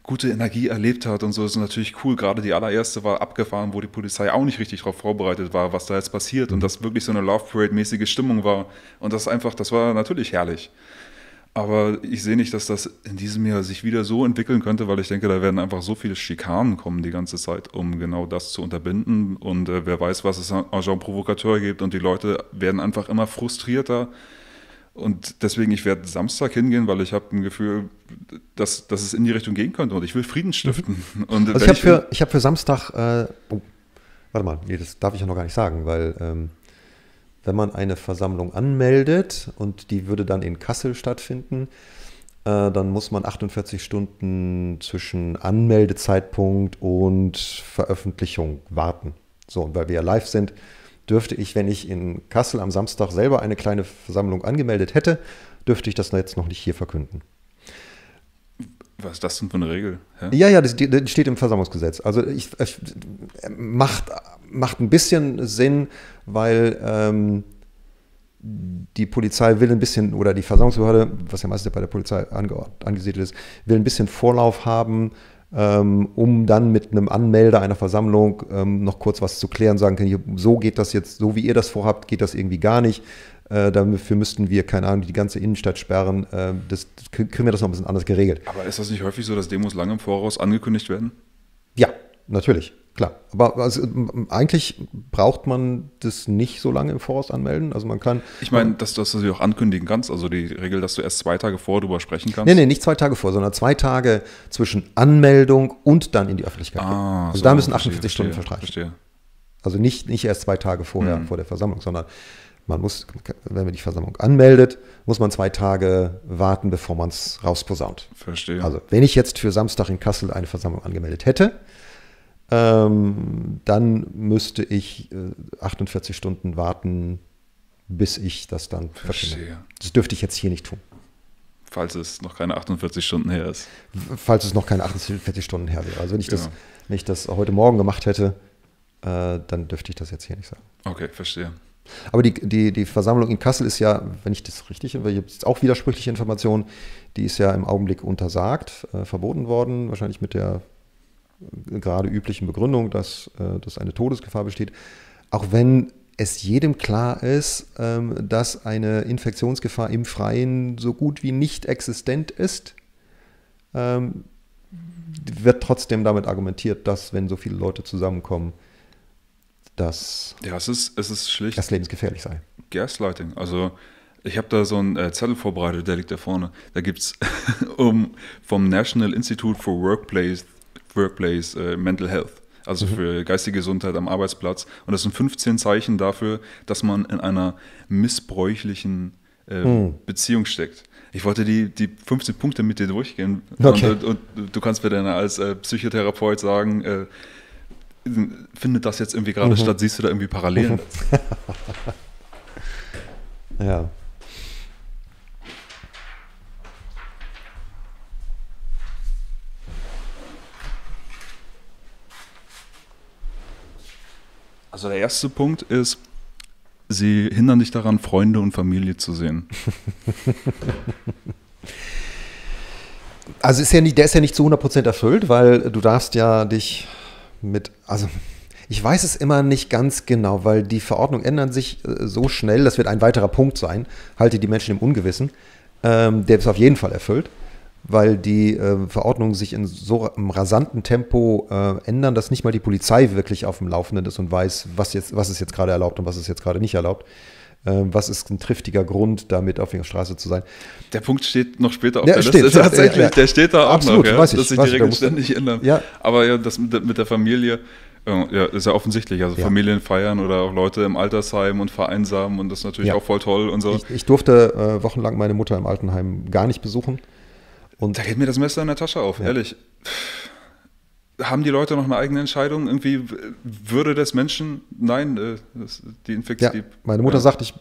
gute Energie erlebt hat und so, ist natürlich cool, gerade die allererste war abgefahren, wo die Polizei auch nicht richtig darauf vorbereitet war, was da jetzt passiert und dass wirklich so eine Love Parade-mäßige Stimmung war und das war natürlich herrlich. Aber ich sehe nicht, dass das in diesem Jahr sich wieder so entwickeln könnte, weil ich denke, da werden einfach so viele Schikanen kommen die ganze Zeit, um genau das zu unterbinden. Und wer weiß, was es an Agent Provocateur gibt. Und die Leute werden einfach immer frustrierter. Und deswegen, ich werde Samstag hingehen, weil ich habe ein Gefühl, dass es in die Richtung gehen könnte. Und ich will Frieden stiften. Mhm. Und also ich hab für Samstag, warte mal, nee, das darf ich ja noch gar nicht sagen, weil... wenn man eine Versammlung anmeldet und die würde dann in Kassel stattfinden, dann muss man 48 Stunden zwischen Anmeldezeitpunkt und Veröffentlichung warten. So, und weil wir ja live sind, dürfte ich, wenn ich in Kassel am Samstag selber eine kleine Versammlung angemeldet hätte, dürfte ich das jetzt noch nicht hier verkünden. Was ist das denn für eine Regel? Hä? Ja, ja, das steht im Versammlungsgesetz. Also macht ein bisschen Sinn, weil die Polizei will ein bisschen, oder die Versammlungsbehörde, was ja meistens bei der Polizei angesiedelt ist, will ein bisschen Vorlauf haben, um dann mit einem Anmelder einer Versammlung noch kurz was zu klären, sagen können, so geht das jetzt, so wie ihr das vorhabt, geht das irgendwie gar nicht. Dafür müssten wir, keine Ahnung, die ganze Innenstadt sperren. Das kriegen wir das noch ein bisschen anders geregelt. Aber ist das nicht häufig so, dass Demos lange im Voraus angekündigt werden? Ja, natürlich, klar. Aber also, eigentlich braucht man das nicht so lange im Voraus anmelden. Also man kann. Ich meine, dass du sie auch ankündigen kannst. Also die Regel, dass du erst 2 Tage vor drüber sprechen kannst. Nee, nicht 2 Tage vor, sondern 2 Tage zwischen Anmeldung und dann in die Öffentlichkeit. Ah, also so, da müssen 48 Stunden verstreichen. Verstehe. Also nicht erst 2 Tage vorher, vor der Versammlung, sondern man muss, wenn man die Versammlung anmeldet, muss man 2 Tage warten, bevor man es rausposaunt. Verstehe. Also wenn ich jetzt für Samstag in Kassel eine Versammlung angemeldet hätte, dann müsste ich 48 Stunden warten, bis ich das dann verstehe. Das dürfte ich jetzt hier nicht tun. Falls es noch keine 48 Stunden her ist. Falls es noch keine 48 Stunden her wäre. Also wenn ich das heute Morgen gemacht hätte, dann dürfte ich das jetzt hier nicht sagen. Okay, verstehe. Aber die Versammlung in Kassel ist ja, wenn ich das richtig habe, ich habe jetzt auch widersprüchliche Informationen, die ist ja im Augenblick untersagt, verboten worden, wahrscheinlich mit der gerade üblichen Begründung, dass eine Todesgefahr besteht. Auch wenn es jedem klar ist, dass eine Infektionsgefahr im Freien so gut wie nicht existent ist, wird trotzdem damit argumentiert, dass wenn so viele Leute zusammenkommen, dass es ist schlicht das lebensgefährlich sei. Gaslighting. Also ich habe da so einen Zettel vorbereitet, der liegt da vorne. Da gibt es vom National Institute for Workplace Mental Health, also für geistige Gesundheit am Arbeitsplatz. Und das sind 15 Zeichen dafür, dass man in einer missbräuchlichen Beziehung steckt. Ich wollte die 15 Punkte mit dir durchgehen. Okay. Und du kannst mir dann als Psychotherapeut sagen, findet das jetzt irgendwie gerade statt? Siehst du da irgendwie Parallelen? Ja. Also der erste Punkt ist, sie hindern dich daran, Freunde und Familie zu sehen. Also der ist ja nicht zu 100% erfüllt, weil du darfst ja dich... Also ich weiß es immer nicht ganz genau, weil die Verordnungen ändern sich so schnell, das wird ein weiterer Punkt sein, halte die Menschen im Ungewissen, der ist auf jeden Fall erfüllt, weil die Verordnungen sich in so einem rasanten Tempo ändern, dass nicht mal die Polizei wirklich auf dem Laufenden ist und weiß, was ist jetzt gerade erlaubt und was ist jetzt gerade nicht erlaubt. Was ist ein triftiger Grund, damit auf der Straße zu sein? Der Punkt steht noch später auf der Liste. Tatsächlich, ja. Der steht da auch absolut, noch, ja? Dass sich die Regeln ständig ändern. Ja. Aber ja, das mit der Familie ist ja offensichtlich. Also Familien feiern oder auch Leute im Altersheim und vereinsamen und das ist natürlich auch voll toll und so. Ich durfte wochenlang meine Mutter im Altenheim gar nicht besuchen. Und da geht mir das Messer in der Tasche auf, ehrlich. Haben die Leute noch eine eigene Entscheidung? Irgendwie Würde des Menschen? Nein, die Infektion. Ja, meine Mutter sagt,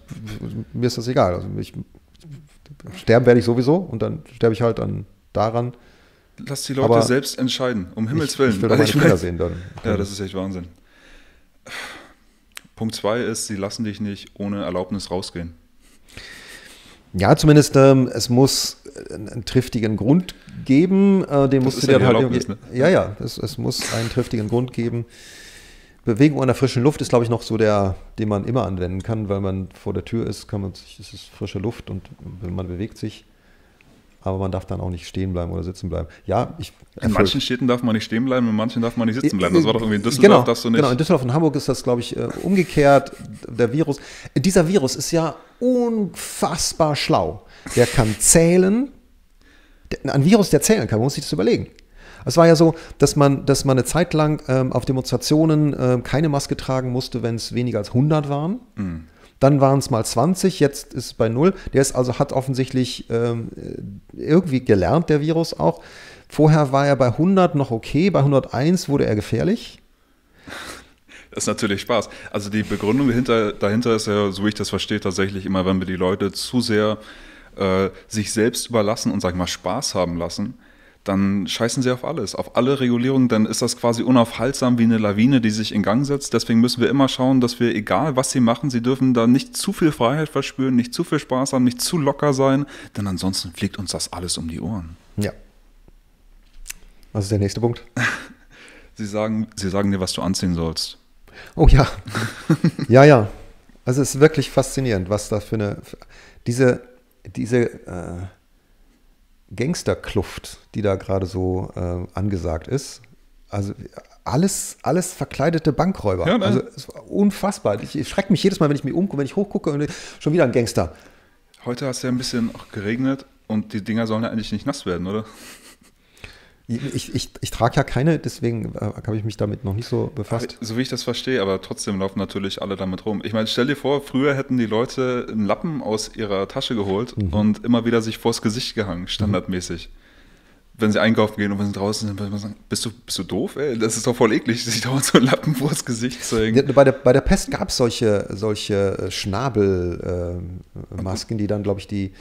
mir ist das egal. Also sterben werde ich sowieso und dann sterbe ich halt daran. Lass die Leute aber selbst entscheiden, um Himmels Willen. Ich will meine Kinder sehen dann. Ja, das ist echt Wahnsinn. Punkt 2 ist, sie lassen dich nicht ohne Erlaubnis rausgehen. Ja, zumindest es muss einen triftigen Grund geben, den musst du dir halt irgendwie, ne? Ja, es muss einen triftigen Grund geben. Bewegung an der frischen Luft ist, glaube ich, noch so den man immer anwenden kann, weil man vor der Tür ist, es ist frische Luft und man bewegt sich. aber man darf dann auch nicht stehen bleiben oder sitzen bleiben. Ja, in manchen Städten darf man nicht stehen bleiben, in manchen darf man nicht sitzen bleiben. Das war doch irgendwie in Düsseldorf, genau, darfst du nicht. Genau, in Düsseldorf und Hamburg ist das, glaube ich, umgekehrt. Dieser Virus ist ja unfassbar schlau. Der kann zählen. Ein Virus, der zählen kann, man muss sich das überlegen. Es war ja so, dass man eine Zeit lang auf Demonstrationen keine Maske tragen musste, wenn es weniger als 100 waren. Mhm. Dann waren es mal 20, jetzt ist es bei 0. Der ist also, hat offensichtlich irgendwie gelernt, der Virus auch. Vorher war er bei 100 noch okay, bei 101 wurde er gefährlich. Das ist natürlich Spaß. Also die Begründung dahinter ist ja, so wie ich das verstehe, tatsächlich immer, wenn wir die Leute zu sehr sich selbst überlassen und, sag ich mal, Spaß haben lassen, dann scheißen sie auf alles, auf alle Regulierungen, dann ist das quasi unaufhaltsam wie eine Lawine, die sich in Gang setzt. Deswegen müssen wir immer schauen, dass wir, egal was sie machen, sie dürfen da nicht zu viel Freiheit verspüren, nicht zu viel Spaß haben, nicht zu locker sein, denn ansonsten fliegt uns das alles um die Ohren. Ja. Was ist der nächste Punkt? Sie sagen dir, was du anziehen sollst. Oh ja. Ja, ja. Also es ist wirklich faszinierend, was da für eine, diese Gangsterkluft, die da gerade so angesagt ist. Also alles verkleidete Bankräuber. Ja, also es war unfassbar. Ich schrecke mich jedes Mal, wenn ich hochgucke und schon wieder ein Gangster. Heute hat es ja ein bisschen auch geregnet und die Dinger sollen ja eigentlich nicht nass werden, oder? Ich trage ja keine, deswegen habe ich mich damit noch nicht so befasst. So wie ich das verstehe, aber trotzdem laufen natürlich alle damit rum. Ich meine, stell dir vor, früher hätten die Leute einen Lappen aus ihrer Tasche geholt und immer wieder sich vors Gesicht gehangen, standardmäßig. Wenn sie einkaufen gehen und wenn sie draußen sind, würde man sagen, bist du doof, ey? Das ist doch voll eklig, sich dauernd so einen Lappen vors Gesicht zu hängen. Bei der Pest gab es solche Schnabelmasken, die dann, glaube ich, die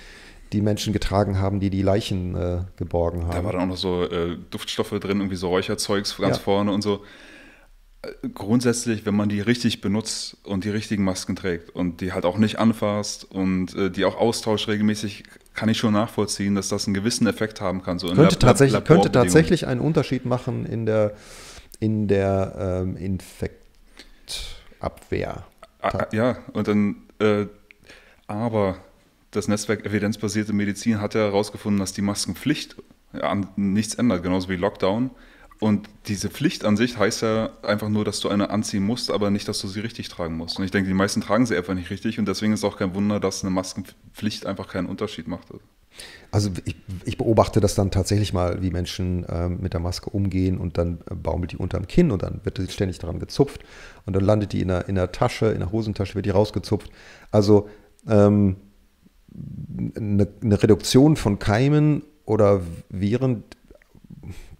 Menschen getragen haben, die Leichen geborgen haben. Da war dann auch noch so Duftstoffe drin, irgendwie so Räucherzeugs ganz vorne und so. Grundsätzlich, wenn man die richtig benutzt und die richtigen Masken trägt und die halt auch nicht anfasst und die auch austauscht regelmäßig, kann ich schon nachvollziehen, dass das einen gewissen Effekt haben kann. So könnte tatsächlich einen Unterschied machen in der Infektabwehr. Ja, und dann aber das Netzwerk Evidenzbasierte Medizin hat ja herausgefunden, dass die Maskenpflicht an nichts ändert, genauso wie Lockdown. Und diese Pflicht an sich heißt ja einfach nur, dass du eine anziehen musst, aber nicht, dass du sie richtig tragen musst. Und ich denke, die meisten tragen sie einfach nicht richtig und deswegen ist auch kein Wunder, dass eine Maskenpflicht einfach keinen Unterschied macht. Also ich beobachte das dann tatsächlich mal, wie Menschen mit der Maske umgehen und dann baumelt die unterm Kinn und dann wird die ständig daran gezupft und dann landet die in der Tasche, in der Hosentasche wird die rausgezupft. Also eine Reduktion von Keimen oder Viren,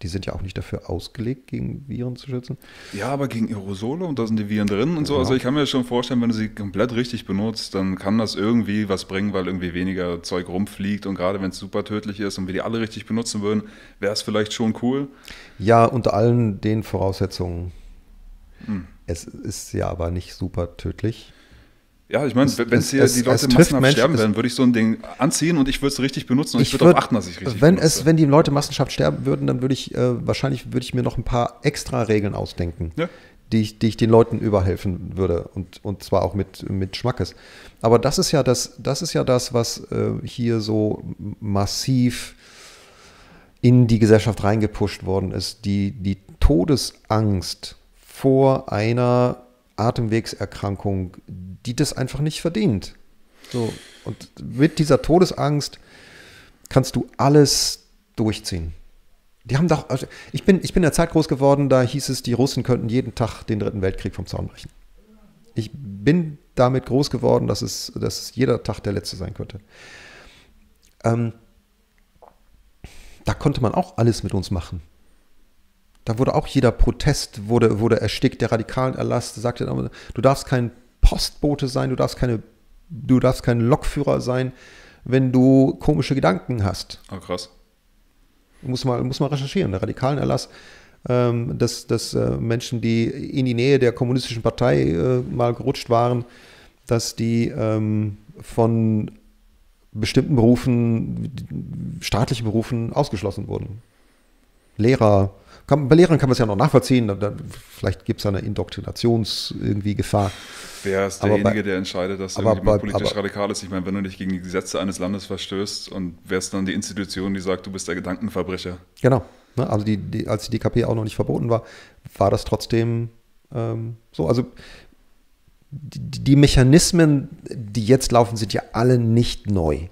die sind ja auch nicht dafür ausgelegt, gegen Viren zu schützen. Ja, aber gegen Aerosole und da sind die Viren drin und so. Genau. Also ich kann mir schon vorstellen, wenn du sie komplett richtig benutzt, dann kann das irgendwie was bringen, weil irgendwie weniger Zeug rumfliegt und gerade wenn es super tödlich ist und wir die alle richtig benutzen würden, wäre es vielleicht schon cool. Ja, unter allen den Voraussetzungen. Hm. Es ist ja aber nicht super tödlich. Ja, ich meine, wenn es hier die Leute massenhaft sterben werden, würde ich so ein Ding anziehen und ich würde es richtig benutzen und ich würde darauf achten, dass ich richtig benutze. Wenn die Leute massenhaft sterben würden, dann würde ich wahrscheinlich mir noch ein paar extra Regeln ausdenken, ja, die ich den Leuten überhelfen würde und zwar auch mit Schmackes. Aber das ist ja das, was hier so massiv in die Gesellschaft reingepusht worden ist, die Todesangst vor einer Atemwegserkrankung, die das einfach nicht verdient. So, und mit dieser Todesangst kannst du alles durchziehen. Die haben doch, also ich bin in der Zeit groß geworden, da hieß es, die Russen könnten jeden Tag den Dritten Weltkrieg vom Zaun brechen. Ich bin damit groß geworden, dass es jeder Tag der letzte sein könnte. Da konnte man auch alles mit uns machen. Da wurde auch jeder Protest wurde erstickt, der radikalen Erlass sagte, du darfst kein Postbote sein, du darfst kein Lokführer sein, wenn du komische Gedanken hast. Oh, krass. Muss mal recherchieren, der radikalen Erlass, dass Menschen, die in die Nähe der kommunistischen Partei mal gerutscht waren, dass die von bestimmten Berufen, staatlichen Berufen ausgeschlossen wurden. Lehrer, bei Lehrern kann man es ja noch nachvollziehen, da, vielleicht gibt es eine Indoktrinations-Gefahr. Wer ist derjenige, der entscheidet, dass jemand politisch radikal ist? Ich meine, wenn du nicht gegen die Gesetze eines Landes verstößt, und wer ist dann die Institution, die sagt, du bist der Gedankenverbrecher? Genau. Also als die DKP auch noch nicht verboten war, war das trotzdem so. Also die Mechanismen, die jetzt laufen, sind ja alle nicht neu.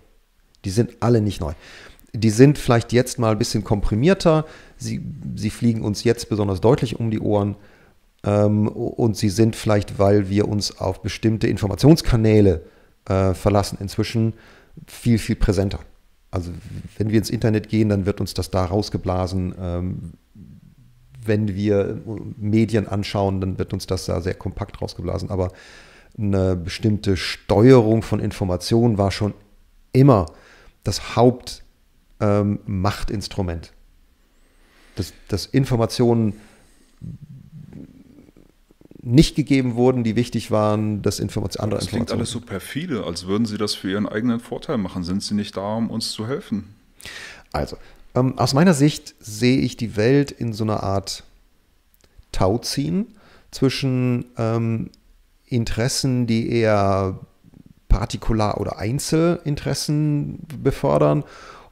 Die sind alle nicht neu. Die sind vielleicht jetzt mal ein bisschen komprimierter. Sie fliegen uns jetzt besonders deutlich um die Ohren. Und sie sind vielleicht, weil wir uns auf bestimmte Informationskanäle verlassen, inzwischen viel, viel präsenter. Also wenn wir ins Internet gehen, dann wird uns das da rausgeblasen. Wenn wir Medien anschauen, dann wird uns das da sehr kompakt rausgeblasen. Aber eine bestimmte Steuerung von Informationen war schon immer das Hauptmachtinstrument. Dass Informationen nicht gegeben wurden, die wichtig waren, dass andere Informationen. Das klingt alles so perfide, als würden sie das für ihren eigenen Vorteil machen. Sind sie nicht da, um uns zu helfen? Also, aus meiner Sicht sehe ich die Welt in so einer Art Tauziehen zwischen Interessen, die eher partikular- oder Einzelinteressen befördern,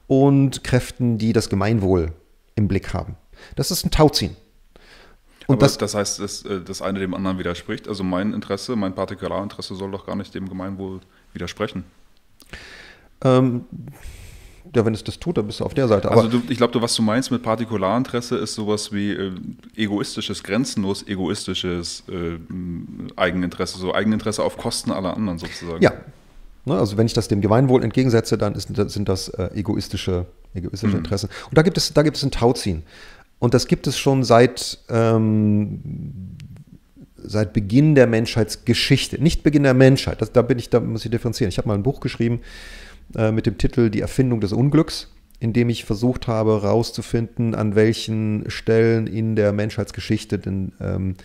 und Kräften, die das Gemeinwohl im Blick haben. Das ist ein Tauziehen. Und aber das heißt, dass das eine dem anderen widerspricht. Also mein Partikularinteresse soll doch gar nicht dem Gemeinwohl widersprechen. Ja, wenn es das tut, dann bist du auf der Seite. Aber also ich glaube, was du meinst mit Partikularinteresse ist sowas wie egoistisches, grenzenlos egoistisches Eigeninteresse. So Eigeninteresse auf Kosten aller anderen sozusagen. Ja, ne, also wenn ich das dem Gemeinwohl entgegensetze, dann sind das egoistische Interessen. Und da gibt es ein Tauziehen. Und das gibt es schon seit Beginn der Menschheitsgeschichte. Nicht Beginn der Menschheit, da muss ich differenzieren. Ich habe mal ein Buch geschrieben mit dem Titel Die Erfindung des Unglücks, in dem ich versucht habe herauszufinden, an welchen Stellen in der Menschheitsgeschichte denn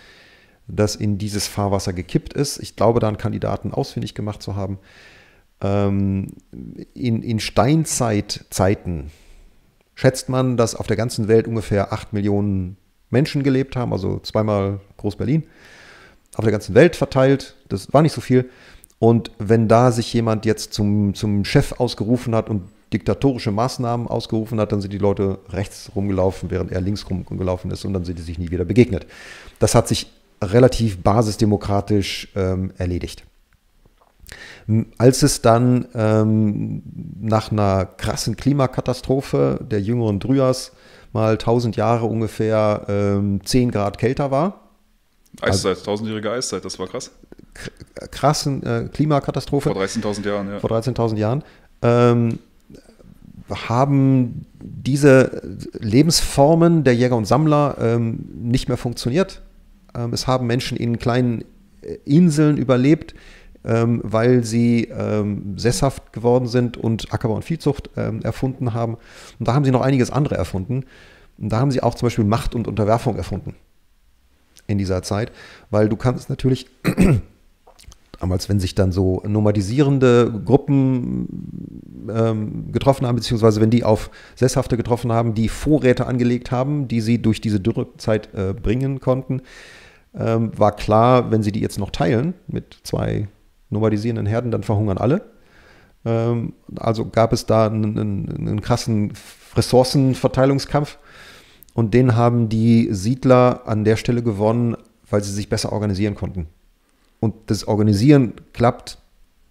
das in dieses Fahrwasser gekippt ist. Ich glaube, da einen Kandidaten ausfindig gemacht zu haben. In Steinzeitzeiten schätzt man, dass auf der ganzen Welt ungefähr 8 Millionen Menschen gelebt haben, also zweimal Groß-Berlin, auf der ganzen Welt verteilt. Das war nicht so viel. Und wenn da sich jemand jetzt zum Chef ausgerufen hat und diktatorische Maßnahmen ausgerufen hat, dann sind die Leute rechts rumgelaufen, während er links rumgelaufen ist, und dann sind die sich nie wieder begegnet. Das hat sich relativ basisdemokratisch erledigt. Als es dann nach einer krassen Klimakatastrophe der jüngeren Dryas mal 1000 Jahre ungefähr 10 Grad kälter war. Eiszeit, also, 1000-jährige Eiszeit, das war krass. Krassen Klimakatastrophe. Vor 13.000 Jahren, ja. Vor 13.000 Jahren haben diese Lebensformen der Jäger und Sammler nicht mehr funktioniert. Es haben Menschen in kleinen Inseln überlebt, weil sie sesshaft geworden sind und Ackerbau und Viehzucht erfunden haben. Und da haben sie noch einiges andere erfunden. Und da haben sie auch zum Beispiel Macht und Unterwerfung erfunden in dieser Zeit. Weil du kannst natürlich, damals, wenn sich dann so nomadisierende Gruppen getroffen haben, beziehungsweise wenn die auf Sesshafte getroffen haben, die Vorräte angelegt haben, die sie durch diese Dürrezeit bringen konnten, war klar, wenn sie die jetzt noch teilen mit zwei nomadisierenden Herden, dann verhungern alle. Also gab es da einen krassen Ressourcenverteilungskampf, und den haben die Siedler an der Stelle gewonnen, weil sie sich besser organisieren konnten. Und das Organisieren klappt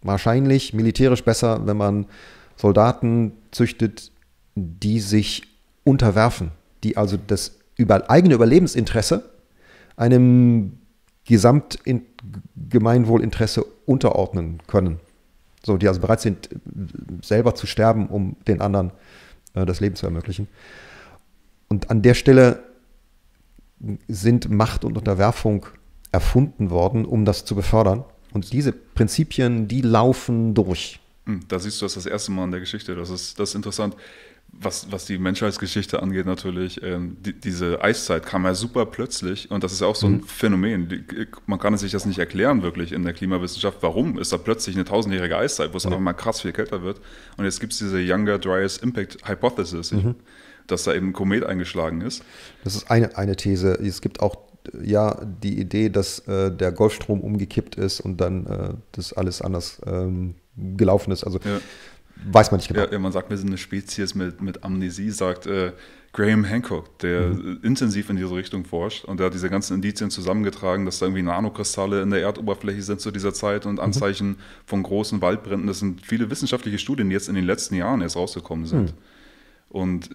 wahrscheinlich militärisch besser, wenn man Soldaten züchtet, die sich unterwerfen, die also das eigene Überlebensinteresse einem Gesamtgemeinwohlinteresse unterordnen können. So, die also bereit sind, selber zu sterben, um den anderen das Leben zu ermöglichen. Und an der Stelle sind Macht und Unterwerfung erfunden worden, um das zu befördern. Und diese Prinzipien, die laufen durch. Da siehst du das das erste Mal in der Geschichte. Das ist interessant. Was die Menschheitsgeschichte angeht natürlich, diese Eiszeit kam ja super plötzlich, und das ist ja auch so ein Phänomen. Man kann sich das nicht erklären wirklich in der Klimawissenschaft, warum ist da plötzlich eine 1000-jährige Eiszeit, wo es einfach mal krass viel kälter wird. Und jetzt gibt es diese Younger Dryas Impact Hypothesis. dass da eben ein Komet eingeschlagen ist. Das ist eine These. Es gibt auch ja die Idee, dass der Golfstrom umgekippt ist und dann das alles anders gelaufen ist. Also ja. Weiß man nicht genau. Ja, man sagt, wir sind eine Spezies mit Amnesie, sagt Graham Hancock, der intensiv in diese Richtung forscht. Und der hat diese ganzen Indizien zusammengetragen, dass da irgendwie Nanokristalle in der Erdoberfläche sind zu dieser Zeit und Anzeichen von großen Waldbränden. Das sind viele wissenschaftliche Studien, die jetzt in den letzten Jahren erst rausgekommen sind. Und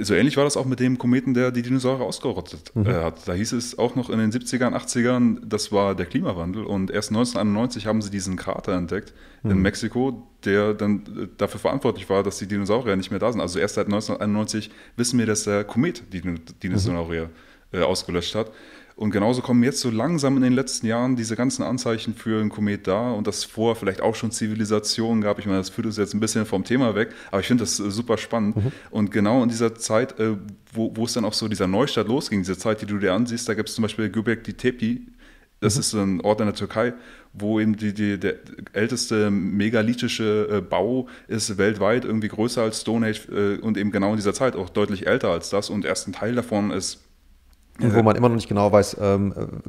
so ähnlich war das auch mit dem Kometen, der die Dinosaurier ausgerottet hat. Da hieß es auch noch in den 70ern, 80ern, das war der Klimawandel. Und erst 1991 haben sie diesen Krater entdeckt in Mexiko, der dann dafür verantwortlich war, dass die Dinosaurier nicht mehr da sind. Also erst seit 1991 wissen wir, dass der Komet die Dinosaurier ausgelöscht hat. Und genauso kommen jetzt so langsam in den letzten Jahren diese ganzen Anzeichen für einen Komet da und dass vorher vielleicht auch schon Zivilisationen gab. Ich meine, das führt uns jetzt ein bisschen vom Thema weg, aber ich finde das super spannend. Und genau in dieser Zeit, wo es dann auch so dieser Neustart losging, diese Zeit, die du dir ansiehst, da gibt es zum Beispiel Göbekli Tepe, das ist so ein Ort in der Türkei, wo eben der älteste megalithische Bau ist weltweit, irgendwie größer als Stonehenge und eben genau in dieser Zeit auch deutlich älter als das und erst ein Teil davon ist. Und wo man immer noch nicht genau weiß,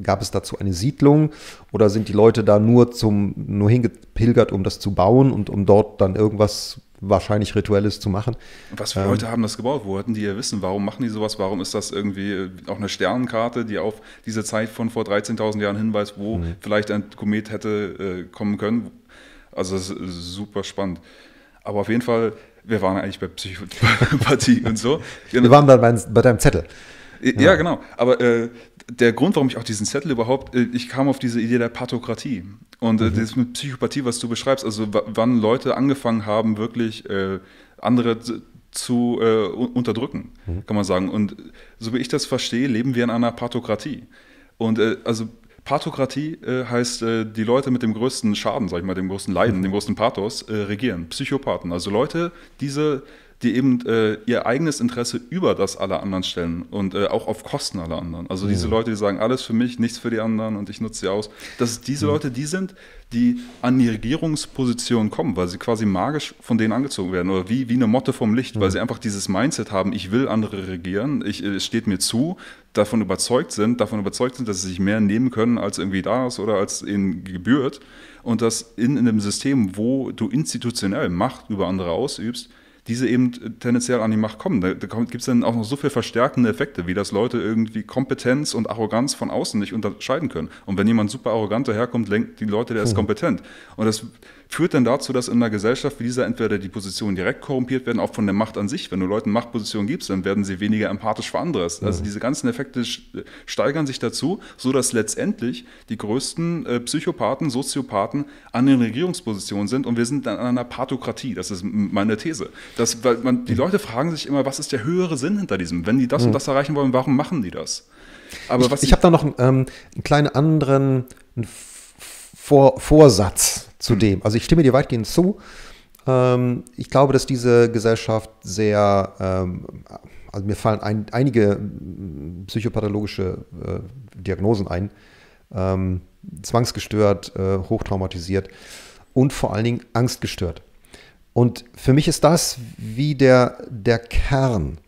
gab es dazu eine Siedlung oder sind die Leute da nur hingepilgert, um das zu bauen und um dort dann irgendwas wahrscheinlich Rituelles zu machen. Was für Leute haben das gebaut? Wo hatten die ihr Wissen? Warum machen die sowas? Warum ist das irgendwie auch eine Sternenkarte, die auf diese Zeit von vor 13.000 Jahren hinweist, wo vielleicht ein Komet hätte kommen können? Also das ist super spannend. Aber auf jeden Fall, wir waren eigentlich bei Psychopathie und so. Wir waren bei deinem Zettel. Ja, genau. Aber der Grund, warum ich auch diesen Zettel überhaupt, ich kam auf diese Idee der Pathokratie. Und das mit Psychopathie, was du beschreibst, also wann Leute angefangen haben, wirklich andere zu unterdrücken, kann man sagen. Und so wie ich das verstehe, leben wir in einer Pathokratie. Und also Pathokratie heißt, die Leute mit dem größten Schaden, sag ich mal, dem größten Leiden, dem größten Pathos regieren. Psychopathen, also Leute, die eben ihr eigenes Interesse über das aller anderen stellen und auch auf Kosten aller anderen. Also diese Leute, die sagen, alles für mich, nichts für die anderen und ich nutze sie aus. Das sind diese Leute, die sind, die an die Regierungsposition kommen, weil sie quasi magisch von denen angezogen werden oder wie eine Motte vom Licht, weil sie einfach dieses Mindset haben, ich will andere regieren, es steht mir zu, davon überzeugt sind, dass sie sich mehr nehmen können, als irgendwie da ist oder als ihnen gebührt. Und das in einem System, wo du institutionell Macht über andere ausübst, diese eben tendenziell an die Macht kommen. Da gibt es dann auch noch so viel verstärkende Effekte, wie dass Leute irgendwie Kompetenz und Arroganz von außen nicht unterscheiden können. Und wenn jemand super arrogant daherkommt, lenkt die Leute, der ist kompetent. Und das führt dann dazu, dass in einer Gesellschaft wie dieser entweder die Positionen direkt korrumpiert werden, auch von der Macht an sich. Wenn du Leuten Machtpositionen gibst, dann werden sie weniger empathisch für andere. Also diese ganzen Effekte steigern sich dazu, sodass letztendlich die größten Psychopathen, Soziopathen an den Regierungspositionen sind und wir sind dann an einer Pathokratie. Das ist meine These. Weil die Leute fragen sich immer, was ist der höhere Sinn hinter diesem? Wenn die das und das erreichen wollen, warum machen die das? Aber ich habe da noch einen kleinen anderen Vorsatz zu dem. Also ich stimme dir weitgehend zu. Ich glaube, dass diese Gesellschaft sehr, also mir fallen einige psychopathologische Diagnosen ein, zwangsgestört, hochtraumatisiert und vor allen Dingen angstgestört. Und für mich ist das wie der Kern.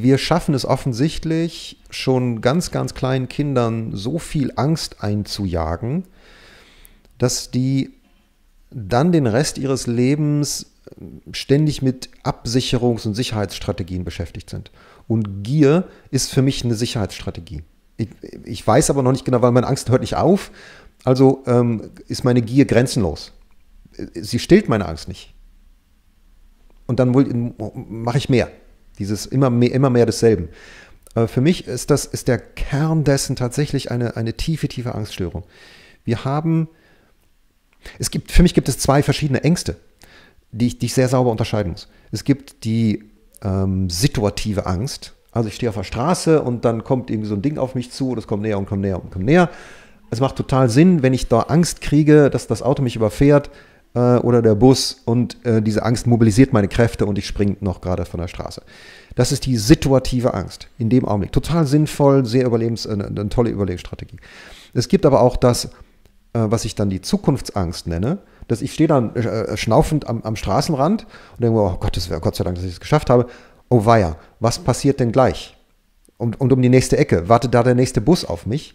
Wir schaffen es offensichtlich, schon ganz, ganz kleinen Kindern so viel Angst einzujagen, dass die dann den Rest ihres Lebens ständig mit Absicherungs- und Sicherheitsstrategien beschäftigt sind. Und Gier ist für mich eine Sicherheitsstrategie. Ich weiß aber noch nicht genau, weil meine Angst hört nicht auf. Also ist meine Gier grenzenlos. Sie stillt meine Angst nicht. Und dann mache ich mehr. Dieses immer mehr desselben. Für mich ist der Kern dessen tatsächlich eine tiefe, tiefe Angststörung. Für mich gibt es zwei verschiedene Ängste, die ich sehr sauber unterscheiden muss. Es gibt die situative Angst. Also ich stehe auf der Straße und dann kommt irgendwie so ein Ding auf mich zu, das kommt näher und kommt näher und kommt näher. Es macht total Sinn, wenn ich da Angst kriege, dass das Auto mich überfährt oder der Bus und diese Angst mobilisiert meine Kräfte und ich springe noch gerade von der Straße. Das ist die situative Angst in dem Augenblick. Total sinnvoll, eine tolle Überlebensstrategie. Es gibt aber auch das, was ich dann die Zukunftsangst nenne. dass ich stehe dann schnaufend am Straßenrand und denke, oh Gott, das wäre Gott sei Dank, dass ich es geschafft habe. Oh weia, was passiert denn gleich? Und um die nächste Ecke, wartet da der nächste Bus auf mich?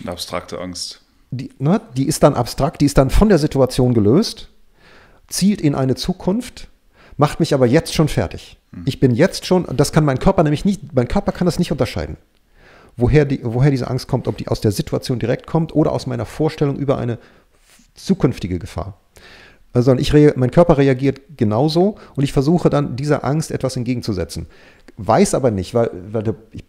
Eine abstrakte Angst. Die ist dann abstrakt, die ist dann von der Situation gelöst, zielt in eine Zukunft, macht mich aber jetzt schon fertig. Ich bin jetzt schon, das kann mein Körper nämlich nicht, mein Körper kann das nicht unterscheiden, woher diese Angst kommt, ob die aus der Situation direkt kommt oder aus meiner Vorstellung über eine zukünftige Gefahr. Also mein Körper reagiert genauso und ich versuche dann dieser Angst etwas entgegenzusetzen. Weiß aber nicht, weil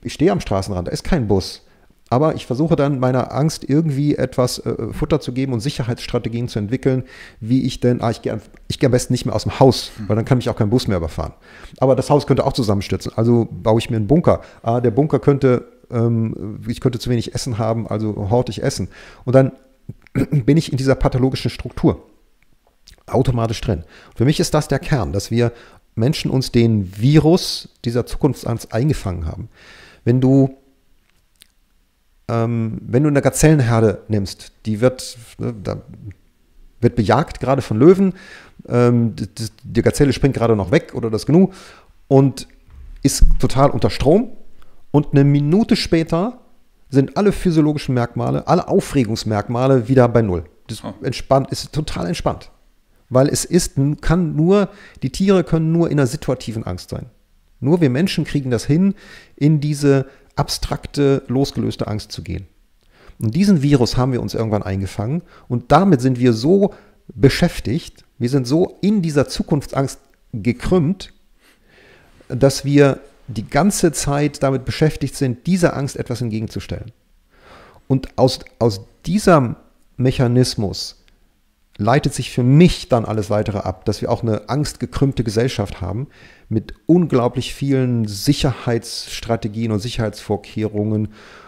ich stehe am Straßenrand, da ist kein Bus. Aber ich versuche dann meiner Angst irgendwie etwas Futter zu geben und Sicherheitsstrategien zu entwickeln, wie ich denn, ich gehe am besten nicht mehr aus dem Haus, weil dann kann mich auch kein Bus mehr überfahren. Aber das Haus könnte auch zusammenstürzen, also baue ich mir einen Bunker. Der Bunker könnte, ich könnte zu wenig Essen haben, also horte ich Essen. Und dann bin ich in dieser pathologischen Struktur automatisch drin. Für mich ist das der Kern, dass wir Menschen uns den Virus dieser Zukunftsangst eingefangen haben. Wenn du eine Gazellenherde nimmst, da wird bejagt gerade von Löwen, die Gazelle springt gerade noch weg oder das Gnu und ist total unter Strom und eine Minute später sind alle physiologischen Merkmale, alle Aufregungsmerkmale wieder bei Null. Das ist total entspannt, weil die Tiere können nur in einer situativen Angst sein. Nur wir Menschen kriegen das hin, in diese abstrakte, losgelöste Angst zu gehen. Und diesen Virus haben wir uns irgendwann eingefangen und damit sind wir so beschäftigt, wir sind so in dieser Zukunftsangst gekrümmt, dass wir die ganze Zeit damit beschäftigt sind, dieser Angst etwas entgegenzustellen. Und aus diesem Mechanismus leitet sich für mich dann alles Weitere ab, dass wir auch eine angstgekrümmte Gesellschaft haben mit unglaublich vielen Sicherheitsstrategien und Sicherheitsvorkehrungen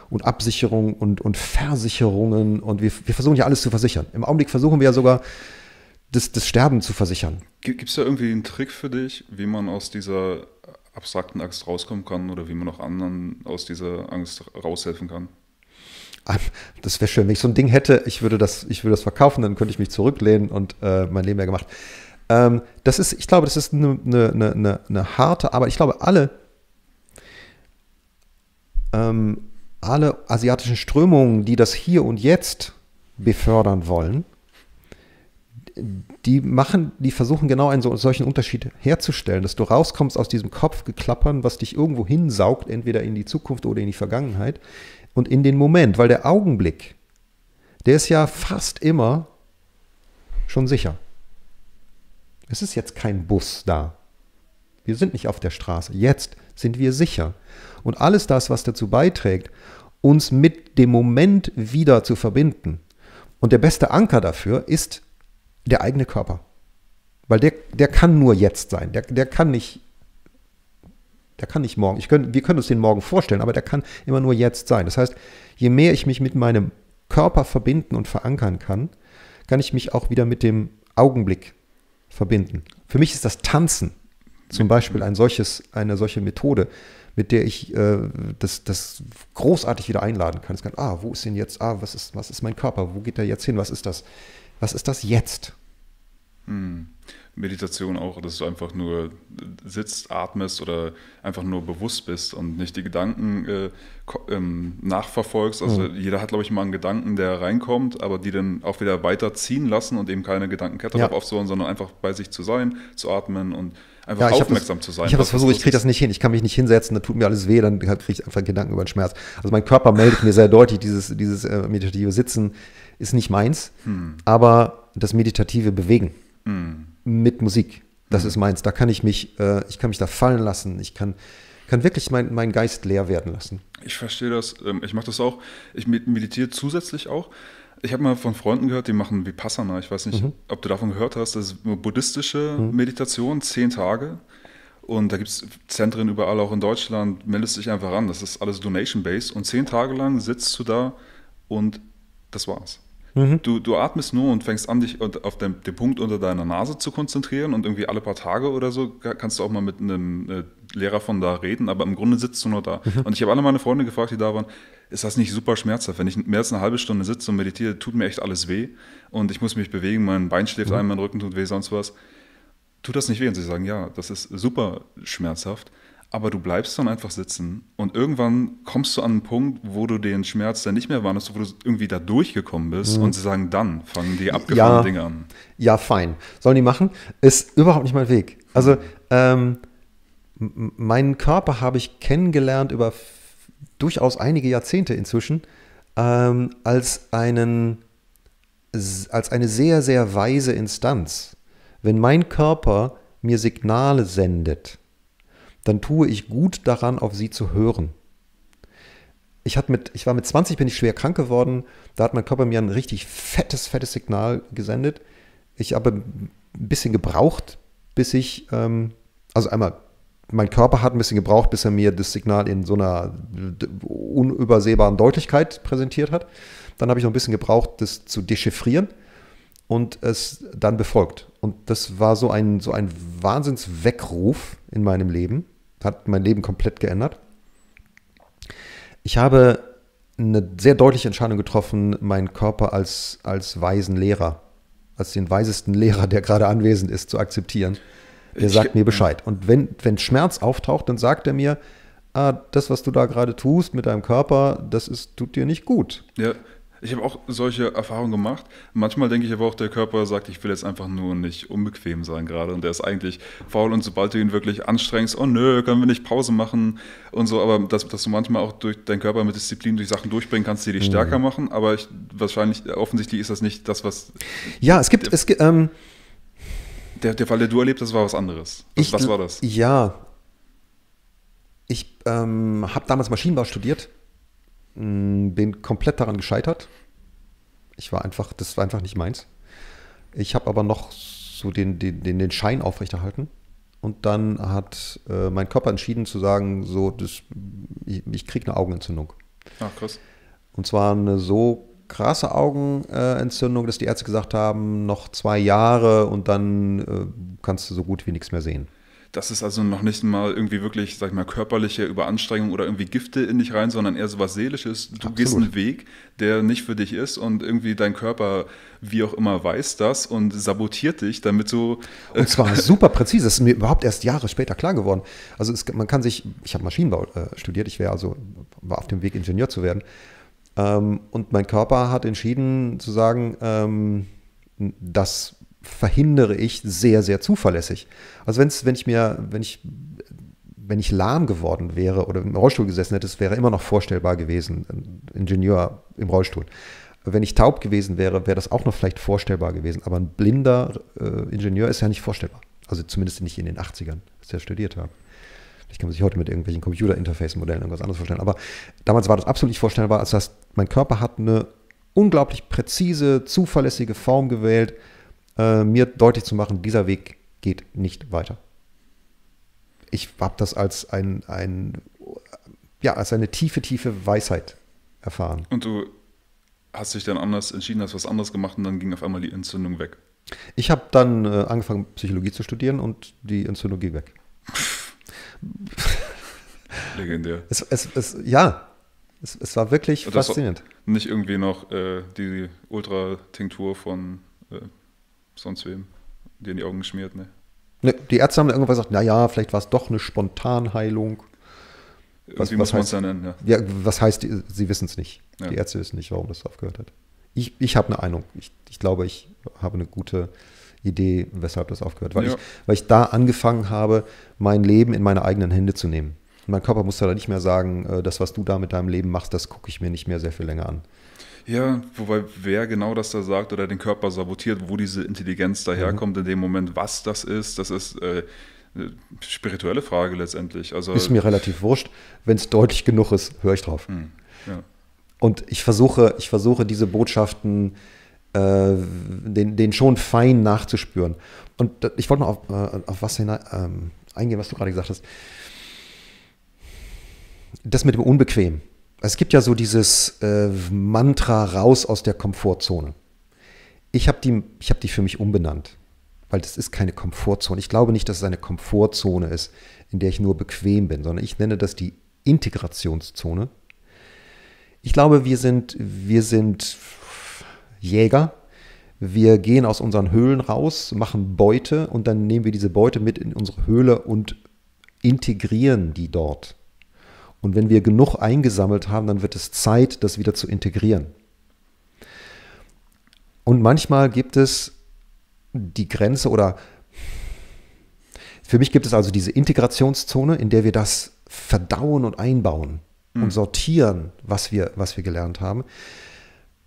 und Absicherungen und Versicherungen. Und wir versuchen ja alles zu versichern. Im Augenblick versuchen wir ja sogar, das Sterben zu versichern. Gibt es da irgendwie einen Trick für dich, wie man aus dieser abstrakten Angst rauskommen kann oder wie man auch anderen aus dieser Angst raushelfen kann? Das wäre schön, wenn ich so ein Ding hätte, ich würde das verkaufen, dann könnte ich mich zurücklehnen und mein Leben wäre gemacht. Ich glaube, das ist eine harte Arbeit. Ich glaube, alle asiatischen Strömungen, die das hier und jetzt befördern wollen, die versuchen genau einen solchen Unterschied herzustellen, dass du rauskommst aus diesem Kopfgeklappern, was dich irgendwo hinsaugt, entweder in die Zukunft oder in die Vergangenheit. Und in den Moment, weil der Augenblick, der ist ja fast immer schon sicher. Es ist jetzt kein Bus da. Wir sind nicht auf der Straße. Jetzt sind wir sicher. Und alles das, was dazu beiträgt, uns mit dem Moment wieder zu verbinden. Und der beste Anker dafür ist der eigene Körper. Weil der kann nur jetzt sein. Der kann nicht morgen. Wir können uns den morgen vorstellen, aber der kann immer nur jetzt sein. Das heißt, je mehr ich mich mit meinem Körper verbinden und verankern kann, kann ich mich auch wieder mit dem Augenblick verbinden. Für mich ist das Tanzen zum Beispiel eine solche Methode, mit der ich das großartig wieder einladen kann. Es kann, wo ist denn jetzt, was ist mein Körper, wo geht der jetzt hin, was ist das jetzt? Meditation auch, dass du einfach nur sitzt, atmest oder einfach nur bewusst bist und nicht die Gedanken nachverfolgst. Also jeder hat, glaube ich, mal einen Gedanken, der reinkommt, aber die dann auch wieder weiterziehen lassen und eben keine Gedankenkette aufzubauen, sondern einfach bei sich zu sein, zu atmen und einfach aufmerksam zu sein. Ich habe das versucht, ich kriege das nicht hin. Ich kann mich nicht hinsetzen, da tut mir alles weh, dann kriege ich einfach Gedanken über den Schmerz. Also mein Körper meldet mir sehr deutlich, dieses meditative Sitzen ist nicht meins, aber das meditative Bewegen. Mit Musik, das ist meins. Da kann ich kann mich da fallen lassen. Ich kann wirklich meinen Geist leer werden lassen. Ich verstehe das. Ich mache das auch. Ich meditiere zusätzlich auch. Ich habe mal von Freunden gehört, die machen Vipassana. Ich weiß nicht, ob du davon gehört hast. Das ist eine buddhistische Meditation, 10 Tage. Und da gibt es Zentren überall, auch in Deutschland. Meldest dich einfach an. Das ist alles Donation-based. Und 10 Tage lang sitzt du da und das war's. Du atmest nur und fängst an, dich auf den Punkt unter deiner Nase zu konzentrieren und irgendwie alle paar Tage oder so kannst du auch mal mit einem Lehrer von da reden, aber im Grunde sitzt du nur da. Und ich habe alle meine Freunde gefragt, die da waren, ist das nicht super schmerzhaft? Wenn ich mehr als eine halbe Stunde sitze und meditiere, tut mir echt alles weh und ich muss mich bewegen, mein Bein schläft ein, mein Rücken tut weh, sonst was. Tut das nicht weh? Und sie sagen, ja, das ist super schmerzhaft, aber du bleibst dann einfach sitzen und irgendwann kommst du an einen Punkt, wo du den Schmerz dann nicht mehr wahrnimmst, wo du irgendwie da durchgekommen bist und sie sagen, dann fangen die abgefahrenen Dinge an. Ja, fein. Sollen die machen? Ist überhaupt nicht mein Weg. Also meinen Körper habe ich kennengelernt über durchaus einige Jahrzehnte inzwischen als eine sehr, sehr weise Instanz. Wenn mein Körper mir Signale sendet, dann tue ich gut daran, auf sie zu hören. Ich war mit 20, bin ich schwer krank geworden. Da hat mein Körper mir ein richtig fettes Signal gesendet. Ich habe ein bisschen gebraucht, bis ich, also einmal, mein Körper hat ein bisschen gebraucht, bis er mir das Signal in so einer unübersehbaren Deutlichkeit präsentiert hat. Dann habe ich noch ein bisschen gebraucht, das zu dechiffrieren und es dann befolgt. Und das war so ein Wahnsinnsweckruf in meinem Leben. Hat mein Leben komplett geändert. Ich habe eine sehr deutliche Entscheidung getroffen, meinen Körper als weisen Lehrer, als den weisesten Lehrer, der gerade anwesend ist, zu akzeptieren. Der sagt mir Bescheid. Und wenn Schmerz auftaucht, dann sagt er mir, das, was du da gerade tust mit deinem Körper, das tut dir nicht gut. Ja. Ich habe auch solche Erfahrungen gemacht. Manchmal denke ich aber auch, der Körper sagt, ich will jetzt einfach nur nicht unbequem sein gerade. Und der ist eigentlich faul und sobald du ihn wirklich anstrengst, oh nö, können wir nicht Pause machen und so. Aber dass du manchmal auch durch deinen Körper mit Disziplin durch Sachen durchbringen kannst, die dich stärker machen. Aber offensichtlich ist das nicht das, was... Ja, es gibt... Der Fall, der du erlebt hast, war was anderes. Was war das? Ja, ich habe damals Maschinenbau studiert. Bin komplett daran gescheitert. Das war einfach nicht meins. Ich habe aber noch so den Schein aufrechterhalten. Und dann hat mein Körper entschieden zu sagen, ich kriege eine Augenentzündung. Ach, krass. Und zwar eine so krasse Augenentzündung, dass die Ärzte gesagt haben, noch 2 Jahre und dann kannst du so gut wie nichts mehr sehen. Das ist also noch nicht mal irgendwie wirklich, sag ich mal, körperliche Überanstrengung oder irgendwie Gifte in dich rein, sondern eher so was Seelisches. Du Absolut. Gehst einen Weg, der nicht für dich ist und irgendwie dein Körper, wie auch immer, weiß das und sabotiert dich, damit so... Und zwar super präzise, das ist mir überhaupt erst Jahre später klar geworden. Also ich habe Maschinenbau studiert, war auf dem Weg, Ingenieur zu werden. Und mein Körper hat entschieden zu sagen, das verhindere ich sehr, sehr zuverlässig. Also wenn ich lahm geworden wäre oder im Rollstuhl gesessen hätte, es wäre immer noch vorstellbar gewesen, ein Ingenieur im Rollstuhl. Wenn ich taub gewesen wäre, wäre das auch noch vielleicht vorstellbar gewesen. Aber ein blinder Ingenieur ist ja nicht vorstellbar. Also zumindest nicht in den 80ern, als er studiert hat. Ich kann man sich heute mit irgendwelchen Computer-Interface-Modellen irgendwas anderes vorstellen. Aber damals war das absolut nicht vorstellbar. Also mein Körper hat eine unglaublich präzise, zuverlässige Form gewählt, mir deutlich zu machen, dieser Weg geht nicht weiter. Ich habe das als eine tiefe Weisheit erfahren. Und du hast dich dann anders entschieden, hast was anderes gemacht und dann ging auf einmal die Entzündung weg. Ich habe dann angefangen, Psychologie zu studieren und die Entzündung ging weg. Legendär. Es war wirklich faszinierend. Nicht irgendwie noch die Ultratinktur von... sonst wem, dir in die Augen geschmiert, ne? Nee, die Ärzte haben irgendwann gesagt, naja, vielleicht war es doch eine Spontanheilung. Wie muss man es dann nennen, ja. Ja, was heißt, sie wissen es nicht. Ja. Die Ärzte wissen nicht, warum das aufgehört hat. Ich habe eine Ahnung. Ich glaube, ich habe eine gute Idee, weshalb das aufgehört hat. Weil ich da angefangen habe, mein Leben in meine eigenen Hände zu nehmen. Und mein Körper musste da nicht mehr sagen, das, was du da mit deinem Leben machst, das gucke ich mir nicht mehr sehr viel länger an. Ja, wobei wer genau das da sagt oder den Körper sabotiert, wo diese Intelligenz daherkommt in dem Moment, was das ist eine spirituelle Frage letztendlich. Also, ist mir relativ wurscht, wenn es deutlich genug ist, höre ich drauf. Ja. Und ich versuche diese Botschaften den schon fein nachzuspüren. Und ich wollte mal auf was hinein eingehen, was du gerade gesagt hast. Das mit dem Unbequem. Es gibt ja so dieses Mantra raus aus der Komfortzone. Ich hab die für mich umbenannt. weil das ist keine Komfortzone. Ich glaube nicht, dass es eine Komfortzone ist, in der ich nur bequem bin, sondern ich nenne das die Integrationszone. Ich glaube, wir sind Jäger. Wir gehen aus unseren Höhlen raus, machen Beute und dann nehmen wir diese Beute mit in unsere Höhle und integrieren die dort. Und wenn wir genug eingesammelt haben, dann wird es Zeit, das wieder zu integrieren. Und manchmal gibt es die Grenze oder für mich gibt es also diese Integrationszone, in der wir das verdauen und einbauen und sortieren, was wir gelernt haben.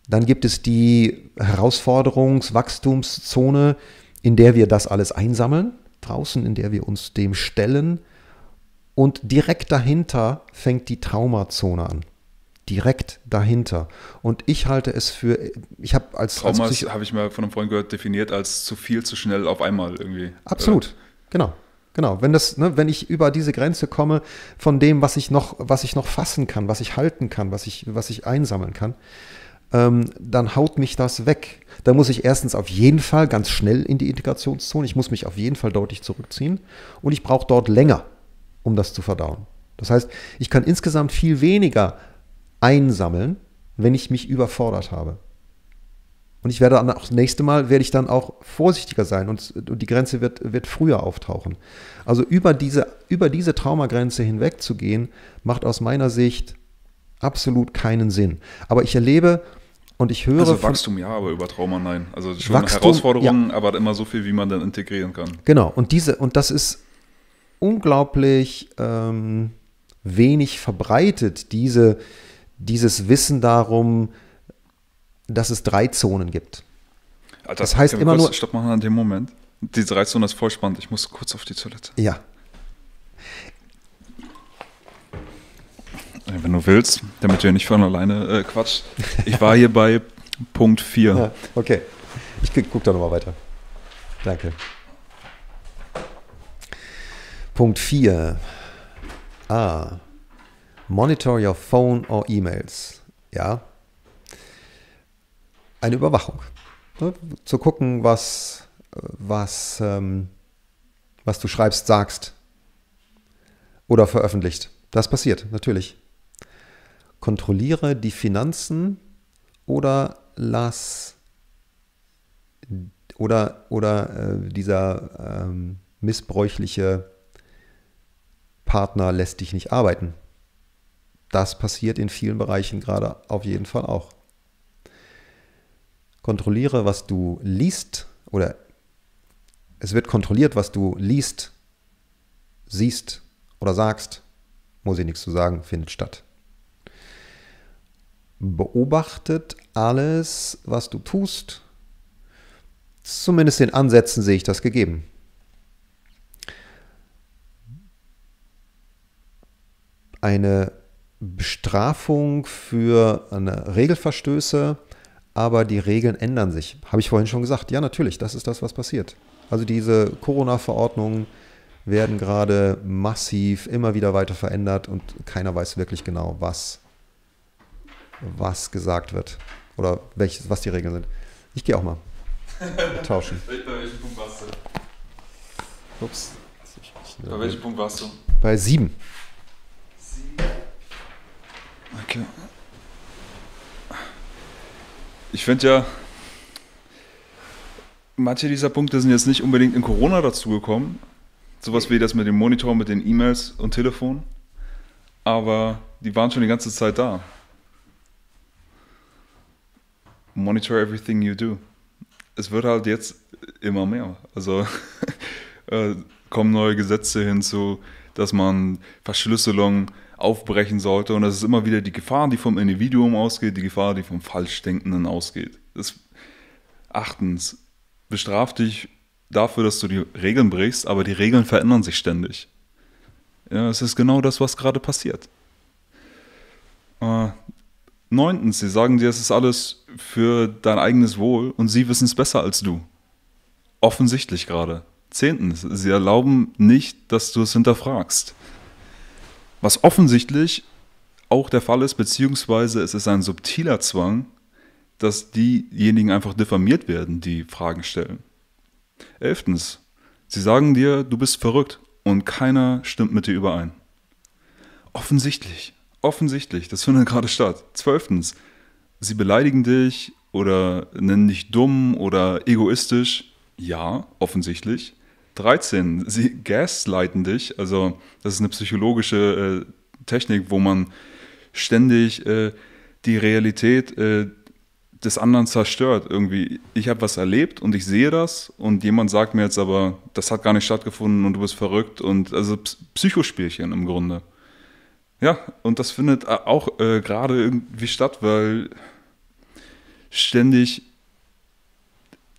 Dann gibt es die Herausforderungswachstumszone, in der wir das alles einsammeln, draußen, in der wir uns dem stellen. Und direkt dahinter fängt die Traumazone an. Direkt dahinter. Und ich halte es für, ich habe als... Trauma habe ich mal von einem Freund gehört, definiert als zu viel, zu schnell auf einmal irgendwie. Absolut, genau. Genau, wenn das, ne, wenn ich über diese Grenze komme von dem, was ich noch fassen kann, was ich halten kann, was ich einsammeln kann, dann haut mich das weg. Da muss ich erstens auf jeden Fall ganz schnell in die Integrationszone, ich muss mich auf jeden Fall deutlich zurückziehen und ich brauche dort länger, um das zu verdauen. Das heißt, ich kann insgesamt viel weniger einsammeln, wenn ich mich überfordert habe. Und ich werde dann auch das nächste Mal werde ich dann auch vorsichtiger sein und die Grenze wird früher auftauchen. Also über diese Traumagrenze hinweg zu gehen, macht aus meiner Sicht absolut keinen Sinn. Aber ich erlebe und ich höre... Also Wachstum ja, aber über Trauma nein. Also schon Wachstum, Herausforderungen, ja. Aber immer so viel, wie man dann integrieren kann. Genau, und das ist unglaublich wenig verbreitet, dieses Wissen darum, dass es 3 Zonen gibt. Alter, das heißt immer nur... Stopp mal an dem Moment. Die 3 Zonen ist voll spannend. Ich muss kurz auf die Toilette. Ja. Wenn du willst, damit du nicht von alleine quatscht. Ich war hier bei Punkt 4. Ja, okay. Ich gucke da nochmal weiter. Danke. Punkt 4. Ah. Monitor your phone or emails. Ja. Eine Überwachung. Ne? Zu gucken, was du schreibst, sagst oder veröffentlicht. Das passiert, natürlich. Kontrolliere die Finanzen oder dieser missbräuchliche Partner lässt dich nicht arbeiten. Das passiert in vielen Bereichen gerade auf jeden Fall auch. Kontrolliere, was du liest, oder es wird kontrolliert, was du liest, siehst oder sagst. Muss ich nichts zu sagen, findet statt. Beobachtet alles, was du tust. Zumindest in Ansätzen sehe ich das gegeben. Eine Bestrafung für Regelverstöße. Aber die Regeln ändern sich. Habe ich vorhin schon gesagt. Ja, natürlich, das ist das, was passiert. Also diese Corona-Verordnungen werden gerade massiv immer wieder weiter verändert und keiner weiß wirklich genau, was gesagt wird oder was die Regeln sind. Ich gehe auch mal tauschen. Bei welchem Punkt warst du? Ups. Bei welchem Punkt warst du? Bei 7. 7. Okay. Ich finde ja, manche dieser Punkte sind jetzt nicht unbedingt in Corona dazugekommen. Sowas wie das mit dem Monitor, mit den E-Mails und Telefon. Aber die waren schon die ganze Zeit da. Monitor everything you do. Es wird halt jetzt immer mehr. Also kommen neue Gesetze hinzu, dass man Verschlüsselung aufbrechen sollte. Und das ist immer wieder die Gefahr, die vom Individuum ausgeht, die Gefahr, die vom Falschdenkenden ausgeht. Achtens, bestraf dich dafür, dass du die Regeln brichst, aber die Regeln verändern sich ständig. Ja, es ist genau das, was gerade passiert. 9. Sie sagen dir, es ist alles für dein eigenes Wohl und sie wissen es besser als du. Offensichtlich gerade. 10. Sie erlauben nicht, dass du es hinterfragst. Was offensichtlich auch der Fall ist, beziehungsweise es ist ein subtiler Zwang, dass diejenigen einfach diffamiert werden, die Fragen stellen. 11. Sie sagen dir, du bist verrückt und keiner stimmt mit dir überein. Offensichtlich, das findet gerade statt. 12. Sie beleidigen dich oder nennen dich dumm oder egoistisch. Ja, offensichtlich. 13. Sie gaslighten dich. Also das ist eine psychologische Technik, wo man ständig die Realität des anderen zerstört. Irgendwie, ich habe was erlebt und ich sehe das und jemand sagt mir jetzt aber, das hat gar nicht stattgefunden und du bist verrückt. Und also Psychospielchen im Grunde. Ja, und das findet auch gerade irgendwie statt, weil ständig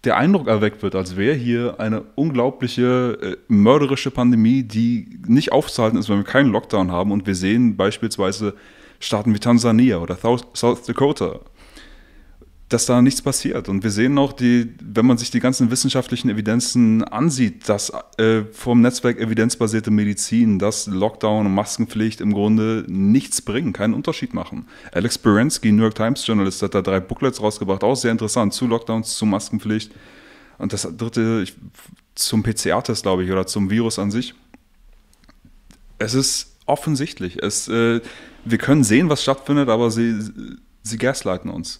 der Eindruck erweckt wird, als wäre hier eine unglaubliche, mörderische Pandemie, die nicht aufzuhalten ist, wenn wir keinen Lockdown haben. Und wir sehen beispielsweise Staaten wie Tansania oder South Dakota, dass da nichts passiert. Und wir sehen auch, wenn man sich die ganzen wissenschaftlichen Evidenzen ansieht, dass vom Netzwerk Evidenzbasierte Medizin, dass Lockdown und Maskenpflicht im Grunde nichts bringen, keinen Unterschied machen. Alex Berensky, New York Times Journalist, hat da 3 Booklets rausgebracht, auch sehr interessant, zu Lockdowns, zu Maskenpflicht. Und das 3. zum PCR-Test, glaube ich, oder zum Virus an sich. Es ist offensichtlich. Wir können sehen, was stattfindet, aber sie gaslighten uns.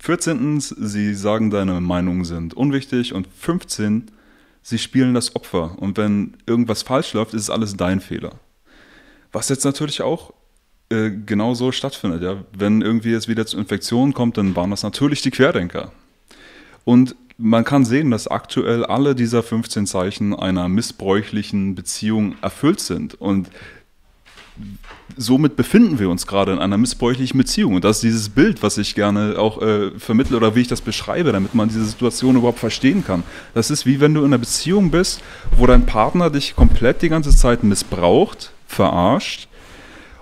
14. Sie sagen, deine Meinungen sind unwichtig. Und 15. Sie spielen das Opfer. Und wenn irgendwas falsch läuft, ist es alles dein Fehler. Was jetzt natürlich auch genauso stattfindet. Ja? Wenn irgendwie jetzt wieder zu Infektionen kommt, dann waren das natürlich die Querdenker. Und man kann sehen, dass aktuell alle dieser 15 Zeichen einer missbräuchlichen Beziehung erfüllt sind. Und somit befinden wir uns gerade in einer missbräuchlichen Beziehung. Und das ist dieses Bild, was ich gerne auch vermittle oder wie ich das beschreibe, damit man diese Situation überhaupt verstehen kann. Das ist wie wenn du in einer Beziehung bist, wo dein Partner dich komplett die ganze Zeit missbraucht, verarscht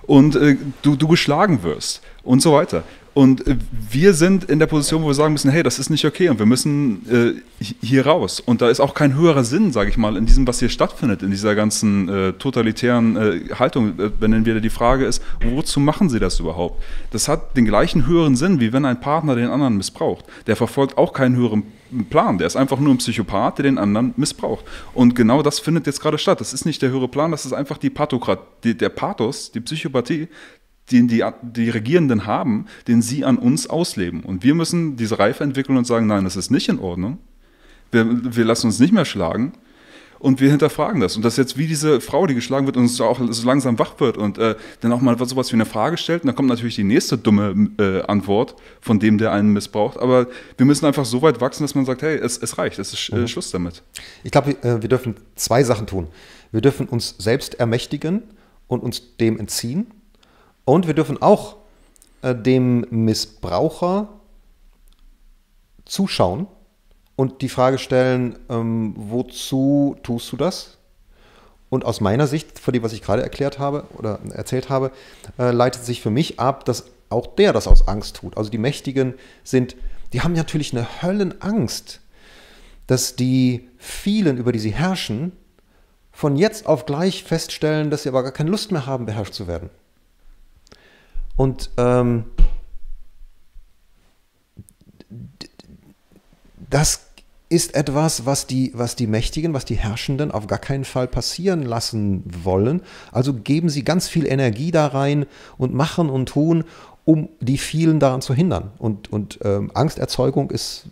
und du geschlagen wirst und so weiter. Und wir sind in der Position, wo wir sagen müssen, hey, das ist nicht okay und wir müssen hier raus. Und da ist auch kein höherer Sinn, sage ich mal, in diesem, was hier stattfindet, in dieser ganzen totalitären Haltung, wenn dann wieder die Frage ist, wozu machen sie das überhaupt? Das hat den gleichen höheren Sinn, wie wenn ein Partner den anderen missbraucht. Der verfolgt auch keinen höheren Plan, der ist einfach nur ein Psychopath, der den anderen missbraucht. Und genau das findet jetzt gerade statt. Das ist nicht der höhere Plan, das ist einfach die der Pathos, die Psychopathie, den die Regierenden haben, den sie an uns ausleben. Und wir müssen diese Reife entwickeln und sagen, nein, das ist nicht in Ordnung. Wir lassen uns nicht mehr schlagen und wir hinterfragen das. Und das ist jetzt wie diese Frau, die geschlagen wird und auch so langsam wach wird und dann auch mal sowas wie eine Frage stellt. Und dann kommt natürlich die nächste dumme Antwort von dem, der einen missbraucht. Aber wir müssen einfach so weit wachsen, dass man sagt, hey, es reicht, es ist Schluss damit. Ich glaube, wir dürfen 2 Sachen tun. Wir dürfen uns selbst ermächtigen und uns dem entziehen. Und wir dürfen auch dem Missbraucher zuschauen und die Frage stellen, wozu tust du das? Und aus meiner Sicht, von dem, was ich gerade erzählt habe, leitet sich für mich ab, dass auch der das aus Angst tut. Also die Mächtigen die haben natürlich eine Höllenangst, dass die vielen, über die sie herrschen, von jetzt auf gleich feststellen, dass sie aber gar keine Lust mehr haben, beherrscht zu werden. Und das ist etwas, was die Mächtigen, was die Herrschenden auf gar keinen Fall passieren lassen wollen. Also geben sie ganz viel Energie da rein und machen und tun, um die vielen daran zu hindern. Und Angsterzeugung ist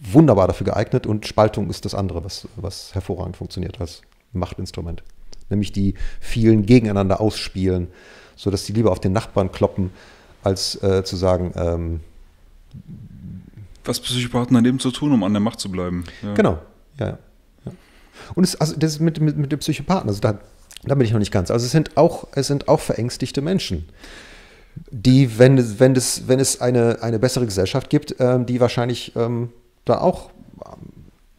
wunderbar dafür geeignet und Spaltung ist das andere, was hervorragend funktioniert als Machtinstrument. Nämlich die vielen gegeneinander ausspielen, sodass die lieber auf den Nachbarn kloppen, als zu sagen, was Psychopathen daneben zu tun, um an der Macht zu bleiben. Ja. Genau, ja. Und das ist mit den Psychopathen, also da bin ich noch nicht ganz. Also es sind auch verängstigte Menschen, die, wenn es eine bessere Gesellschaft gibt, die wahrscheinlich da auch.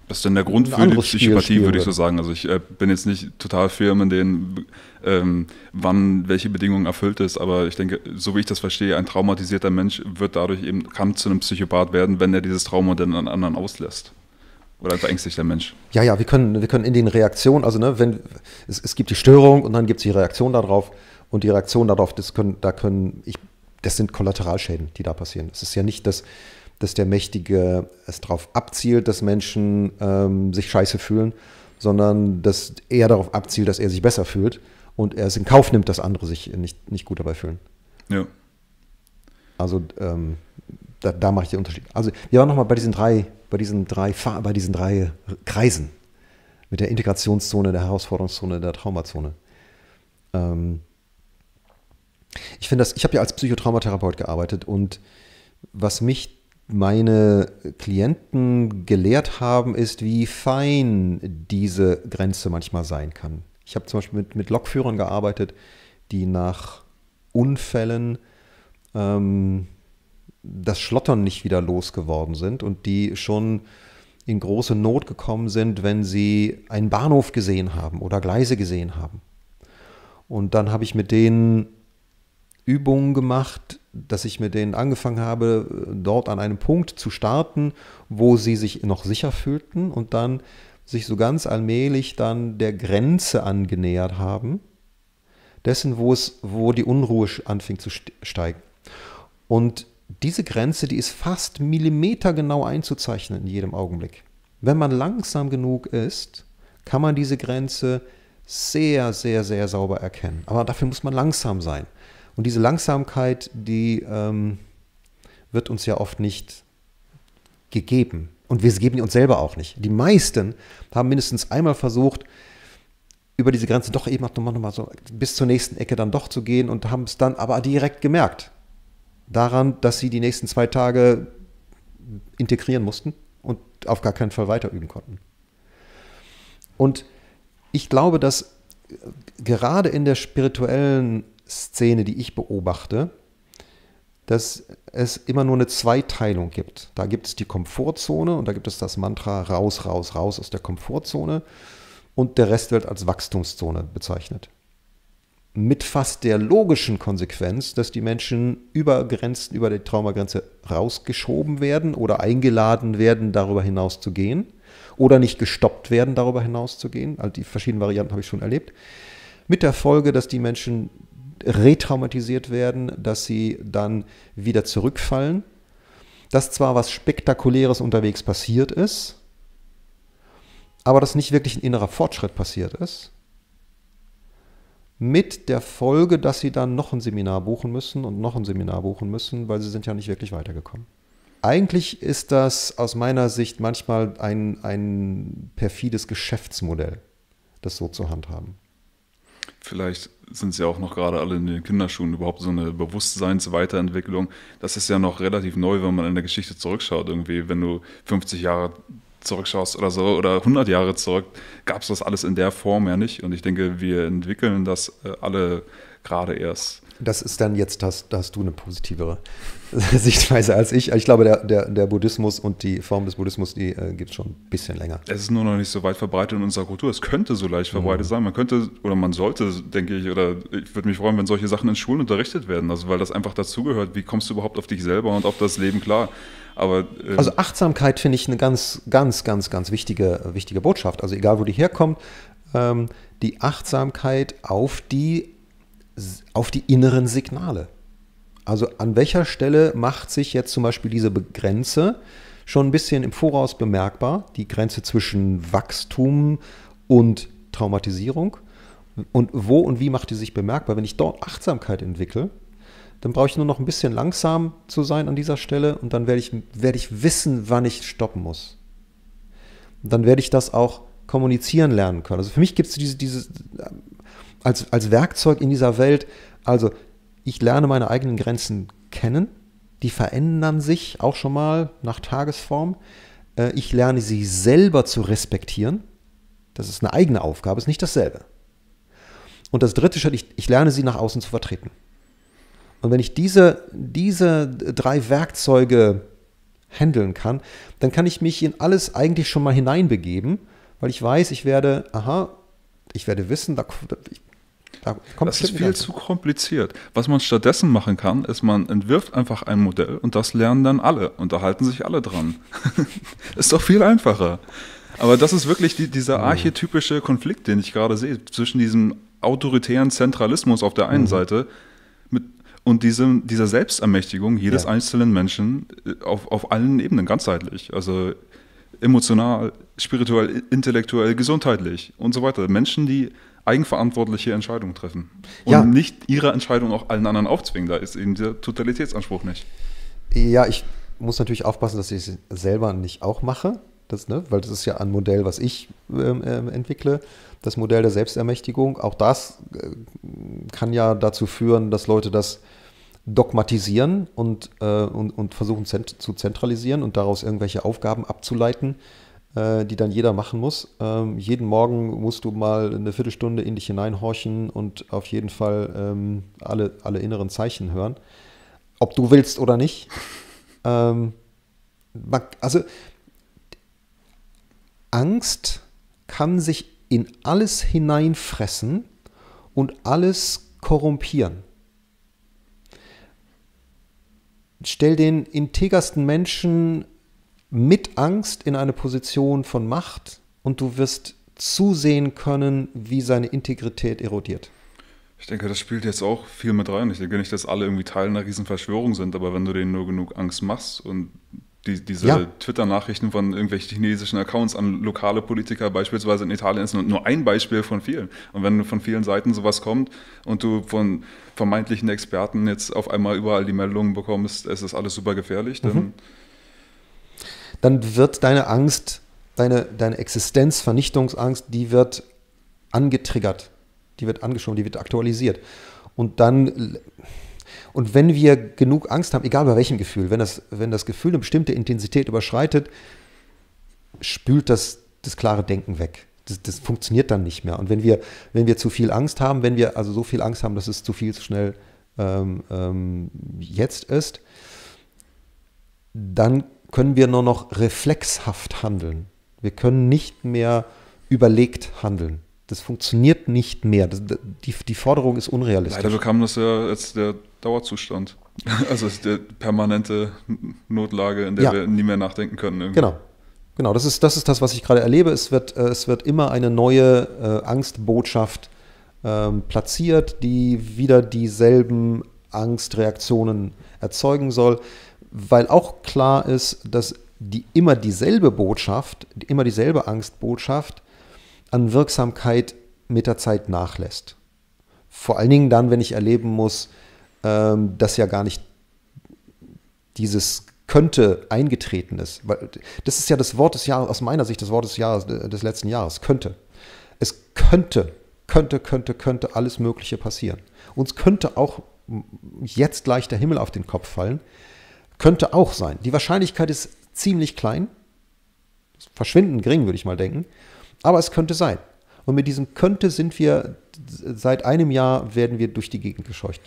Das ist dann der Grund für die Psychopathie, würde ich so sagen. Also ich bin jetzt nicht total firm in den, wann welche Bedingungen erfüllt ist, aber ich denke, so wie ich das verstehe, ein traumatisierter Mensch wird dadurch eben, kann zu einem Psychopath werden, wenn er dieses Trauma dann an anderen auslässt. Oder ein verängstigter Mensch. Ja, wir können in den Reaktionen, also ne, wenn es gibt die Störung und dann gibt es die Reaktion darauf und die Reaktion darauf, das sind Kollateralschäden, die da passieren. Es ist ja nicht, dass dass der Mächtige es darauf abzielt, dass Menschen sich scheiße fühlen, sondern dass er darauf abzielt, dass er sich besser fühlt und er es in Kauf nimmt, dass andere sich nicht gut dabei fühlen. Ja. Also da mache ich den Unterschied. Also wir waren nochmal bei diesen drei Kreisen mit der Integrationszone, der Herausforderungszone, der Traumazone. Ich finde das, ich habe ja als Psychotraumatherapeut gearbeitet und was mich meine Klienten gelehrt haben, ist, wie fein diese Grenze manchmal sein kann. Ich habe zum Beispiel mit Lokführern gearbeitet, die nach Unfällen das Schlottern nicht wieder losgeworden sind und die schon in große Not gekommen sind, wenn sie einen Bahnhof gesehen haben oder Gleise gesehen haben. Und dann habe ich mit denen Übungen gemacht, dass ich mit denen angefangen habe, dort an einem Punkt zu starten, wo sie sich noch sicher fühlten und dann sich so ganz allmählich dann der Grenze angenähert haben, dessen, wo die Unruhe anfing zu steigen. Und diese Grenze, die ist fast millimetergenau einzuzeichnen in jedem Augenblick. Wenn man langsam genug ist, kann man diese Grenze sehr, sehr, sehr sauber erkennen. Aber dafür muss man langsam sein. Und diese Langsamkeit, die wird uns ja oft nicht gegeben. Und wir geben die uns selber auch nicht. Die meisten haben mindestens einmal versucht, über diese Grenze doch eben nochmal so bis zur nächsten Ecke dann doch zu gehen und haben es dann aber direkt gemerkt. Daran, dass sie die nächsten 2 Tage integrieren mussten und auf gar keinen Fall weiter üben konnten. Und ich glaube, dass gerade in der spirituellen Szene, die ich beobachte, dass es immer nur eine Zweiteilung gibt. Da gibt es die Komfortzone und da gibt es das Mantra raus, raus, raus aus der Komfortzone und der Rest wird als Wachstumszone bezeichnet. Mit fast der logischen Konsequenz, dass die Menschen über Grenzen, über die Traumagrenze rausgeschoben werden oder eingeladen werden, darüber hinaus zu gehen oder nicht gestoppt werden, darüber hinaus zu gehen. Also die verschiedenen Varianten habe ich schon erlebt. Mit der Folge, dass die Menschen retraumatisiert werden, dass sie dann wieder zurückfallen, dass zwar was Spektakuläres unterwegs passiert ist, aber dass nicht wirklich ein innerer Fortschritt passiert ist. Mit der Folge, dass sie dann noch ein Seminar buchen müssen und noch ein Seminar buchen müssen, weil sie sind ja nicht wirklich weitergekommen. Eigentlich ist das aus meiner Sicht manchmal ein perfides Geschäftsmodell, das so zu handhaben. Vielleicht sind sie ja auch noch gerade alle in den Kinderschuhen, überhaupt so eine Bewusstseinsweiterentwicklung. Das ist ja noch relativ neu, wenn man in der Geschichte zurückschaut. Irgendwie, wenn du 50 Jahre zurückschaust oder so oder 100 Jahre zurück, gab es das alles in der Form ja nicht. Und ich denke, wir entwickeln das alle gerade erst. Das ist dann jetzt, da hast du eine positivere Sichtweise als ich. Ich glaube, der Buddhismus und die Form des Buddhismus, die gibt es schon ein bisschen länger. Es ist nur noch nicht so weit verbreitet in unserer Kultur. Es könnte so leicht verbreitet sein. Man könnte oder man sollte, denke ich, oder ich würde mich freuen, wenn solche Sachen in Schulen unterrichtet werden. Also weil das einfach dazugehört. Wie kommst du überhaupt auf dich selber und auf das Leben klar? Aber, also Achtsamkeit finde ich eine ganz wichtige Botschaft. Also egal, wo die herkommt, die Achtsamkeit auf die inneren Signale. Also an welcher Stelle macht sich jetzt zum Beispiel diese Grenze schon ein bisschen im Voraus bemerkbar, die Grenze zwischen Wachstum und Traumatisierung und wo und wie macht die sich bemerkbar? Wenn ich dort Achtsamkeit entwickle, dann brauche ich nur noch ein bisschen langsam zu sein an dieser Stelle und dann werde ich wissen, wann ich stoppen muss. Und dann werde ich das auch kommunizieren lernen können. Also für mich gibt es dieses als Werkzeug in dieser Welt, also ich lerne meine eigenen Grenzen kennen, die verändern sich auch schon mal nach Tagesform. Ich lerne sie selber zu respektieren, das ist eine eigene Aufgabe, ist nicht dasselbe. Und das Dritte ist, ich lerne sie nach außen zu vertreten. Und wenn ich diese 3 Werkzeuge handeln kann, dann kann ich mich in alles eigentlich schon mal hineinbegeben, weil ich weiß, ich werde wissen, das ist viel zu kompliziert. Was man stattdessen machen kann, ist, man entwirft einfach ein Modell und das lernen dann alle und da halten sich alle dran. Ist doch viel einfacher. Aber das ist wirklich dieser archetypische Konflikt, den ich gerade sehe, zwischen diesem autoritären Zentralismus auf der einen Seite mit, und dieser Selbstermächtigung jedes einzelnen Menschen auf allen Ebenen, ganzheitlich, also emotional, spirituell, intellektuell, gesundheitlich und so weiter. Menschen, die eigenverantwortliche Entscheidungen treffen und nicht ihre Entscheidung auch allen anderen aufzwingen. Da ist eben der Totalitätsanspruch nicht. Ja, ich muss natürlich aufpassen, dass ich es selber nicht auch mache, weil das ist ja ein Modell, was ich entwickle, das Modell der Selbstermächtigung. Auch das kann ja dazu führen, dass Leute das dogmatisieren und versuchen zu zentralisieren und daraus irgendwelche Aufgaben abzuleiten, die dann jeder machen muss. Jeden Morgen musst du mal eine Viertelstunde in dich hineinhorchen und auf jeden Fall alle inneren Zeichen hören, ob du willst oder nicht. Also Angst kann sich in alles hineinfressen und alles korrumpieren. Stell den integersten Menschen mit Angst in eine Position von Macht und du wirst zusehen können, wie seine Integrität erodiert. Ich denke, das spielt jetzt auch viel mit rein. Ich denke nicht, dass alle irgendwie Teil einer Riesenverschwörung sind, aber wenn du denen nur genug Angst machst und diese Twitter-Nachrichten von irgendwelchen chinesischen Accounts an lokale Politiker beispielsweise in Italien ist nur ein Beispiel von vielen. Und wenn von vielen Seiten sowas kommt und du von vermeintlichen Experten jetzt auf einmal überall die Meldungen bekommst, es ist alles super gefährlich, dann wird deine Angst, deine Existenzvernichtungsangst, die wird angetriggert, die wird angeschoben, die wird aktualisiert. Und wenn wir genug Angst haben, egal bei welchem Gefühl, wenn das Gefühl eine bestimmte Intensität überschreitet, spült das klare Denken weg. Das funktioniert dann nicht mehr. Und wenn wir zu viel Angst haben, wenn wir also so viel Angst haben, dass es zu viel, zu schnell jetzt ist, dann können wir nur noch reflexhaft handeln. Wir können nicht mehr überlegt handeln. Das funktioniert nicht mehr. Die Forderung ist unrealistisch. Leider bekam das ja jetzt der Dauerzustand. Also ist die permanente Notlage, in der wir nie mehr nachdenken können. Irgendwie. Genau. Das ist das, was ich gerade erlebe. Es wird immer eine neue Angstbotschaft platziert, die wieder dieselben Angstreaktionen erzeugen soll, weil auch klar ist, dass immer dieselbe Angstbotschaft an Wirksamkeit mit der Zeit nachlässt. Vor allen Dingen dann, wenn ich erleben muss, dass ja gar nicht dieses Könnte eingetreten ist. Das ist ja das Wort des Jahres, aus meiner Sicht das Wort des Jahres, des letzten Jahres, könnte. Es könnte alles Mögliche passieren. Uns könnte auch jetzt gleich der Himmel auf den Kopf fallen. Könnte auch sein. Die Wahrscheinlichkeit ist ziemlich klein, verschwindend gering, würde ich mal denken. Aber es könnte sein. Und mit diesem Könnte sind wir, seit einem Jahr werden wir durch die Gegend gescheucht.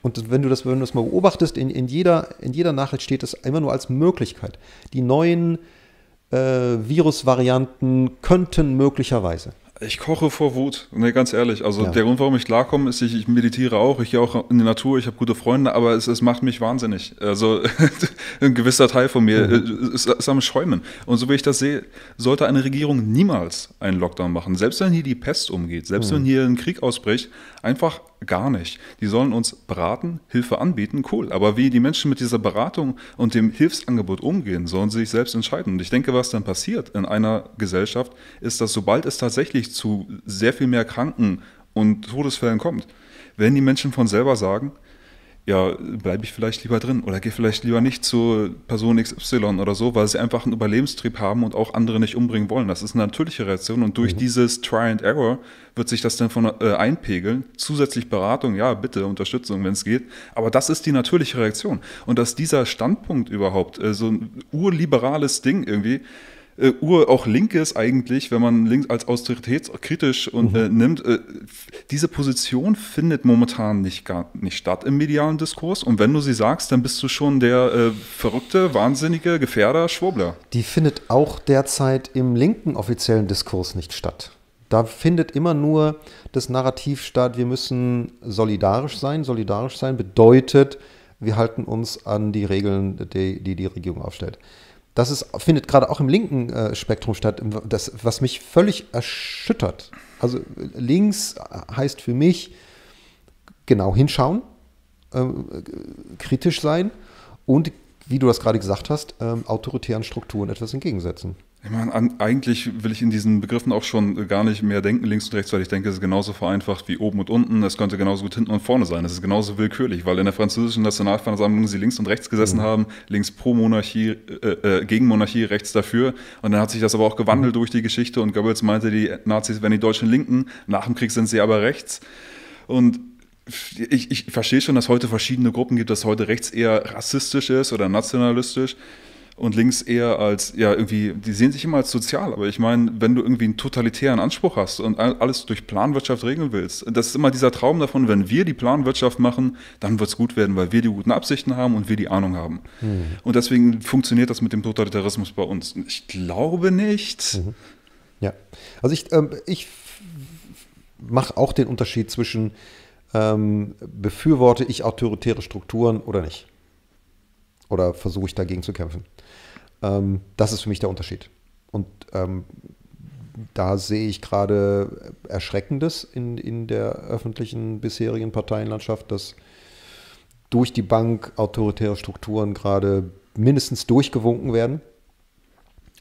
Und wenn du das mal beobachtest, in jeder Nachricht steht das immer nur als Möglichkeit. Die neuen Virusvarianten könnten möglicherweise. Ich koche vor Wut, ne, ganz ehrlich. Also der Grund, warum ich klarkomme, ist, ich meditiere auch, ich gehe auch in die Natur, ich habe gute Freunde, aber es macht mich wahnsinnig. Also ein gewisser Teil von mir ist am Schäumen. Und so wie ich das sehe, sollte eine Regierung niemals einen Lockdown machen. Selbst wenn hier die Pest umgeht, selbst wenn hier ein Krieg ausbricht, einfach gar nicht. Die sollen uns beraten, Hilfe anbieten, cool. Aber wie die Menschen mit dieser Beratung und dem Hilfsangebot umgehen, sollen sie sich selbst entscheiden. Und ich denke, was dann passiert in einer Gesellschaft, ist, dass sobald es tatsächlich zu sehr viel mehr Kranken und Todesfällen kommt, werden die Menschen von selber sagen, ja, bleibe ich vielleicht lieber drin oder gehe vielleicht lieber nicht zu Person XY oder so, weil sie einfach einen Überlebenstrieb haben und auch andere nicht umbringen wollen. Das ist eine natürliche Reaktion und durch dieses Try and Error wird sich das dann einpegeln. Zusätzlich Beratung, ja bitte, Unterstützung, wenn es geht. Aber das ist die natürliche Reaktion. Und dass dieser Standpunkt überhaupt so ein urliberales Ding irgendwie, auch linkes eigentlich, wenn man links als austeritätskritisch nimmt, diese Position findet momentan gar nicht statt im medialen Diskurs. Und wenn du sie sagst, dann bist du schon der verrückte, wahnsinnige Gefährder, Schwurbler. Die findet auch derzeit im linken offiziellen Diskurs nicht statt. Da findet immer nur das Narrativ statt, wir müssen solidarisch sein. Solidarisch sein bedeutet, wir halten uns an die Regeln, die Regierung aufstellt. Das findet gerade auch im linken Spektrum statt, was mich völlig erschüttert. Also links heißt für mich genau hinschauen, kritisch sein und, wie du das gerade gesagt hast, autoritären Strukturen etwas entgegensetzen. Ich meine, eigentlich will ich in diesen Begriffen auch schon gar nicht mehr denken, links und rechts, weil ich denke, es ist genauso vereinfacht wie oben und unten. Es könnte genauso gut hinten und vorne sein. Es ist genauso willkürlich, weil in der französischen Nationalversammlung sie links und rechts gesessen haben, links pro Monarchie, gegen Monarchie, rechts dafür. Und dann hat sich das aber auch gewandelt durch die Geschichte. Und Goebbels meinte, die Nazis wären die deutschen Linken. Nach dem Krieg sind sie aber rechts. Und ich verstehe schon, dass heute verschiedene Gruppen gibt, dass heute rechts eher rassistisch ist oder nationalistisch. Und links eher als, ja, irgendwie, die sehen sich immer als sozial, aber ich meine, wenn du irgendwie einen totalitären Anspruch hast und alles durch Planwirtschaft regeln willst, das ist immer dieser Traum davon, wenn wir die Planwirtschaft machen, dann wird es gut werden, weil wir die guten Absichten haben und wir die Ahnung haben. Und deswegen funktioniert das mit dem Totalitarismus bei uns. Ich glaube nicht. Ja, also ich mache auch den Unterschied zwischen befürworte ich autoritäre Strukturen oder nicht. Oder versuche ich dagegen zu kämpfen. Das ist für mich der Unterschied. Und da sehe ich gerade Erschreckendes in der öffentlichen bisherigen Parteienlandschaft, dass durch die Bank autoritäre Strukturen gerade mindestens durchgewunken werden,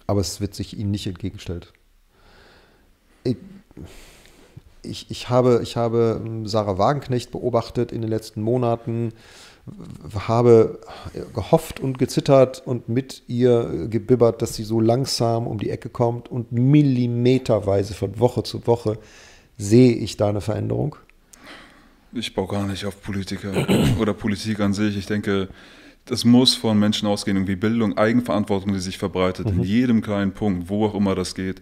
aber es wird sich ihnen nicht entgegengestellt. Ich habe Sarah Wagenknecht beobachtet in den letzten Monaten, habe gehofft und gezittert und mit ihr gebibbert, dass sie so langsam um die Ecke kommt, und millimeterweise von Woche zu Woche sehe ich da eine Veränderung. Ich baue gar nicht auf Politiker oder Politik an sich. Ich denke, das muss von Menschen ausgehen, irgendwie Bildung, Eigenverantwortung, die sich verbreitet, in jedem kleinen Punkt, wo auch immer das geht.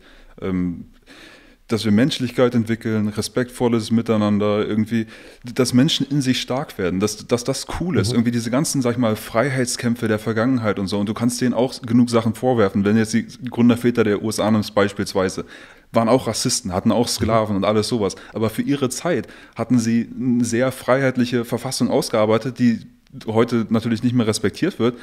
Dass wir Menschlichkeit entwickeln, respektvolles Miteinander, irgendwie, dass Menschen in sich stark werden, dass das cool ist. Irgendwie diese ganzen, sag ich mal, Freiheitskämpfe der Vergangenheit und so. Und du kannst denen auch genug Sachen vorwerfen. Wenn jetzt die Gründerväter der USA nimmst, beispielsweise, waren auch Rassisten, hatten auch Sklaven und alles sowas. Aber für ihre Zeit hatten sie eine sehr freiheitliche Verfassung ausgearbeitet, die heute natürlich nicht mehr respektiert wird,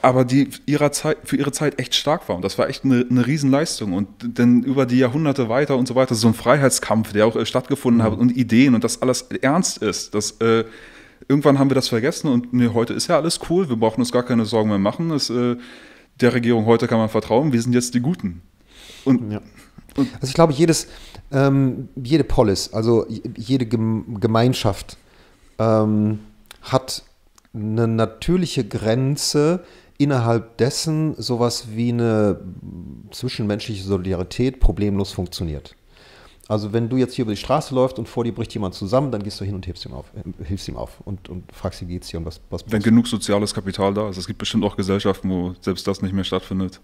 aber die für ihre Zeit echt stark war. Und das war echt eine Riesenleistung. Und dann über die Jahrhunderte weiter und so weiter, so ein Freiheitskampf, der auch stattgefunden hat, und Ideen und das alles ernst ist. Das, irgendwann haben wir das vergessen und nee, heute ist ja alles cool, wir brauchen uns gar keine Sorgen mehr machen. Der Regierung heute kann man vertrauen, wir sind jetzt die Guten. Und, also ich glaube, jede Polis, also jede Gemeinschaft hat eine natürliche Grenze, innerhalb dessen sowas wie eine zwischenmenschliche Solidarität problemlos funktioniert. Also wenn du jetzt hier über die Straße läufst und vor dir bricht jemand zusammen, dann gehst du hin und hilfst ihm auf und fragst ihn, wie geht's dir und was wenn genug soziales Kapital da ist. Es gibt bestimmt auch Gesellschaften, wo selbst das nicht mehr stattfindet.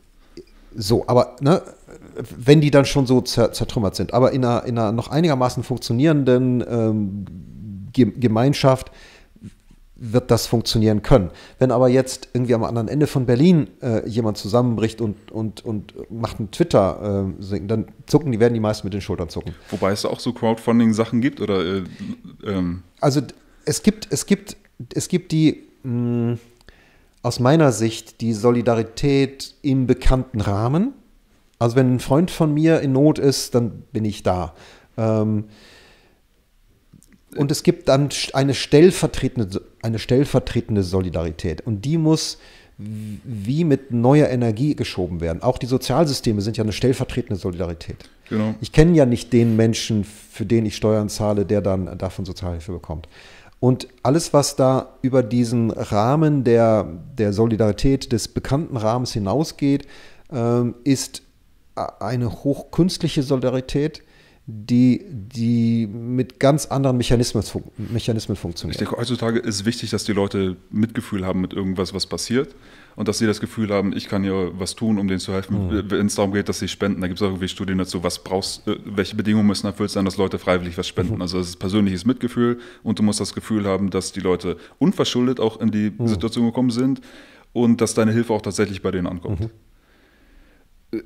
So, aber ne, wenn die dann schon so zertrümmert sind, aber in einer noch einigermaßen funktionierenden Gemeinschaft wird das funktionieren können. Wenn aber jetzt irgendwie am anderen Ende von Berlin jemand zusammenbricht und macht einen Twitter, dann werden die meisten mit den Schultern zucken. Wobei es auch so Crowdfunding-Sachen gibt, oder? Also es gibt die, aus meiner Sicht, die Solidarität im bekannten Rahmen. Also wenn ein Freund von mir in Not ist, dann bin ich da. Und es gibt dann eine stellvertretende Solidarität. Und die muss wie mit neuer Energie geschoben werden. Auch die Sozialsysteme sind ja eine stellvertretende Solidarität. Genau. Ich kenne ja nicht den Menschen, für den ich Steuern zahle, der dann davon Sozialhilfe bekommt. Und alles, was da über diesen Rahmen der Solidarität, des bekannten Rahmens hinausgeht, ist eine hochkünstliche Solidarität, die mit ganz anderen Mechanismen funktioniert. Ich denke, heutzutage ist wichtig, dass die Leute Mitgefühl haben mit irgendwas, was passiert, und dass sie das Gefühl haben, ich kann ja was tun, um denen zu helfen, wenn es darum geht, dass sie spenden. Da gibt es auch irgendwie Studien dazu, welche Bedingungen müssen erfüllt sein, dass Leute freiwillig was spenden. Also das ist persönliches Mitgefühl, und du musst das Gefühl haben, dass die Leute unverschuldet auch in die Situation gekommen sind und dass deine Hilfe auch tatsächlich bei denen ankommt.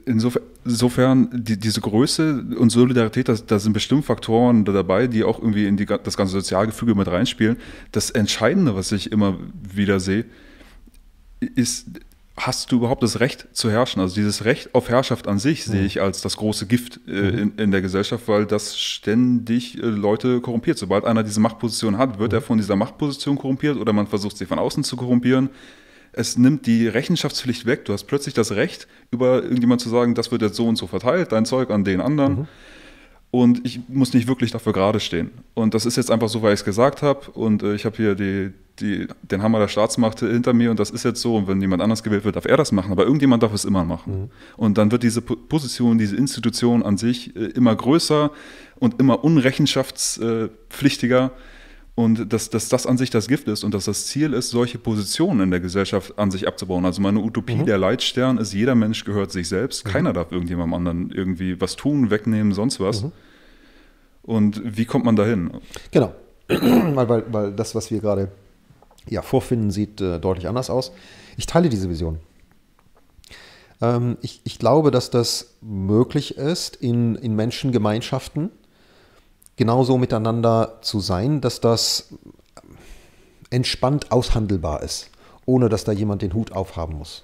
Insofern, diese Größe und Solidarität, da sind bestimmt Faktoren dabei, die auch irgendwie in das ganze Sozialgefüge mit reinspielen. Das Entscheidende, was ich immer wieder sehe, ist, hast du überhaupt das Recht zu herrschen? Also dieses Recht auf Herrschaft an sich sehe ich als das große Gift in der Gesellschaft, weil das ständig Leute korrumpiert. Sobald einer diese Machtposition hat, wird er von dieser Machtposition korrumpiert oder man versucht, sie von außen zu korrumpieren. Es nimmt die Rechenschaftspflicht weg. Du hast plötzlich das Recht, über irgendjemand zu sagen, das wird jetzt so und so verteilt, dein Zeug an den anderen. Und ich muss nicht wirklich dafür gerade stehen. Und das ist jetzt einfach so, weil ich es gesagt habe. Und ich habe hier den Hammer der Staatsmacht hinter mir und das ist jetzt so, und wenn jemand anders gewählt wird, darf er das machen, aber irgendjemand darf es immer machen. Und dann wird diese Position, diese Institution an sich immer größer und immer unrechenschaftspflichtiger, und dass das an sich das Gift ist und dass das Ziel ist, solche Positionen in der Gesellschaft an sich abzubauen. Also meine Utopie, der Leitstern ist, jeder Mensch gehört sich selbst, keiner darf irgendjemandem anderen irgendwie was tun, wegnehmen, sonst was. Und wie kommt man dahin? Genau, weil das, was wir gerade vorfinden, sieht deutlich anders aus. Ich teile diese Vision. Ich glaube, dass das möglich ist, in Menschengemeinschaften genauso miteinander zu sein, dass das entspannt aushandelbar ist, ohne dass da jemand den Hut aufhaben muss.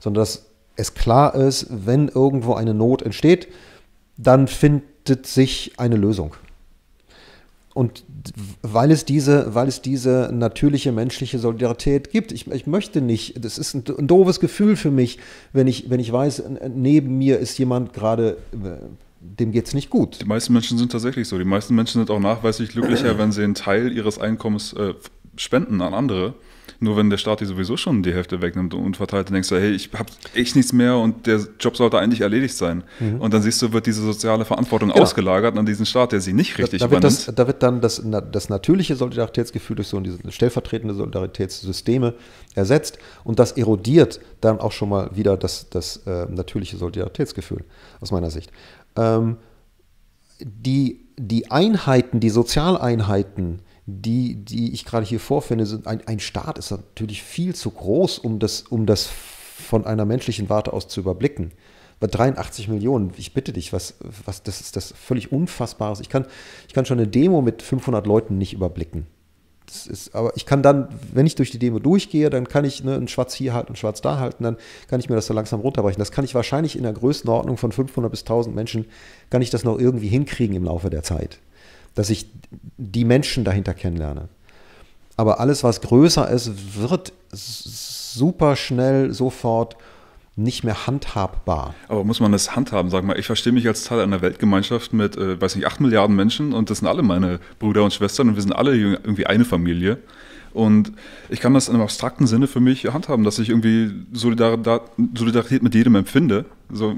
Sondern dass es klar ist, wenn irgendwo eine Not entsteht, dann findet sich eine Lösung. Und weil es diese natürliche menschliche Solidarität gibt, ich möchte nicht, das ist ein doofes Gefühl für mich, wenn ich weiß, neben mir ist jemand gerade, dem geht es nicht gut. Die meisten Menschen sind tatsächlich so. Die meisten Menschen sind auch nachweislich glücklicher, wenn sie einen Teil ihres Einkommens spenden an andere. Nur wenn der Staat die sowieso schon die Hälfte wegnimmt und verteilt, dann denkst du, hey, ich habe echt nichts mehr und der Job sollte eigentlich erledigt sein. Und dann siehst du, wird diese soziale Verantwortung ausgelagert an diesen Staat, der sie nicht richtig übernimmt. Da wird dann das natürliche Solidaritätsgefühl durch so diese stellvertretende Solidaritätssysteme ersetzt, und das erodiert dann auch schon mal wieder das natürliche Solidaritätsgefühl, aus meiner Sicht. Die Einheiten, die Sozialeinheiten, die ich gerade hier vorfinde, sind ein Staat ist natürlich viel zu groß, um das von einer menschlichen Warte aus zu überblicken. Bei 83 Millionen, ich bitte dich, was das ist, das völlig Unfassbares. Ich kann schon eine Demo mit 500 Leuten nicht überblicken. Das ist, aber ich kann dann, wenn ich durch die Demo durchgehe, dann kann ich einen Schwarz hier halten, einen Schwarz da halten, dann kann ich mir das so langsam runterbrechen. Das kann ich wahrscheinlich in der Größenordnung von 500 bis 1000 Menschen, kann ich das noch irgendwie hinkriegen im Laufe der Zeit, dass ich die Menschen dahinter kennenlerne. Aber alles, was größer ist, wird super schnell sofort nicht mehr handhabbar. Aber muss man das handhaben? Sag mal, ich verstehe mich als Teil einer Weltgemeinschaft mit, weiß nicht, 8 Milliarden Menschen, und das sind alle meine Brüder und Schwestern und wir sind alle irgendwie eine Familie. Und ich kann das in einem abstrakten Sinne für mich handhaben, dass ich irgendwie Solidarität mit jedem empfinde. So.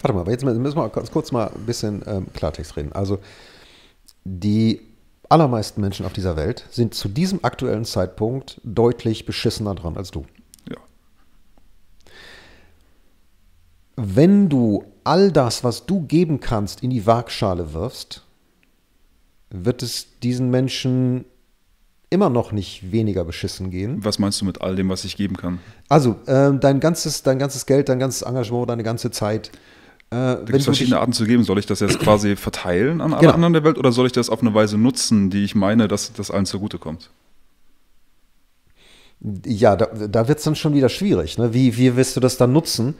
Warte mal, jetzt müssen wir kurz mal ein bisschen Klartext reden. Also die allermeisten Menschen auf dieser Welt sind zu diesem aktuellen Zeitpunkt deutlich beschissener dran als du. Ja. Wenn du all das, was du geben kannst, in die Waagschale wirfst, wird es diesen Menschen immer noch nicht weniger beschissen gehen. Was meinst du mit all dem, was ich geben kann? Also dein ganzes Geld, dein ganzes Engagement, deine ganze Zeit. Da gibt es verschiedene Arten zu geben. Soll ich das jetzt quasi verteilen an alle anderen der Welt, oder soll ich das auf eine Weise nutzen, die ich meine, dass das allen zugutekommt? Ja, da wird es dann schon wieder schwierig. Ne? Wie wirst du das dann nutzen,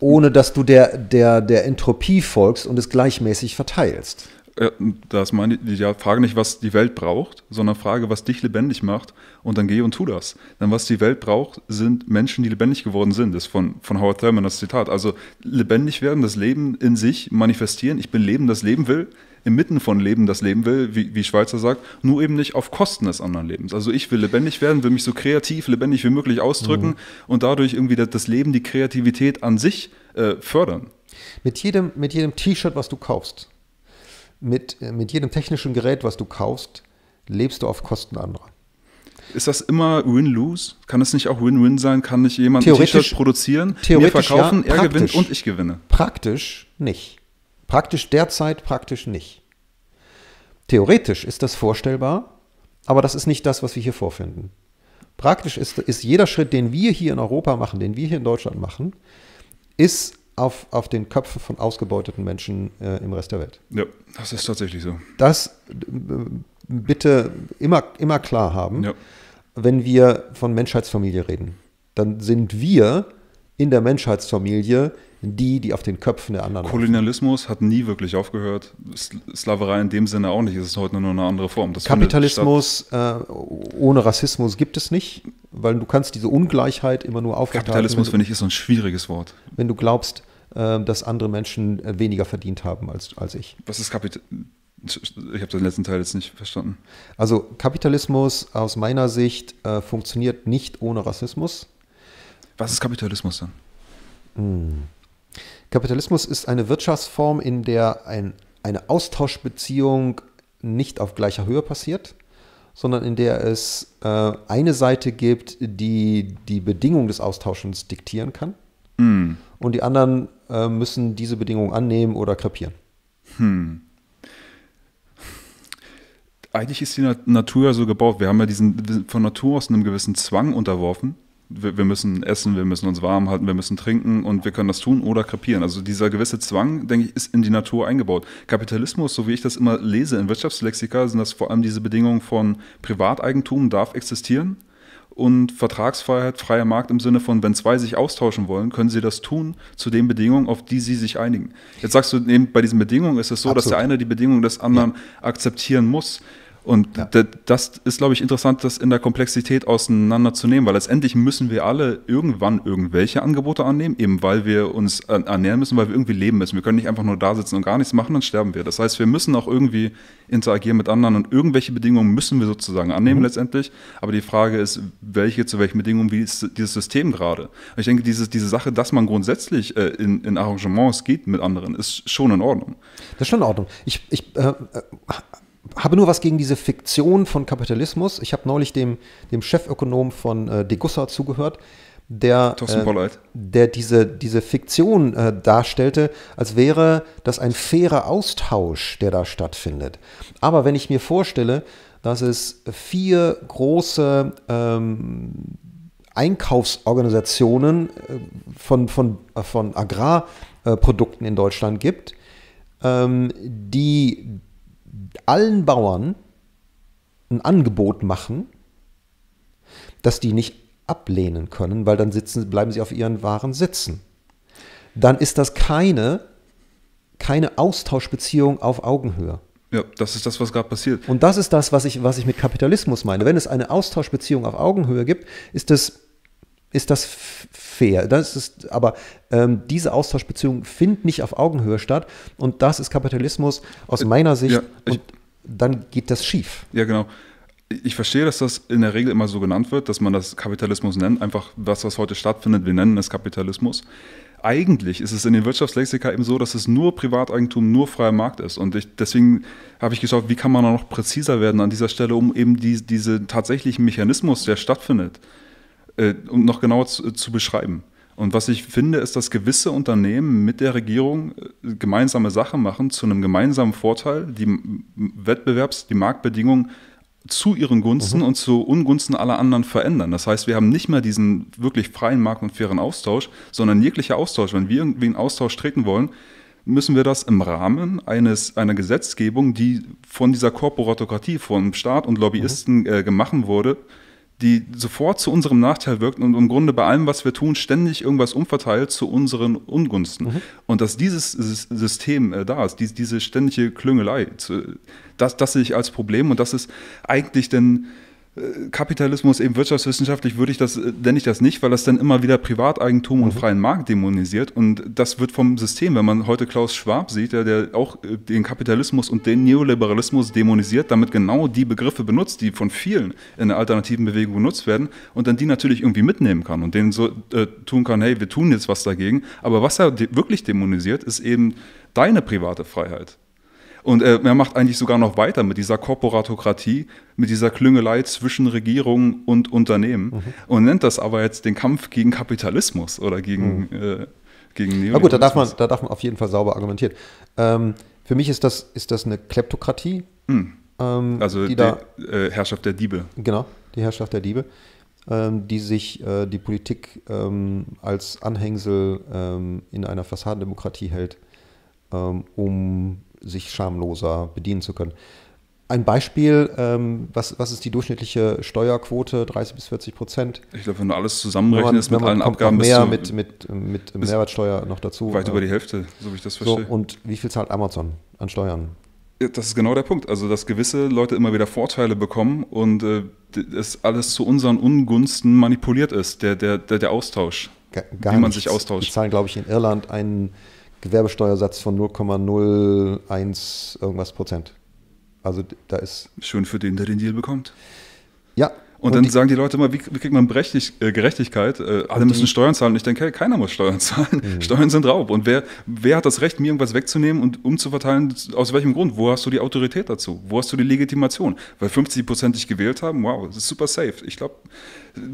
ohne dass du der Entropie folgst und es gleichmäßig verteilst? Da ist meine Frage nicht, was die Welt braucht, sondern Frage, was dich lebendig macht, und dann geh und tu das. Denn was die Welt braucht, sind Menschen, die lebendig geworden sind. Das ist von Howard Thurman das Zitat. Also lebendig werden, das Leben in sich manifestieren. Ich bin Leben, das Leben will, inmitten von Leben, das Leben will, wie Schweizer sagt, nur eben nicht auf Kosten des anderen Lebens. Also ich will lebendig werden, will mich so kreativ, lebendig wie möglich ausdrücken und dadurch irgendwie das Leben, die Kreativität an sich fördern. Mit jedem T-Shirt, was du kaufst, mit jedem technischen Gerät, was du kaufst, lebst du auf Kosten anderer. Ist das immer Win-Lose? Kann es nicht auch Win-Win sein? Kann nicht jemand ein T-Shirt produzieren, mir verkaufen, er gewinnt und ich gewinne? Praktisch nicht. Praktisch nicht. Theoretisch ist das vorstellbar, aber das ist nicht das, was wir hier vorfinden. Praktisch ist jeder Schritt, den wir hier in Europa machen, den wir hier in Deutschland machen, ist auf den Köpfen von ausgebeuteten Menschen im Rest der Welt. Ja, das ist tatsächlich so. Das bitte immer klar haben. Ja. wenn wir von Menschheitsfamilie reden, dann sind wir in der Menschheitsfamilie die, die auf den Köpfen der anderen Kolonialismus hat nie wirklich aufgehört. Sklaverei in dem Sinne auch nicht. Es ist heute nur eine andere Form. Das Kapitalismus ohne Rassismus gibt es nicht, weil du kannst diese Ungleichheit immer nur aufrechterhalten. Kapitalismus, finde ich, ist so ein schwieriges Wort. Wenn du glaubst, dass andere Menschen weniger verdient haben als ich. Was ist Kapitalismus? Ich habe den letzten Teil jetzt nicht verstanden. Also Kapitalismus aus meiner Sicht funktioniert nicht ohne Rassismus. Was ist Kapitalismus dann? Hm. Kapitalismus ist eine Wirtschaftsform, in der eine Austauschbeziehung nicht auf gleicher Höhe passiert, sondern in der es eine Seite gibt, die die Bedingungen des Austauschens diktieren kann, und die anderen müssen diese Bedingungen annehmen oder krepieren. Hm. Eigentlich ist die Natur ja so gebaut. Wir haben ja diesen von Natur aus einem gewissen Zwang unterworfen. Wir müssen essen, wir müssen uns warm halten, wir müssen trinken und wir können das tun oder krepieren. Also dieser gewisse Zwang, denke ich, ist in die Natur eingebaut. Kapitalismus, so wie ich das immer lese in Wirtschaftslexika, sind das vor allem diese Bedingungen von Privateigentum darf existieren und Vertragsfreiheit, freier Markt im Sinne von, wenn zwei sich austauschen wollen, können sie das tun zu den Bedingungen, auf die sie sich einigen. Jetzt sagst du eben, bei diesen Bedingungen ist es so, absolut, dass der eine die Bedingungen des anderen akzeptieren muss. Und ja, das ist, glaube ich, interessant, das in der Komplexität auseinanderzunehmen, weil letztendlich müssen wir alle irgendwann irgendwelche Angebote annehmen, eben weil wir uns ernähren müssen, weil wir irgendwie leben müssen. Wir können nicht einfach nur da sitzen und gar nichts machen, dann sterben wir. Das heißt, wir müssen auch irgendwie interagieren mit anderen und irgendwelche Bedingungen müssen wir sozusagen annehmen letztendlich. Aber die Frage ist, zu welchen Bedingungen, wie ist dieses System gerade? Und ich denke, diese Sache, dass man grundsätzlich in Arrangements geht mit anderen, ist schon in Ordnung. Das ist schon in Ordnung. Ich habe nur was gegen diese Fiktion von Kapitalismus. Ich habe neulich dem Chefökonom von Degussa zugehört, der diese Fiktion darstellte, als wäre das ein fairer Austausch, der da stattfindet. Aber wenn ich mir vorstelle, dass es 4 große Einkaufsorganisationen von Agrarprodukten in Deutschland gibt, die allen Bauern ein Angebot machen, das die nicht ablehnen können, weil dann bleiben sie auf ihren Waren sitzen. Dann ist das keine Austauschbeziehung auf Augenhöhe. Ja, das ist das, was gerade passiert. Und das ist das, was ich mit Kapitalismus meine. Wenn es eine Austauschbeziehung auf Augenhöhe gibt, ist das fair. Aber diese Austauschbeziehung findet nicht auf Augenhöhe statt. Und das ist Kapitalismus aus meiner Sicht. Ja, und dann geht das schief. Ja, genau. Ich verstehe, dass das in der Regel immer so genannt wird, dass man das Kapitalismus nennt. Einfach, was heute stattfindet, wir nennen es Kapitalismus. Eigentlich ist es in den Wirtschaftslexika eben so, dass es nur Privateigentum, nur freier Markt ist. Und deswegen habe ich geschaut, wie kann man noch präziser werden an dieser Stelle, um eben diesen tatsächlichen Mechanismus, der stattfindet, um noch genauer zu beschreiben. Und was ich finde, ist, dass gewisse Unternehmen mit der Regierung gemeinsame Sachen machen, zu einem gemeinsamen Vorteil, die Marktbedingungen zu ihren Gunsten und zu Ungunsten aller anderen verändern. Das heißt, wir haben nicht mehr diesen wirklich freien Markt und fairen Austausch, sondern jeglicher Austausch. Wenn wir irgendwie in Austausch treten wollen, müssen wir das im Rahmen einer Gesetzgebung, die von dieser Korporatokratie, von Staat und Lobbyisten gemacht wurde, die sofort zu unserem Nachteil wirkt und im Grunde bei allem, was wir tun, ständig irgendwas umverteilt zu unseren Ungunsten. Und dass dieses System da ist, diese ständige Klüngelei, das sehe ich als Problem. Und das ist eigentlich denn Kapitalismus, eben wirtschaftswissenschaftlich nenne ich das nicht, weil das dann immer wieder Privateigentum und freien Markt dämonisiert. Und das wird vom System, wenn man heute Klaus Schwab sieht, der auch den Kapitalismus und den Neoliberalismus dämonisiert, damit genau die Begriffe benutzt, die von vielen in der alternativen Bewegung benutzt werden und dann die natürlich irgendwie mitnehmen kann und denen so tun kann, hey, wir tun jetzt was dagegen. Aber was er wirklich dämonisiert, ist eben deine private Freiheit. Und er macht eigentlich sogar noch weiter mit dieser Korporatokratie, mit dieser Klüngelei zwischen Regierung und Unternehmen und nennt das aber jetzt den Kampf gegen Kapitalismus oder gegen Neoliberalismus. Na gut, da darf man auf jeden Fall sauber argumentieren. Für mich ist das eine Kleptokratie. Also die Herrschaft der Diebe. Genau, die Herrschaft der Diebe, die sich die Politik als Anhängsel in einer Fassadendemokratie hält, um sich schamloser bedienen zu können. Ein Beispiel, was ist die durchschnittliche Steuerquote? 30 bis 40%. Ich glaube, wenn du alles zusammenrechnen ist mit allen Abgaben, bist du mit Mehrwertsteuer noch dazu. Weit über die Hälfte, so wie ich das verstehe. So, und wie viel zahlt Amazon an Steuern? Das ist genau der Punkt. Also, dass gewisse Leute immer wieder Vorteile bekommen und es alles zu unseren Ungunsten manipuliert ist, der Austausch, wie man sich austauscht. Die zahlen, glaube ich, in Irland einen Gewerbesteuersatz von 0,01 irgendwas Prozent. Also da ist... Schön für den, der den Deal bekommt. Ja. Und dann sagen die Leute immer, wie kriegt man Gerechtigkeit? Alle müssen Steuern zahlen. Und ich denke, hey, keiner muss Steuern zahlen. Mhm. Steuern sind Raub. Und wer hat das Recht, mir irgendwas wegzunehmen und umzuverteilen? Aus welchem Grund? Wo hast du die Autorität dazu? Wo hast du die Legitimation? Weil 50% dich gewählt haben? Wow, das ist super safe. Ich glaube,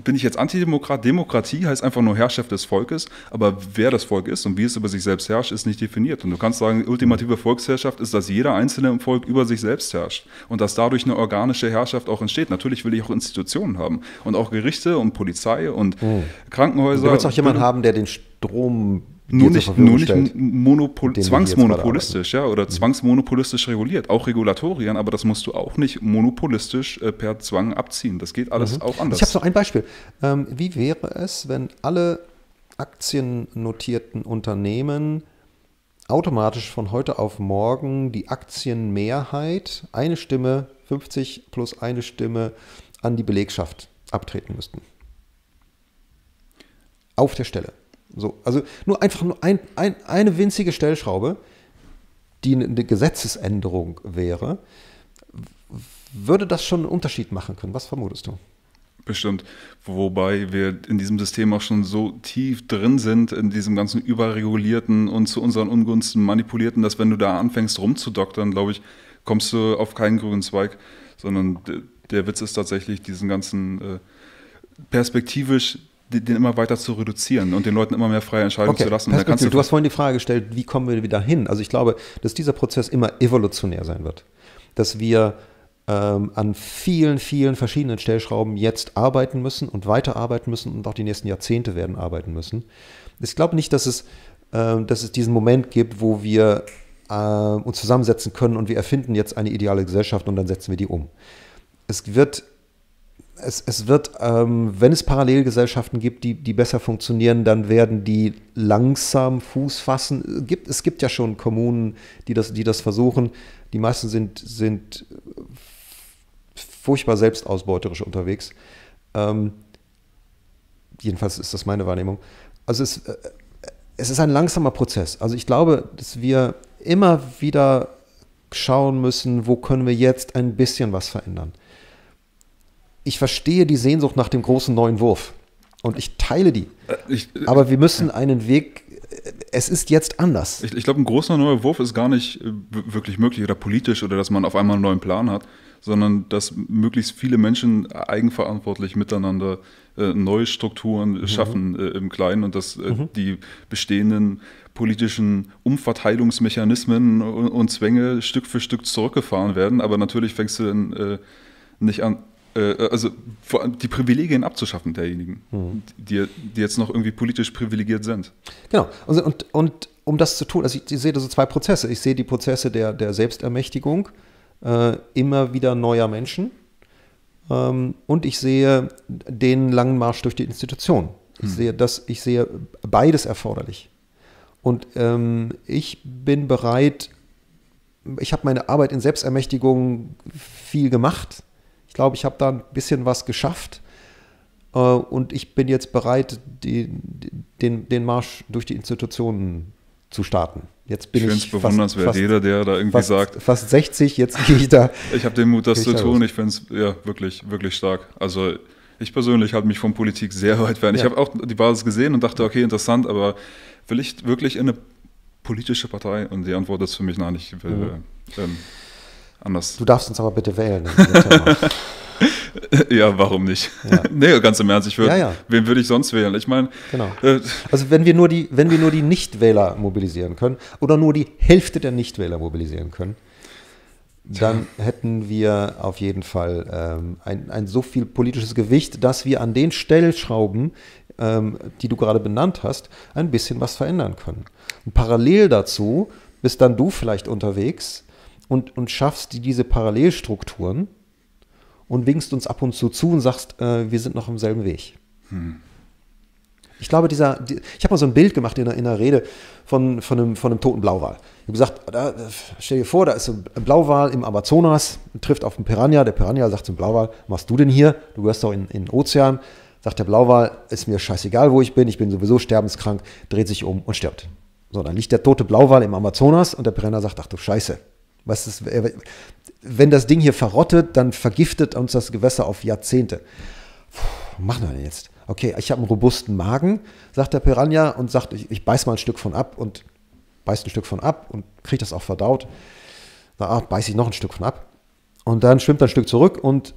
bin ich jetzt Antidemokrat? Demokratie heißt einfach nur Herrschaft des Volkes. Aber wer das Volk ist und wie es über sich selbst herrscht, ist nicht definiert. Und du kannst sagen, ultimative Volksherrschaft ist, dass jeder Einzelne im Volk über sich selbst herrscht. Und dass dadurch eine organische Herrschaft auch entsteht. Natürlich will ich auch Institutionen haben. Und auch Gerichte und Polizei und Krankenhäuser. Du willst auch jemanden haben, der den Strom nur nicht zwangsmonopolistisch oder zwangsmonopolistisch reguliert. Auch Regulatorien, aber das musst du auch nicht monopolistisch per Zwang abziehen. Das geht alles auch anders. Ich habe so ein Beispiel. Wie wäre es, wenn alle aktiennotierten Unternehmen automatisch von heute auf morgen die Aktienmehrheit, eine Stimme, 50 plus eine Stimme, an die Belegschaft abtreten müssten. Auf der Stelle. So, also nur eine winzige Stellschraube, die eine Gesetzesänderung wäre, würde das schon einen Unterschied machen können. Was vermutest du? Bestimmt. Wobei wir in diesem System auch schon so tief drin sind, in diesem ganzen überregulierten und zu unseren Ungunsten manipulierten, dass wenn du da anfängst rumzudoktern, glaube ich, kommst du auf keinen grünen Zweig, sondern... Der Witz ist tatsächlich, diesen ganzen perspektivisch den immer weiter zu reduzieren und den Leuten immer mehr freie Entscheidung zu lassen. Du hast vorhin die Frage gestellt, wie kommen wir wieder hin? Also ich glaube, dass dieser Prozess immer evolutionär sein wird. Dass wir an vielen, vielen verschiedenen Stellschrauben jetzt arbeiten müssen und weiterarbeiten müssen und auch die nächsten Jahrzehnte werden arbeiten müssen. Ich glaube nicht, dass es diesen Moment gibt, wo wir uns zusammensetzen können und wir erfinden jetzt eine ideale Gesellschaft und dann setzen wir die um. Wenn es Parallelgesellschaften gibt, die besser funktionieren, dann werden die langsam Fuß fassen. Es gibt ja schon Kommunen, die das versuchen. Die meisten sind furchtbar selbstausbeuterisch unterwegs. Jedenfalls ist das meine Wahrnehmung. Also es ist ein langsamer Prozess. Also ich glaube, dass wir immer wieder schauen müssen, wo können wir jetzt ein bisschen was verändern. Ich verstehe die Sehnsucht nach dem großen neuen Wurf und ich teile die. Aber wir müssen einen Weg, es ist jetzt anders. Ich glaube, ein großer neuer Wurf ist gar nicht wirklich möglich oder politisch oder dass man auf einmal einen neuen Plan hat, sondern dass möglichst viele Menschen eigenverantwortlich miteinander neue Strukturen schaffen im Kleinen und dass die bestehenden politischen Umverteilungsmechanismen und Zwänge Stück für Stück zurückgefahren werden. Aber natürlich fängst du dann nicht an, also vor allem die Privilegien abzuschaffen derjenigen, die jetzt noch irgendwie politisch privilegiert sind. Genau. Und um das zu tun, also ich sehe da so zwei Prozesse. Ich sehe die Prozesse der Selbstermächtigung immer wieder neuer Menschen und ich sehe den langen Marsch durch die Institutionen. Ich sehe beides erforderlich. Und ich bin bereit, ich habe meine Arbeit in Selbstermächtigung viel gemacht. Ich glaube, ich habe da ein bisschen was geschafft und ich bin jetzt bereit, den Marsch durch die Institutionen zu starten. Jetzt bin ich bewundernswert, jeder, der da irgendwie sagt, fast 60, jetzt gehe ich da. Ich habe den Mut, das zu tun. Ich finde es ja wirklich, wirklich stark. Also ich persönlich halte mich von Politik sehr weit fern. Ja. Ich habe auch die Basis gesehen und dachte, okay, interessant, aber will ich wirklich in eine politische Partei? Und die Antwort ist für mich, nein, ich will anders. Du darfst uns aber bitte wählen. Ja, warum nicht? Ja. Nee, ganz im Ernst, wen würde ich sonst wählen? Ich meine, genau. Also wenn wir nur die Nichtwähler mobilisieren können oder nur die Hälfte der Nichtwähler mobilisieren können, dann hätten wir auf jeden Fall ein so viel politisches Gewicht, dass wir an den Stellschrauben, die du gerade benannt hast, ein bisschen was verändern können. Und parallel dazu bist dann du vielleicht unterwegs und schaffst diese Parallelstrukturen und winkst uns ab und zu und sagst, wir sind noch im selben Weg. Hm. Ich glaube, ich habe mal so ein Bild gemacht in einer Rede von einem toten Blauwal. Ich habe gesagt, stell dir vor, da ist ein Blauwal im Amazonas, trifft auf einen Piranha. Der Piranha sagt zum Blauwal, was machst du denn hier? Du gehörst doch in den Ozean. Sagt der Blauwal, ist mir scheißegal, wo ich bin sowieso sterbenskrank, dreht sich um und stirbt. So, dann liegt der tote Blauwal im Amazonas und der Piranha sagt, ach du Scheiße. Was ist, wenn das Ding hier verrottet, dann vergiftet uns das Gewässer auf Jahrzehnte. Puh, was machen wir denn jetzt? Okay, ich habe einen robusten Magen, sagt der Piranha und sagt, ich beiß mal ein Stück von ab und kriege das auch verdaut. Da beiße ich noch ein Stück von ab und dann schwimmt er ein Stück zurück und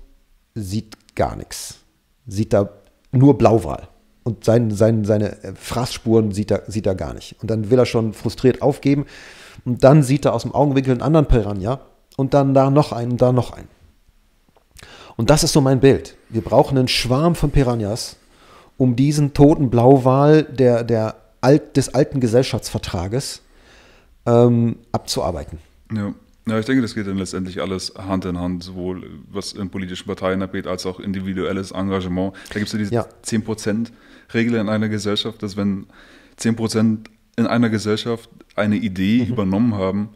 sieht gar nichts. Sieht da nur Blauwal und seine Fraßspuren sieht er gar nicht. Und dann will er schon frustriert aufgeben und dann sieht er aus dem Augenwinkel einen anderen Piranha und dann da noch einen und da noch einen. Und das ist so mein Bild. Wir brauchen einen Schwarm von Piranhas, um diesen toten Blauwal des alten Gesellschaftsvertrages abzuarbeiten. Ja. Ja, ich denke, das geht dann letztendlich alles Hand in Hand, sowohl was in politischen Parteien abgeht, als auch individuelles Engagement. Da gibt es ja diese 10%-Regel in einer Gesellschaft, dass wenn 10% in einer Gesellschaft eine Idee übernommen haben,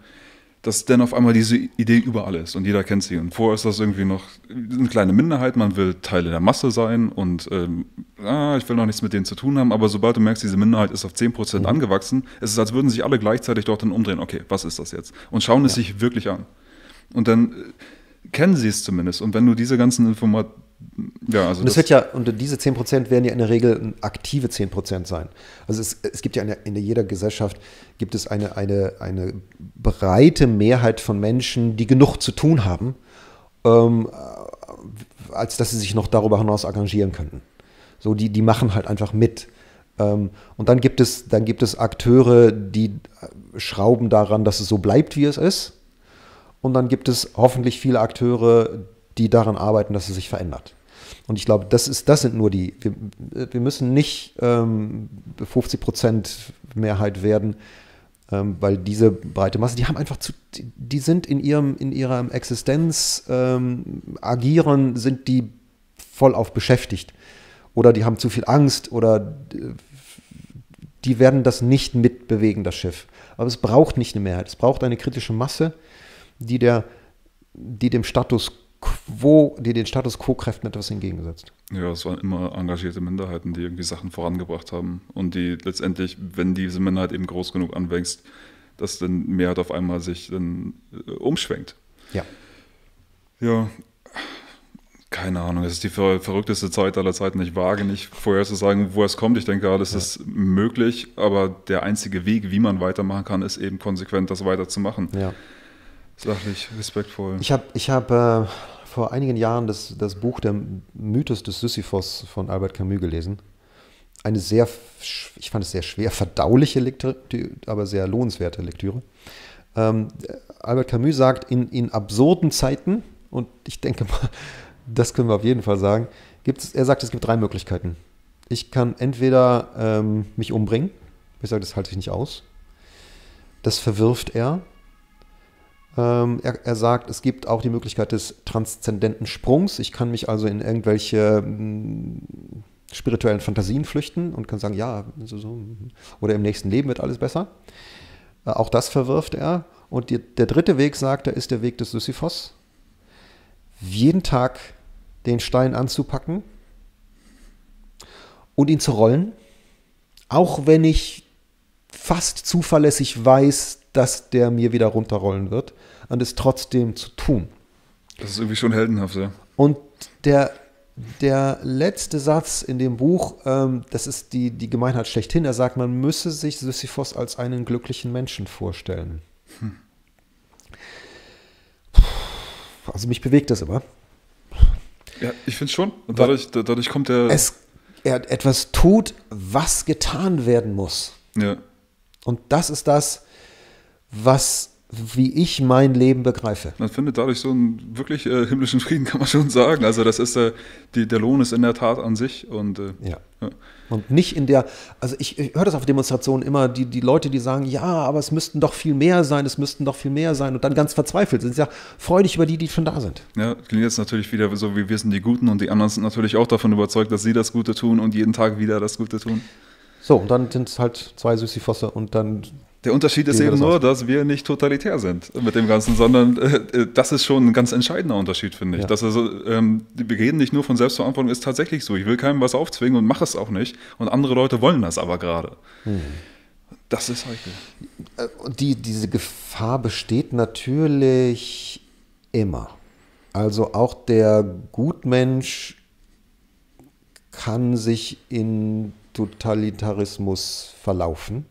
dass dann auf einmal diese Idee überall ist und jeder kennt sie. Und vorher ist das irgendwie noch eine kleine Minderheit, man will Teil der Masse sein und ich will noch nichts mit denen zu tun haben, aber sobald du merkst, diese Minderheit ist auf 10% angewachsen, ist es, als würden sich alle gleichzeitig dort dann umdrehen, okay, was ist das jetzt? Und schauen es sich wirklich an. Und dann kennen sie es zumindest. Und wenn du diese ganzen Informationen, und diese 10% werden ja in der Regel aktive 10% sein. Also es gibt ja in jeder Gesellschaft gibt es eine breite Mehrheit von Menschen, die genug zu tun haben, als dass sie sich noch darüber hinaus engagieren könnten. So, die machen halt einfach mit. Und dann gibt es Akteure, die schrauben daran, dass es so bleibt, wie es ist. Und dann gibt es hoffentlich viele Akteure, die daran arbeiten, dass es sich verändert. Und ich glaube, wir müssen nicht 50% Mehrheit werden, weil diese breite Masse, die sind in ihrer Existenz agieren, sind die voll auf beschäftigt. Oder die haben zu viel Angst oder die werden das nicht mitbewegen, das Schiff. Aber es braucht nicht eine Mehrheit, es braucht eine kritische Masse, die den Status Quo-Kräften etwas entgegengesetzt. Ja, es waren immer engagierte Minderheiten, die irgendwie Sachen vorangebracht haben und die letztendlich, wenn diese Minderheit eben groß genug anwächst, dass dann Mehrheit auf einmal sich dann umschwenkt. Ja. Ja, keine Ahnung, es ist die verrückteste Zeit aller Zeiten. Ich wage nicht vorher zu sagen, wo es kommt. Ich denke, alles ist möglich, aber der einzige Weg, wie man weitermachen kann, ist eben konsequent, das weiterzumachen. Ja. Sachlich, respektvoll. Ich hab vor einigen Jahren das Buch Der Mythos des Sisyphos von Albert Camus gelesen. Ich fand es sehr schwer verdauliche Lektüre, aber sehr lohnenswerte Lektüre. Albert Camus sagt, in absurden Zeiten, und ich denke mal, das können wir auf jeden Fall sagen, er sagt, es gibt drei Möglichkeiten. Ich kann entweder mich umbringen, ich sage, das halte ich nicht aus. Das verwirft er. Er sagt, es gibt auch die Möglichkeit des transzendenten Sprungs. Ich kann mich also in irgendwelche spirituellen Fantasien flüchten und kann sagen, ja, so, oder im nächsten Leben wird alles besser. Auch das verwirft er. Und der dritte Weg, sagt er, ist der Weg des Sisyphos. Jeden Tag den Stein anzupacken und ihn zu rollen, auch wenn ich fast zuverlässig weiß, dass der mir wieder runterrollen wird und es trotzdem zu tun. Das ist irgendwie schon heldenhaft, ja. Und der letzte Satz in dem Buch, das ist die Gemeinheit schlechthin, er sagt, man müsse sich Sisyphos als einen glücklichen Menschen vorstellen. Hm. Also mich bewegt das immer. Ja, ich finde schon. Und dadurch kommt er etwas tut, was getan werden muss. Ja. Und das ist das, was wie ich mein Leben begreife. Man findet dadurch so einen wirklich himmlischen Frieden, kann man schon sagen. Also das ist, der Lohn ist in der Tat an sich. Und, ja. Und nicht in der, also ich höre das auf Demonstrationen immer, die Leute, die sagen, ja, aber es müssten doch viel mehr sein, es müssten doch viel mehr sein und dann ganz verzweifelt sind. Ja, freu dich über die, die schon da sind. Ja, klingt jetzt natürlich wieder so, wie wir sind die Guten und die anderen sind natürlich auch davon überzeugt, dass sie das Gute tun und jeden Tag wieder das Gute tun. So, und dann sind es halt zwei Sisyphosse und dann... Der Unterschied ist eben nur, dass wir nicht totalitär sind mit dem Ganzen, sondern das ist schon ein ganz entscheidender Unterschied, finde ich. Ja. Dass also, wir reden nicht nur von Selbstverantwortung, ist tatsächlich so. Ich will keinem was aufzwingen und mache es auch nicht. Und andere Leute wollen das aber gerade. Hm. Das ist heikel. Diese Gefahr besteht natürlich immer. Also auch der Gutmensch kann sich in Totalitarismus verlaufen,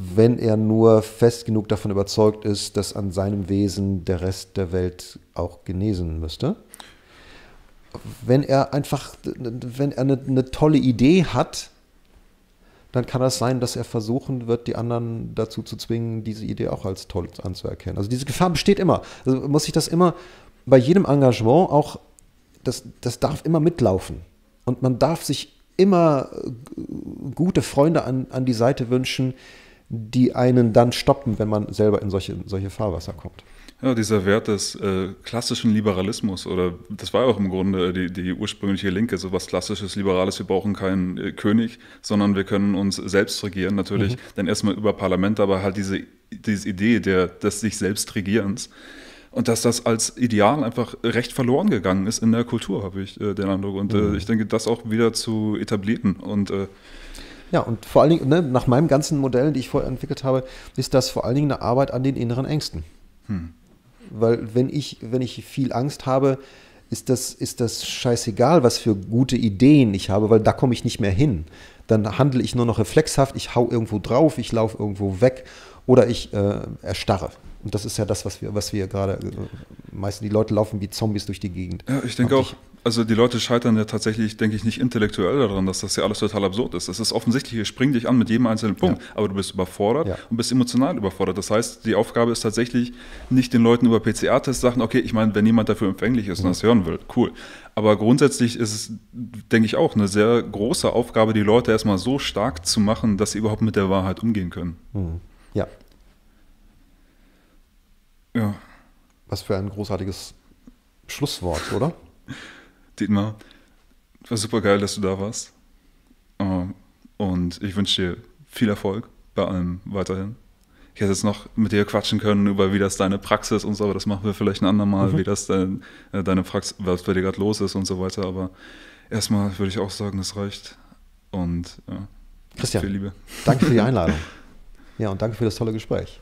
wenn er nur fest genug davon überzeugt ist, dass an seinem Wesen der Rest der Welt auch genesen müsste. Wenn er eine tolle Idee hat, dann kann das sein, dass er versuchen wird, die anderen dazu zu zwingen, diese Idee auch als toll anzuerkennen. Also diese Gefahr besteht immer. Also muss ich das immer bei jedem Engagement auch, das darf immer mitlaufen. Und man darf sich immer gute Freunde an die Seite wünschen, die einen dann stoppen, wenn man selber in solche Fahrwasser kommt. Ja, dieser Wert des klassischen Liberalismus, oder das war ja auch im Grunde die ursprüngliche Linke, so was klassisches Liberales, wir brauchen keinen König, sondern wir können uns selbst regieren, natürlich, dann erstmal über Parlament, aber halt diese Idee des sich selbst Regierens. Und dass das als Ideal einfach recht verloren gegangen ist in der Kultur, habe ich den Eindruck. Und ich denke, das auch wieder zu etablieren. Und, ja, und vor allen Dingen, ne, nach meinem ganzen Modell, die ich vorher entwickelt habe, ist das vor allen Dingen eine Arbeit an den inneren Ängsten. Hm. Weil wenn ich viel Angst habe, ist das scheißegal, was für gute Ideen ich habe, weil da komme ich nicht mehr hin. Dann handle ich nur noch reflexhaft, ich hau irgendwo drauf, ich laufe irgendwo weg oder ich erstarre. Und das ist ja das, was wir gerade meistens, die Leute laufen wie Zombies durch die Gegend. Ja, ich denke auch, also die Leute scheitern ja tatsächlich, denke ich, nicht intellektuell daran, dass das ja alles total absurd ist. Es ist offensichtlich, es springt dich an mit jedem einzelnen Punkt, ja, aber du bist überfordert und bist emotional überfordert. Das heißt, die Aufgabe ist tatsächlich nicht den Leuten über PCR-Tests sagen, okay, ich meine, wenn jemand dafür empfänglich ist und das hören will, cool. Aber grundsätzlich ist es, denke ich, auch eine sehr große Aufgabe, die Leute erstmal so stark zu machen, dass sie überhaupt mit der Wahrheit umgehen können. Mhm. Ja. Ja. Was für ein großartiges Schlusswort, oder? Dietmar, war super geil, dass du da warst. Und ich wünsche dir viel Erfolg bei allem weiterhin. Ich hätte jetzt noch mit dir quatschen können über, wie das deine Praxis und so, aber das machen wir vielleicht ein andermal, wie das deine Praxis, was bei dir gerade los ist und so weiter. Aber erstmal würde ich auch sagen, das reicht. Und ja, Christian, viel Liebe. Danke für die Einladung. Ja, und danke für das tolle Gespräch.